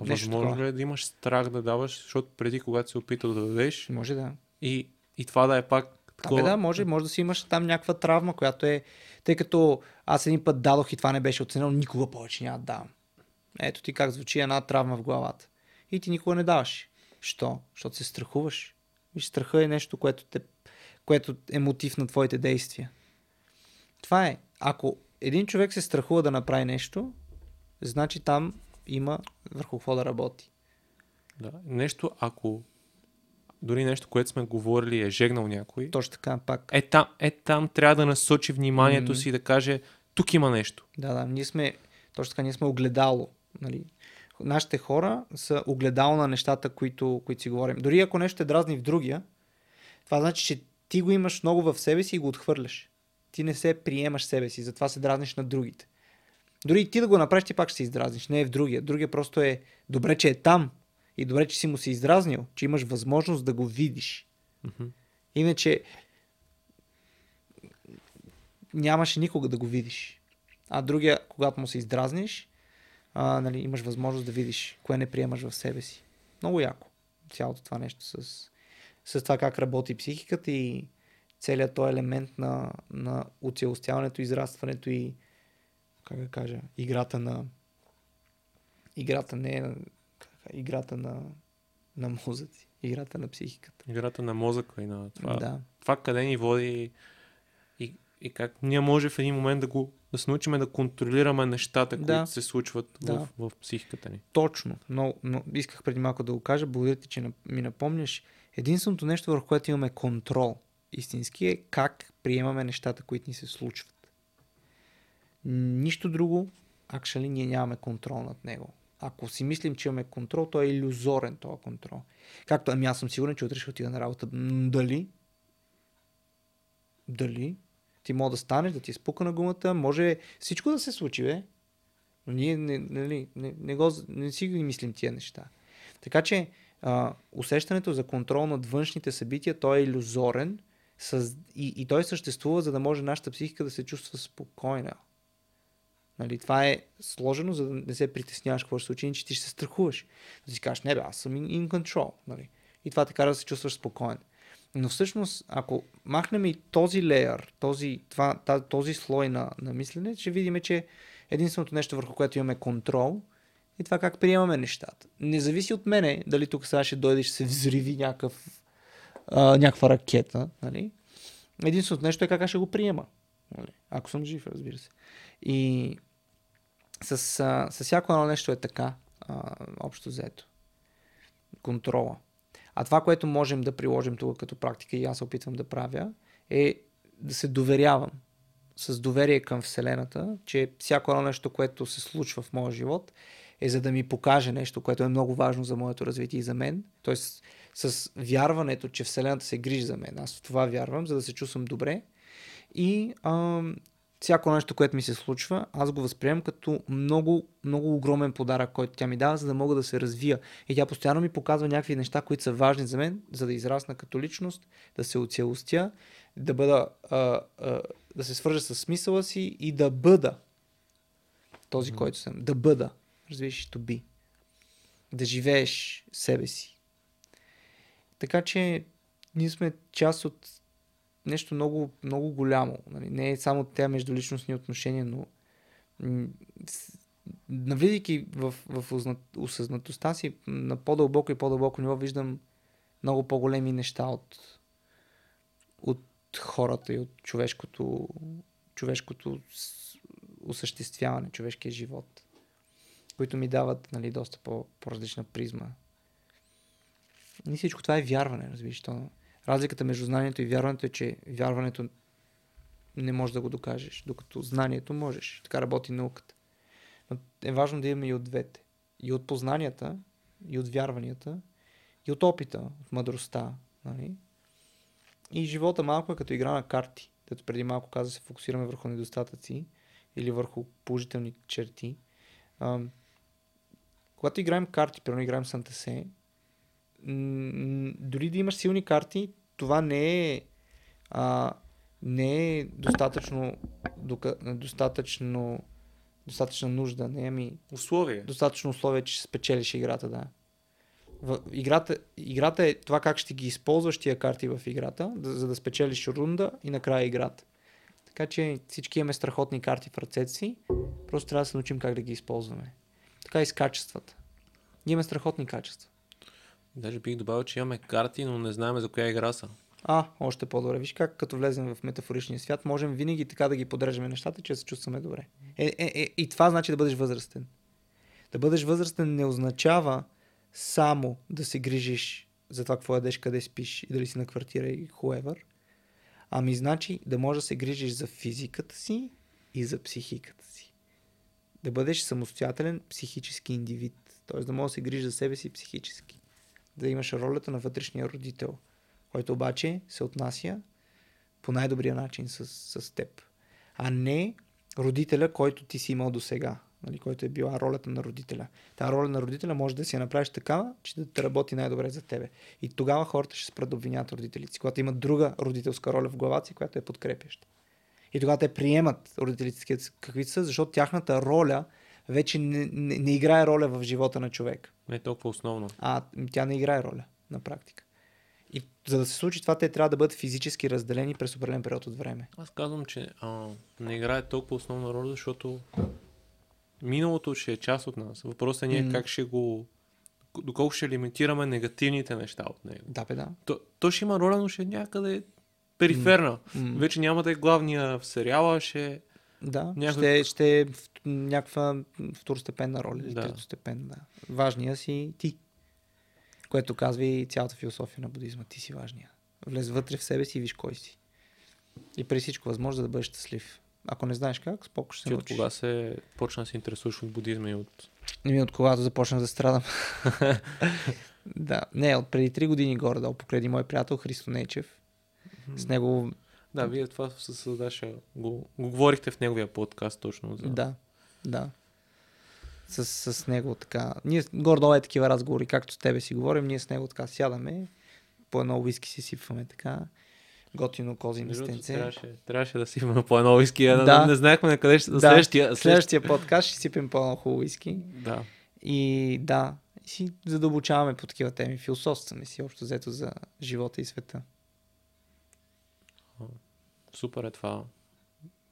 а възможно е да имаш страх да даваш, защото преди когато се опитал да дадеш... Може да. И И това да е пак... Такова... Да, може, може да си имаш там някаква травма, която е... Тъй като аз един път дадох и това не беше оценено, никога повече няма да давам. Ето ти как звучи една травма в главата. И ти никога не даваш. Що? Защото се страхуваш. Виж, страха е нещо, което, те... което е мотив на твоите действия. Това е. Ако един човек се страхува да направи нещо, значи там има върху какво да работи. Да, нещо ако... Дори нещо, което сме говорили, е жегнал някой. Точно така, пак. Е там, е, там трябва да насочи вниманието mm-hmm. си и да каже, тук има нещо. Да, да, ние сме, точно така, ние сме огледало. Нали? Нашите хора са огледало на нещата, които, които си говорим. Дори ако нещо е дразни в другия, това значи, че ти го имаш много в себе си и го отхвърляш. Ти не се приемаш себе си, затова се дразниш на другите. Дори и ти да го направиш, ти пак ще се издразниш. Не е в другия. Другия просто е добре, че е там. И добре, че си му се издразнил, че имаш възможност да го видиш. Mm-hmm. Иначе нямаше никога да го видиш. а другия, когато му се издразниш, а, нали, имаш възможност да видиш кое не приемаш в себе си. Много яко. Цялото това нещо с, с това как работи психиката и целият този елемент на, на оцелостяването, израстването и как да кажа, играта на играта не играта на, на мозъци, играта на психиката. Играта на мозъка и на това. Да. Това къде ни води и, и как ние може в един момент да го да се научим да контролираме нещата, да. които се случват да. в, в психиката ни. Точно. Но, но исках преди малко да го кажа. Благодаря ти, че ми напомняш. Единственото нещо, върху което имаме контрол истински, е как приемаме нещата, които ни се случват. Нищо друго, actually, ние нямаме контрол над него. Ако си мислим, че имаме контрол, той е илюзорен този контрол. Както, ами аз съм сигурен, че утре ще отида на работа. Дали? Дали? Ти може да станеш, да ти спука на гумата, може всичко да се случи, бе. Но ние не, не, не, не, го, не си ги мислим тия неща. Така че а, усещането за контрол над външните събития, той е илюзорен със, и, и той съществува, за да може нашата психика да се чувства спокойна. Нали, това е сложено, за да не се притесняваш какво ще случи, иначе ти ще се страхуваш. Да си кажеш, не бе, аз съм in, in control. Нали? И това те кара да се чувстваш спокоен. Но всъщност, ако махнем и този леер, този, това, този слой на, на мислене, ще видим, че единственото нещо, върху което имаме контрол, е това как приемаме нещата. Не зависи от мене, дали тук сега ще дойдеш, се взриви някакъв, а, някаква ракета. Нали? Единственото нещо е как ще го приема. Нали? Ако съм жив, разбира се. И с, а, с всяко едно нещо е така, а, общо взето. Контрола. А това, което можем да приложим тук като практика и аз се опитвам да правя, е да се доверявам с доверие към Вселената, че всяко едно нещо, което се случва в моя живот, е за да ми покаже нещо, което е много важно за моето развитие и за мен. Тоест с вярването, че Вселената се грижи за мен. Аз в това вярвам, за да се чувствам добре. И а, всяко нещо, което ми се случва, аз го възприемам като много, много огромен подарък, който тя ми дава, за да мога да се развия. И тя постоянно ми показва някакви неща, които са важни за мен, за да израсна като личност, да се оцелостя, да бъда, а, а, да се свържа с смисъла си и да бъда този, mm. който съм. Да бъда. Развиш и тоби. Да живееш себе си. Така че ние сме част от нещо много, много голямо. Не е само тези междуличностни отношения, но навлизайки в, в осъзнатостта си на по-дълбоко и по-дълбоко ниво, виждам много по-големи неща от, от хората и от човешкото, човешкото осъществяване, човешкия живот, които ми дават, нали, доста по, по-различна призма. И всичко това е вярване, разбираш. Разликата между знанието и вярването е, че вярването не можеш да го докажеш, докато знанието можеш. Така работи науката. Но е важно да имаме и от двете. И от познанията, и от вярванията, и от опита, от мъдростта. Нали? И живота малко е като игра на карти. Като преди малко каза, се фокусираме върху недостатъци или върху положителни черти. А, когато играем карти, примерно играем Сантасе, дори да имаш силни карти, това не е, а, не е достатъчно, дока, достатъчно достатъчна нужда, не е ми условие. Достатъчно условие, че спечелиш играта, да. В, играта, играта е това как ще ги използваш тия карти в играта, да, за да спечелиш рунда и накрая играта. Така че всички имаме страхотни карти в ръцете си, просто трябва да се научим как да ги използваме. Така и с качествата. Имаме страхотни качества. Даже бих добавил, че имаме карти, но не знаем за коя игра са. А, още по-добре. Виж как, като влезем в метафоричния свят, можем винаги така да ги подреждаме нещата, че да се чувстваме добре. Е, е, е, и това значи да бъдеш възрастен. Да бъдеш възрастен не означава само да се грижиш за това какво ядеш, къде спиш и дали си на квартира и хуевър. Ами значи да можеш да се грижиш за физиката си и за психиката си. Да бъдеш самостоятелен психически индивид. Т.е. да можеш да се грижиш за себе си психически. Да имаш ролята на вътрешния родител, който обаче се отнася по най-добрия начин с, с теб. А не родителя, който ти си имал досега, нали, който е била ролята на родителя. Та роля на родителя може да си я направиш такава, че да те работи най-добре за тебе. И тогава хората ще спрат да обвиняват родителите си, когато имат друга родителска роля в главата си, която е подкрепяща. И тогава те приемат родителите какви са, защото тяхната роля вече не, не, не играе роля в живота на човек. Не е толкова основно. А тя не играе роля на практика. И за да се случи това, те трябва да бъдат физически разделени през определен период от време. Аз казвам, че а, не играе толкова основна роля, защото миналото ще е част от нас. Въпросът е ние mm. как ще го... доколко ще елиминираме негативните неща от него. Да, бе, да. То, то ще има роля, но ще е някъде периферна. Mm. Вече няма да е главния в сериала, ще... Да, някъде... ще, ще е в, някаква второстепенна роля. Да. Третостепенна. Важния си ти. Което казва и цялата философия на будизма. Ти си важния. Влез вътре в себе си и виж кой си. И при всичко възможно да бъдеш щастлив. Ако не знаеш как, споко ще се научиш. Ти от кога се почна да се интересуваш от будизма и от... И от когато започнах да страдам. Да. Не, от преди три години горе-долу покрай мой приятел Христо Нечев. Mm-hmm. С него... Да, вие това се създаше. Го, го говорихте в неговия подкаст точно. За... Да, да. С, с него така. Ние горе-долу е такива разговори, както с тебе си говорим, ние с него така сядаме, по едно уиски си сипваме така. Готино кози инвестенция. Трябваше, трябваше да сипваме по едно уиски. Да. Не, не знаехме на къде ще... Да. Следващия, следващия подкаст ще сипем по едно хубаво уиски. Да. И да, си задълбочаваме по такива теми. Философстваме си общо взето за живота и света. Супер е това.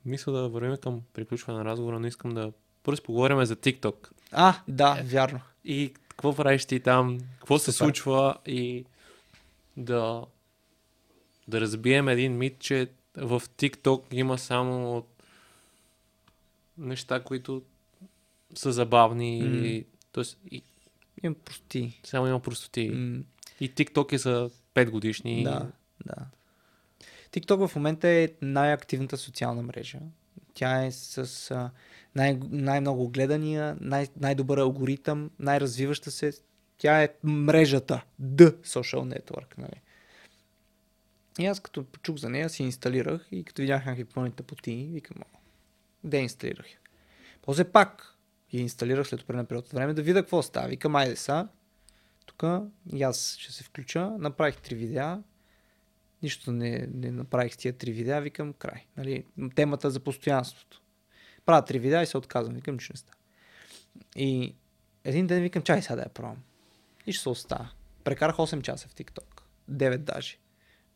Мисля да вървим към приключване на разговора, но искам да първо поговорим за TikTok. А, да, вярно. И какво правиш ти там, какво Супер. се случва и да, да разбием един мит, че в TikTok има само неща, които са забавни. Mm. И, тоест, и... Има простоти. Само има простоти. Mm. И TikTok е за пет годишни. Да, да. TikTok в момента е най-активната социална мрежа. Тя е с а, най- най-много гледания, най- най-добър алгоритъм, най-развиваща се. Тя е мрежата The Social Network. Нали? И аз като почух за нея, си инсталирах и като видях някакви пълни тъпоти, викам, де инсталирах я. После пак я инсталирах след определен период от време да видя какво става. Викам, айде са, тук и аз ще се включа, направих три видеа. Нищо не, не направих с тия три видеа, викам край. Нали? Темата за постоянството. Правя три видеа и се отказвам, викам нищо не става. И един ден викам, чай сега да я пробвам. И ще се остава. Прекарах осем часа в TikTok. девет даже.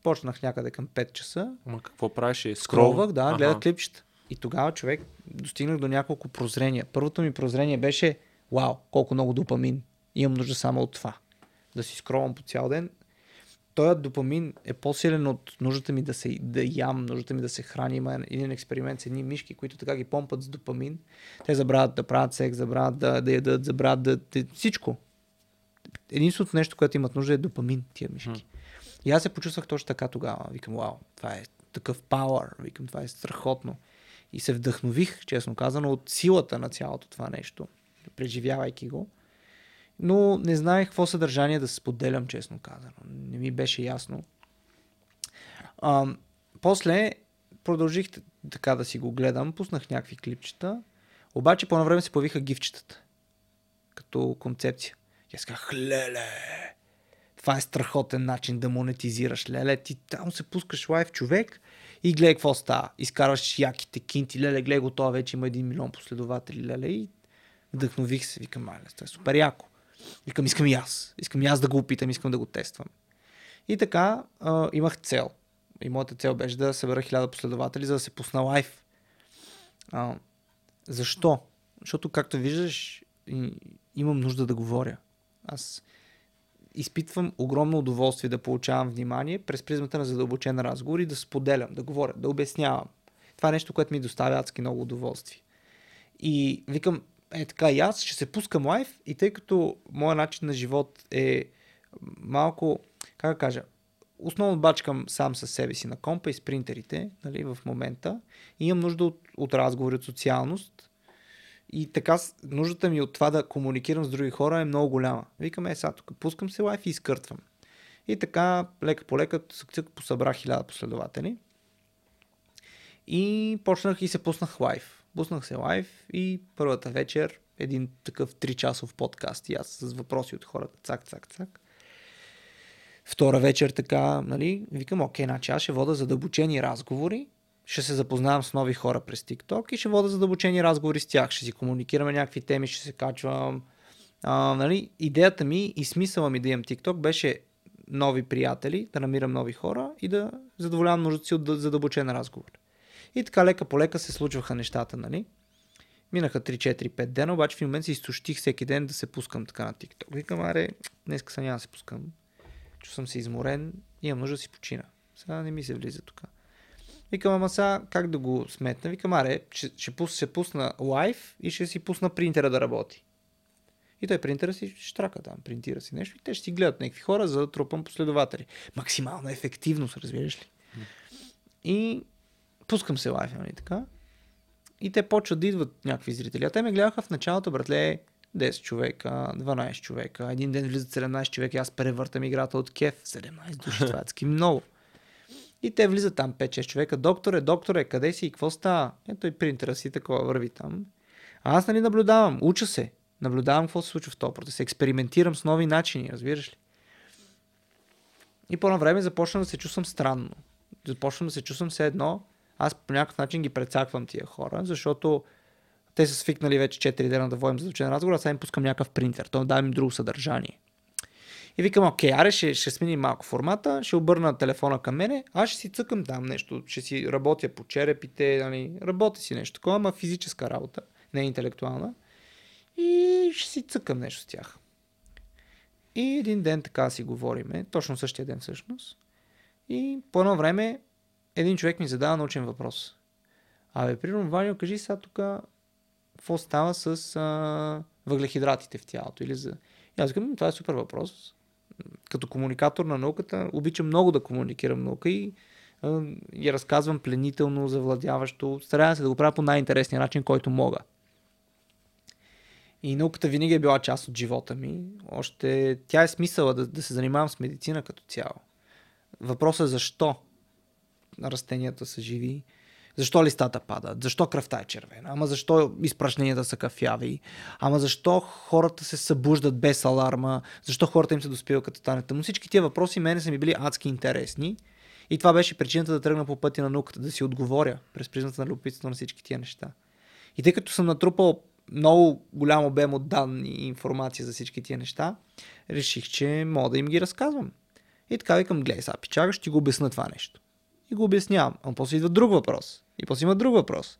Почнах някъде към пет часа. Ама какво правиш? Е, скролвах, да, гледах клипчета. И тогава човек достигнах до няколко прозрения. Първото ми прозрение беше, вау, колко много допамин. Имам нужда само от това. Да си скролвам по цял ден. Той допамин е по-силен от нуждата ми да се да ям, нуждата ми да се храни. Има един експеримент с едни мишки, които така ги помпат с допамин. Те забравят да правят секс, забравят да, да ядат, забравят да... Всичко. Единственото нещо, което имат нужда е допамин, тия мишки. Mm. И аз се почувствах точно така тогава. Викам, вау, това е такъв пауър. Викам, това е страхотно. И се вдъхнових, честно казано, от силата на цялото това нещо, преживявайки го. Но не знаех какво съдържание да се споделям, честно казано. Не ми беше ясно. А, после продължих така да си го гледам, пуснах някакви клипчета, обаче по едно време се появиха гифчетата. Като концепция. И аз казах, леле, това е страхотен начин да монетизираш. Леле, ти там се пускаш лайв човек и гледай какво става. Изкарваш яките кинти, леле, гледай го, това вече има един милион последователи, леле. И вдъхнових се, викам, мале, това е супер яко. Викам, искам и аз. Искам и аз да го опитам, искам да го тествам. И така а, имах цел. И моята цел беше да събера хиляда последователи, за да се пусна лайв. А, защо? Защото, както виждаш, имам нужда да говоря. Аз изпитвам огромно удоволствие да получавам внимание през призмата на задълбочен разговор и да споделям, да говоря, да обяснявам. Това е нещо, което ми доставя адски много удоволствие. И викам, е така и аз ще се пускам лайв и тъй като моят начин на живот е малко, как да кажа, основно бачкам сам със себе си на компа и с принтерите, нали, в момента. И имам нужда от, от разговори, от социалност и така нуждата ми от това да комуникирам с други хора е много голяма. Викам, е сега тук, пускам се лайв и изкъртвам. И така, лека по лека, посъбрах хиляда последователи и почнах и се пуснах лайв. Пуснах се лайв и първата вечер един такъв три часов подкаст и аз с въпроси от хората, цак, цак, цак. Втора вечер така, нали, викам, окей, наче аз ще вода задълбочени разговори ще се запознавам с нови хора през TikTok и ще водя задълбочени разговори с тях, ще си комуникираме някакви теми, ще се качвам. А, нали, идеята ми и смисъла ми да имам TikTok беше нови приятели, да намирам нови хора и да задоволявам нуждата си от задълбочен разговор. И така лека по лека се случваха нещата, нали? Минаха три четири пет дена, обаче в момент се изтощих всеки ден да се пускам така на TikTok. Викам, аре, днеска сега няма да се пускам, че съм се изморен, имам нужда да си почина. Сега не ми се влиза тук. Викам, ама сега как да го сметна? Викам, аре, ще, ще, пус, ще пусна лайв и ще си пусна принтера да работи. И той принтера си штрака там, принтира си нещо и те ще си гледат някакви хора, за да трупам последователи. Максимална ефективност, разбираш ли? Mm. И пускам се лайв, нали така. И те почват да идват някакви зрители. А те ме гледаха в началото, братле, десет човека, дванайсет човека, един ден влизат седемнайсет човека, аз превъртам играта от кеф, седемнайсет души, това е адски много. И те влизат там пет шест човека, докторе, докторе, къде си и какво става? Ето и принтера си такова върви там. А аз нали наблюдавам, уча се, наблюдавам какво се случва в този процес, експериментирам с нови начини, разбираш ли? И по едно време започвам да се чувствам странно. Започвам да се чувствам все едно, аз по някакъв начин ги прецаквам тия хора, защото те са свикнали вече четири дена да водим задълбочен разговор, а сега им пускам някакъв принтер, той дава им друго съдържание. И викам, окей, аре, ще, ще сменим малко формата, ще обърна телефона към мене, аз ще си цъкам там нещо, ще си работя по черепите, нали, работя си нещо такова, ама физическа работа, не интелектуална. И ще си цъкам нещо с тях. И един ден така си говориме, точно същия ден всъщност. И по едно време един човек ми задава научен въпрос. Абе, примерно, Ваньо, кажи сега тук, какво става с а, въглехидратите в тялото? Или за... И аз казвам, това е супер въпрос. Като комуникатор на науката, обичам много да комуникирам наука и а, я разказвам пленително, завладяващо. Старая се да го правя по най-интересния начин, който мога. И науката винаги е била част от живота ми. Още тя е смисъла да, да се занимавам с медицина като цяло. Въпросът е защо растенията са живи, защо листата падат, защо кръвта е червена, ама защо изпрашненията са кафяви, ама защо хората се събуждат без аларма, защо хората им се доспива като стане тъмно. Всички тия въпроси мене са ми били адски интересни и това беше причината да тръгна по пътя на науката, да си отговоря през призната на любопитството на всички тия неща. И тъй като съм натрупал много голям обем от данни и информация за всички тия неща, реших, че мога да им ги разказвам. И така викам, гледай, сега пичага, ще ти го обясна това нещо. И го обяснявам. А после идва друг въпрос. И после има друг въпрос.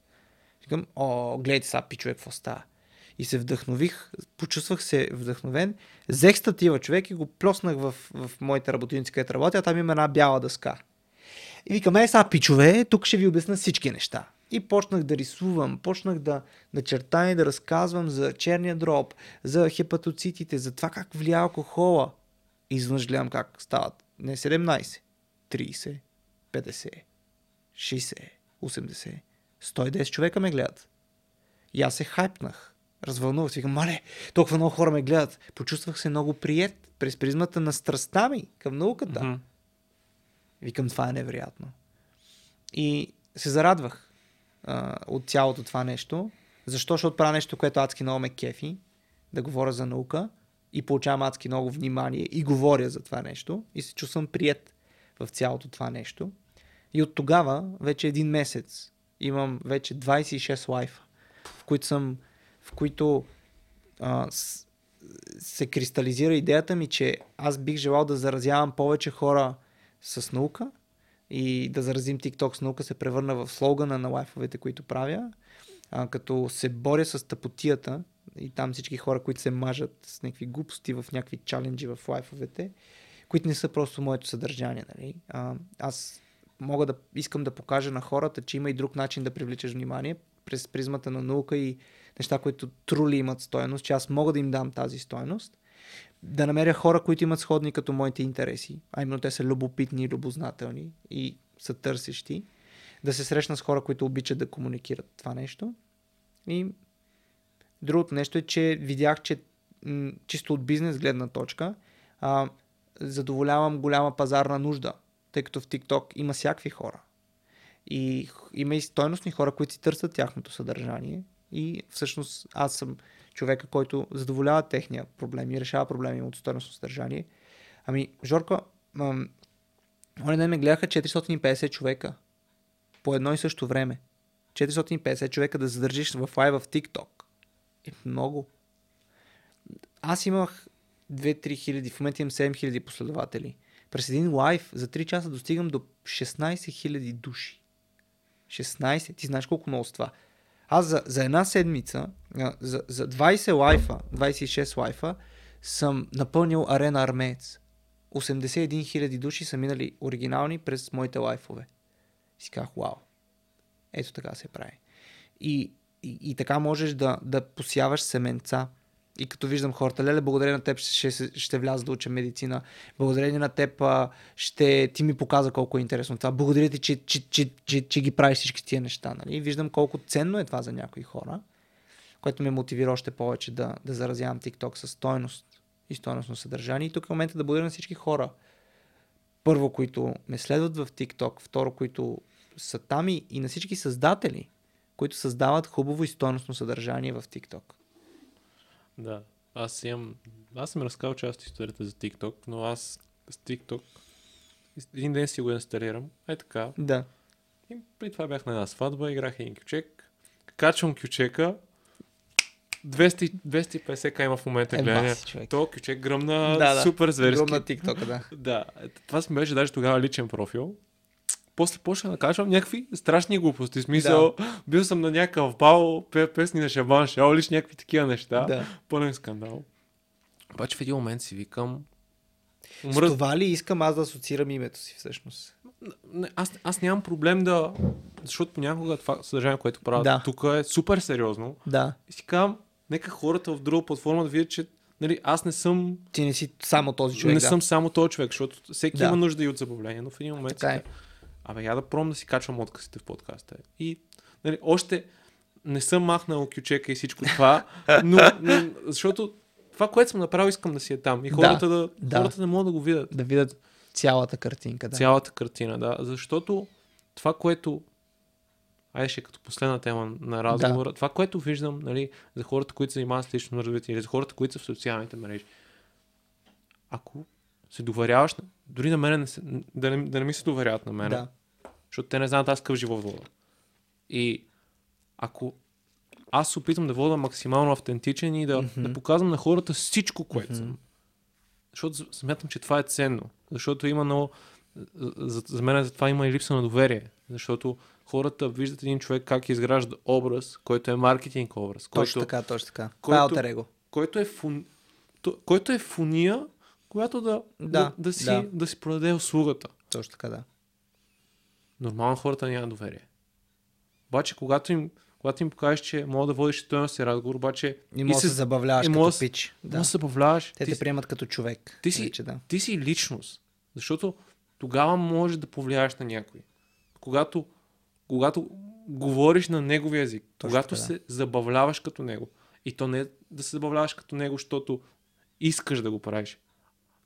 Викам, о, гледайте сега, пичове, какво става? И се вдъхнових, почувствах се вдъхновен. Взех статива човек и го плеснах в, в моите работилници, където работя, а там има една бяла дъска. И викам, е, сега, пичове, тук ще ви обясна всички неща. И почнах да рисувам, почнах да, да чертая и да разказвам за черния дроб, за хепатоцитите, за това как влияе алкохола. Извънж гледам как стават не седемнайсет, трийсет, петдесет, шейсет, осемдесет, сто и десет човека ме гледат. И аз се хайпнах, развълнувах, викам, мале, толкова много хора ме гледат. Почувствах се много прият през призмата на страстта ми към науката. Mm-hmm. Викам, това е невероятно. И се зарадвах а, от цялото това нещо. Защо? Защото правя нещо, което адски много ме кефи, да говоря за наука и получавам адски много внимание и говоря за това нещо и се чувствам прият в цялото това нещо. И от тогава, вече един месец, имам вече двайсет и шест лайфа, в които, съм, в които а, с, се кристализира идеята ми, че аз бих желал да заразявам повече хора с наука и да заразим TikTok с наука се превърна в слогана на лайфовете, които правя, а, като се боря с тъпотията и там всички хора, които се мажат с някакви глупости в някакви чаленджи в лайфовете, които не са просто моето съдържание. Нали? А, аз мога да искам да покажа на хората, че има и друг начин да привличаш внимание през призмата на наука и неща, които трули имат стойност, че аз мога да им дам тази стойност. Да намеря хора, които имат сходни като моите интереси, а именно те са любопитни и любознателни и са търсещи. Да се срещна с хора, които обичат да комуникират това нещо. И другото нещо е, че видях, че м- чисто от бизнес гледна точка а, задоволявам голяма пазарна нужда, тъй като в TikTok има всякакви хора. И има и стойностни хора, които си търсят тяхното съдържание. И всъщност аз съм човека, който задоволява техния проблем и решава проблеми от стойностно съдържание. Ами, Жорко, онзи ден ме гледаха четиристотин и петдесет човека. по едно и също време. четиристотин и петдесет човека да задържиш в лайв в TikTok е много. Аз имах две-три хиляди, в момента имам седем хиляди последователи. През един лайв за три часа достигам до шестнайсет хиляди души. шестнайсет, ти знаеш колко много с това. Аз за, за една седмица, за, за двайсет лайфа, двайсет и шест лайфа, съм напълнил арена Армеец. осемдесет и един хиляди души са минали оригинални през моите лайфове. И си казах, вау, ето така се прави. И, и, и така можеш да, да посяваш семенца. И като виждам хората, леле, благодарение на теб ще, ще, ще вляза да уча медицина. Благодарение на теб ще ти ми показа колко е интересно това. Благодаря ти, че, че, че, че, че ги правиш всички тия неща. Нали? Виждам колко ценно е това за някои хора, което ме мотивира още повече да, да заразявам TikTok със стойност и стойностно съдържание. И тук е момента да благодаря на всички хора. Първо, които ме следват в TikTok, второ, които са там и, и на всички създатели, които създават хубаво и стойностно съдържание в TikTok. Да, аз имам, аз съм разказал част историята за TikTok, но аз с TikTok един ден си го инсталирам, е така. Да. И при това бях на една сватба, играх един кючек, качвам кючека, двеста, двеста и петдесет ка има в момента е, гледания. То кючек гръмна, да, да, супер зверски. Гръмна TikTok, да. Да, това си беше даже тогава личен профил. После почна да качвам някакви страшни глупости. Смисъл, да. Бил съм на някакъв бал, пея песни на Шабан Шаол, лиш някакви такива неща. Да. Пълен скандал. Обаче в един момент си викам... Умръз... С това ли искам аз да асоциирам името си всъщност? Не, аз, аз нямам проблем да... Защото понякога това съдържание, което правят да. тук е супер сериозно. Да. И си казвам, нека хората в друга платформа да видят, че нали, аз не съм... Ти не си само този човек. Не да. съм само този човек, защото всеки да. има нужда и от забавление, но в един момент... Абе, я да пробвам да си качвам отказите в подкаста. И нали, още не съм махнал кючека и всичко това, но, но защото това, което съм направил, искам да си е там. И хората да, да, хората да. не могат да го видят. Да видят цялата картинка. Да. Цялата картина, да. Защото това, което... Айде ще като последна тема на разговора. Да. Това, което виждам нали, за хората, които се занимават с лично развитие или за хората, които са в социалните мрежи. Ако... се доверяваш, дори на мене не се, да, не, да не ми се доверяват на мене, да. защото те не знаят аз къв живот вода. И ако аз се опитам да вода максимално автентичен и да, mm-hmm. да показвам на хората всичко, което mm-hmm. съм, защото смятам, че това е ценно, защото има много, за, за мен за това има и липса на доверие, защото хората виждат един човек как изгражда образ, който е маркетинг образ. Който, точно така, точно така. Който, който, е фун, то, който е фуния, която да, да, да, да, си, да. да си продаде услугата. Точно така, да. Нормално хората няма доверие. Обаче, когато им, когато им покажеш, че мога да водиш този си разговор, обаче... И може да се забавляваш като мога, пич. Да. Може да забавляваш. Те ти, те приемат като човек. Ти си, вече, да. ти си личност. Защото тогава можеш да повлияеш на някой. Когато, когато говориш на неговия език. Точно когато така, се да. забавляваш като него. И то не е да се забавляваш като него, защото искаш да го правиш.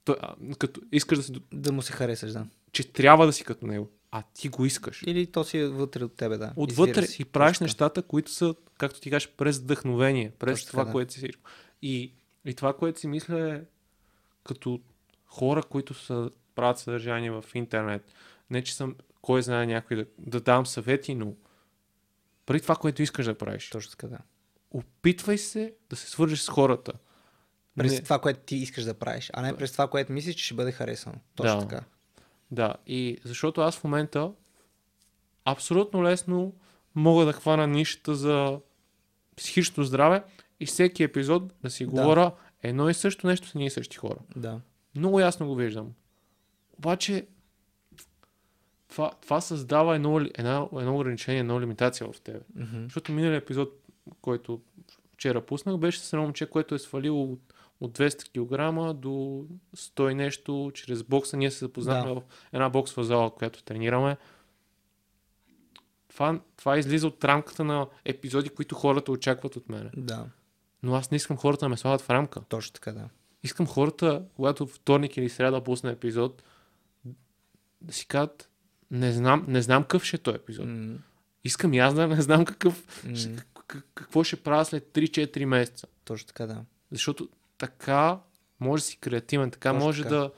Той, а, като искаш да си... Да му се харесаш, да. Че трябва да си като него, а ти го искаш. Или то си вътре от тебе, да. Отвътре си, и правиш точно. Нещата, които са, както ти кажеш, през вдъхновение, през точно това, да. което си всичко. И, и това, което си мисля е като хора, които са, правят съдържание в интернет. Не, че съм кой знае някой да, да давам съвети, но преди това, което искаш да правиш. Точно така, да. Опитвай се да се свържеш с хората. През не. това, което ти искаш да правиш, а не да. през това, което мислиш, че ще бъде харесано. Точно да. така. Да, и защото аз в момента абсолютно лесно мога да хвана нишата за психично здраве и всеки епизод да си да. говоря едно и също нещо с ние същи хора. Да. Много ясно го виждам. Обаче това, това създава едно, едно, едно ограничение, една лимитация в тебе. Mm-hmm. Защото миналия епизод, който вчера пуснах, беше с едно момче, което е свалило от от двеста килограма до сто и нещо, чрез бокса. Ние се запознахме да. в една боксова зала, която тренираме. Това, това излиза от рамката на епизоди, които хората очакват от мене. Да. Но аз не искам хората да ме слагат в рамка. Точно така, да. Искам хората, когато вторник или сряда пусна епизод, да си кажат, не знам, не знам какъв ще е този епизод. Mm. Искам и аз да не знам какъв, mm. какво ще правя след три-четири месеца. Точно така, да. Защото така може да си креативен, така Точно може така. Да,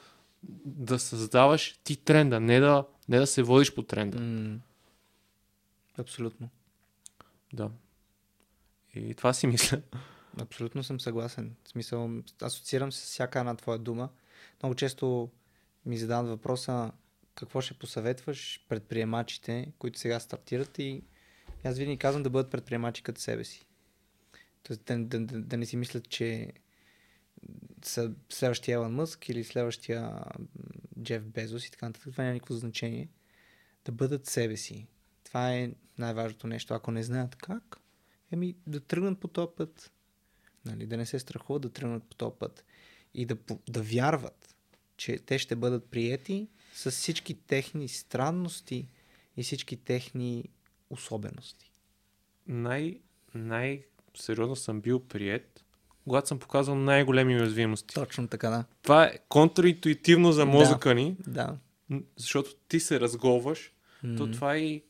да създаваш ти тренда, не да, не да се водиш по тренда. Mm. Абсолютно. Да. И това си мисля. Абсолютно съм съгласен. В смисъл, асоциирам се с всяка една твоя дума. Много често ми задават въпроса какво ще посъветваш предприемачите, които сега стартират, и аз винаги казвам да бъдат предприемачи като себе си. Тоест да, да, да, да не си мислят, че са следващия Елън Мъск или следващия Джеф Безос и така нататък. Това няма никакво значение. Да бъдат себе си. Това е най-важното нещо. Ако не знаят как, еми да тръгнат по този път. Нали, да не се страхуват, да тръгнат по този път. И да, да вярват, че те ще бъдат приети с всички техни странности и всички техни особености. Най- най-сериозно съм бил приет, когато съм показал най-големи уязвимости. Точно така, да. Това е контраинтуитивно за мозъка да, ни, да. Защото ти се разговаш, mm. то това е...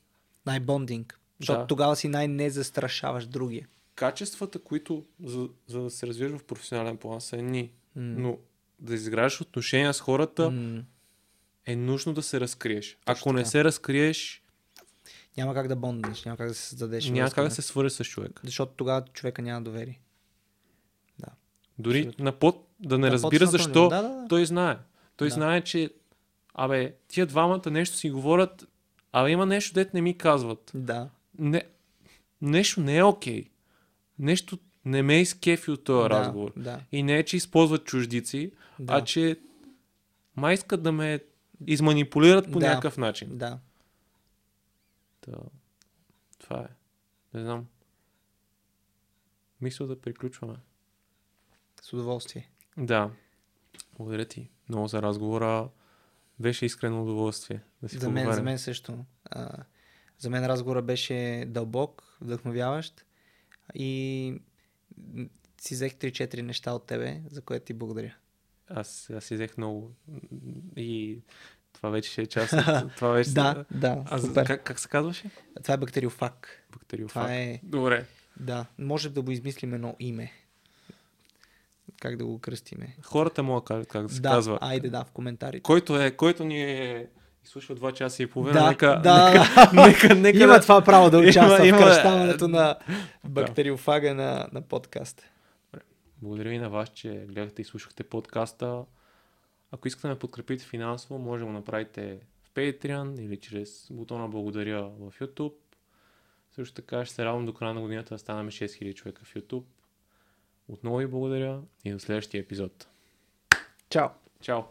най-бондинг. Защото да. Тогава си най-не застрашаваш другия. Качествата, които за, за да се развиваш в професионален план са едни, mm. но да изграждаш отношения с хората mm. е нужно да се разкриеш. Точно Ако така. не се разкриеш... няма как да бонднеш, няма как да се създадеш. Няма как да се свързеш с човек. Защото тогава човека няма доверие. Да. Дори абсолютно. на под да не на разбира защо, да, да, да. той знае. Той да. знае, че абе, тия двамата нещо си говорят, абе има нещо, дето не ми казват. Да. Не, нещо не е окей. Okay. Нещо не ме изкефи от този да, разговор. Да. И не е, че използват чуждици, да. а че май искат да ме изманипулират по да. някакъв начин. Да. Това е. Не знам. Мисля да приключваме. С удоволствие. Да. Благодаря ти много за разговора. Беше искрено удоволствие. Да си за, мен, за мен също. А, за мен разговора беше дълбок, вдъхновяващ. И си взех три-четири неща от тебе, за което ти благодаря. Аз, аз си взех много. И... това вече ще е част от... това вече... да, да. А, супер. Как, как се казваше? Това е бактериофаг. Бактериофаг. Това е... добре. Да. Може да го измислим едно име. Как да го кръстиме. Хората могат да кажат как да се да, казва. Айде, да, в коментарите. Който е, който ни е изслушал два часа и половина, да, нека, да. нека, нека, нека... има това право да участва има, в кръщаването има... на бактериофага да. на, на подкаста. Благодаря и на вас, че гледахте и слушахте подкаста. Ако искате да ме подкрепите финансово, може да го направите в Patreon или чрез бутона Благодаря в YouTube. Също така ще се радвам до края на годината да станаме шест хиляди човека в YouTube. Отново ви благодаря и до следващия епизод. Чао! Чао!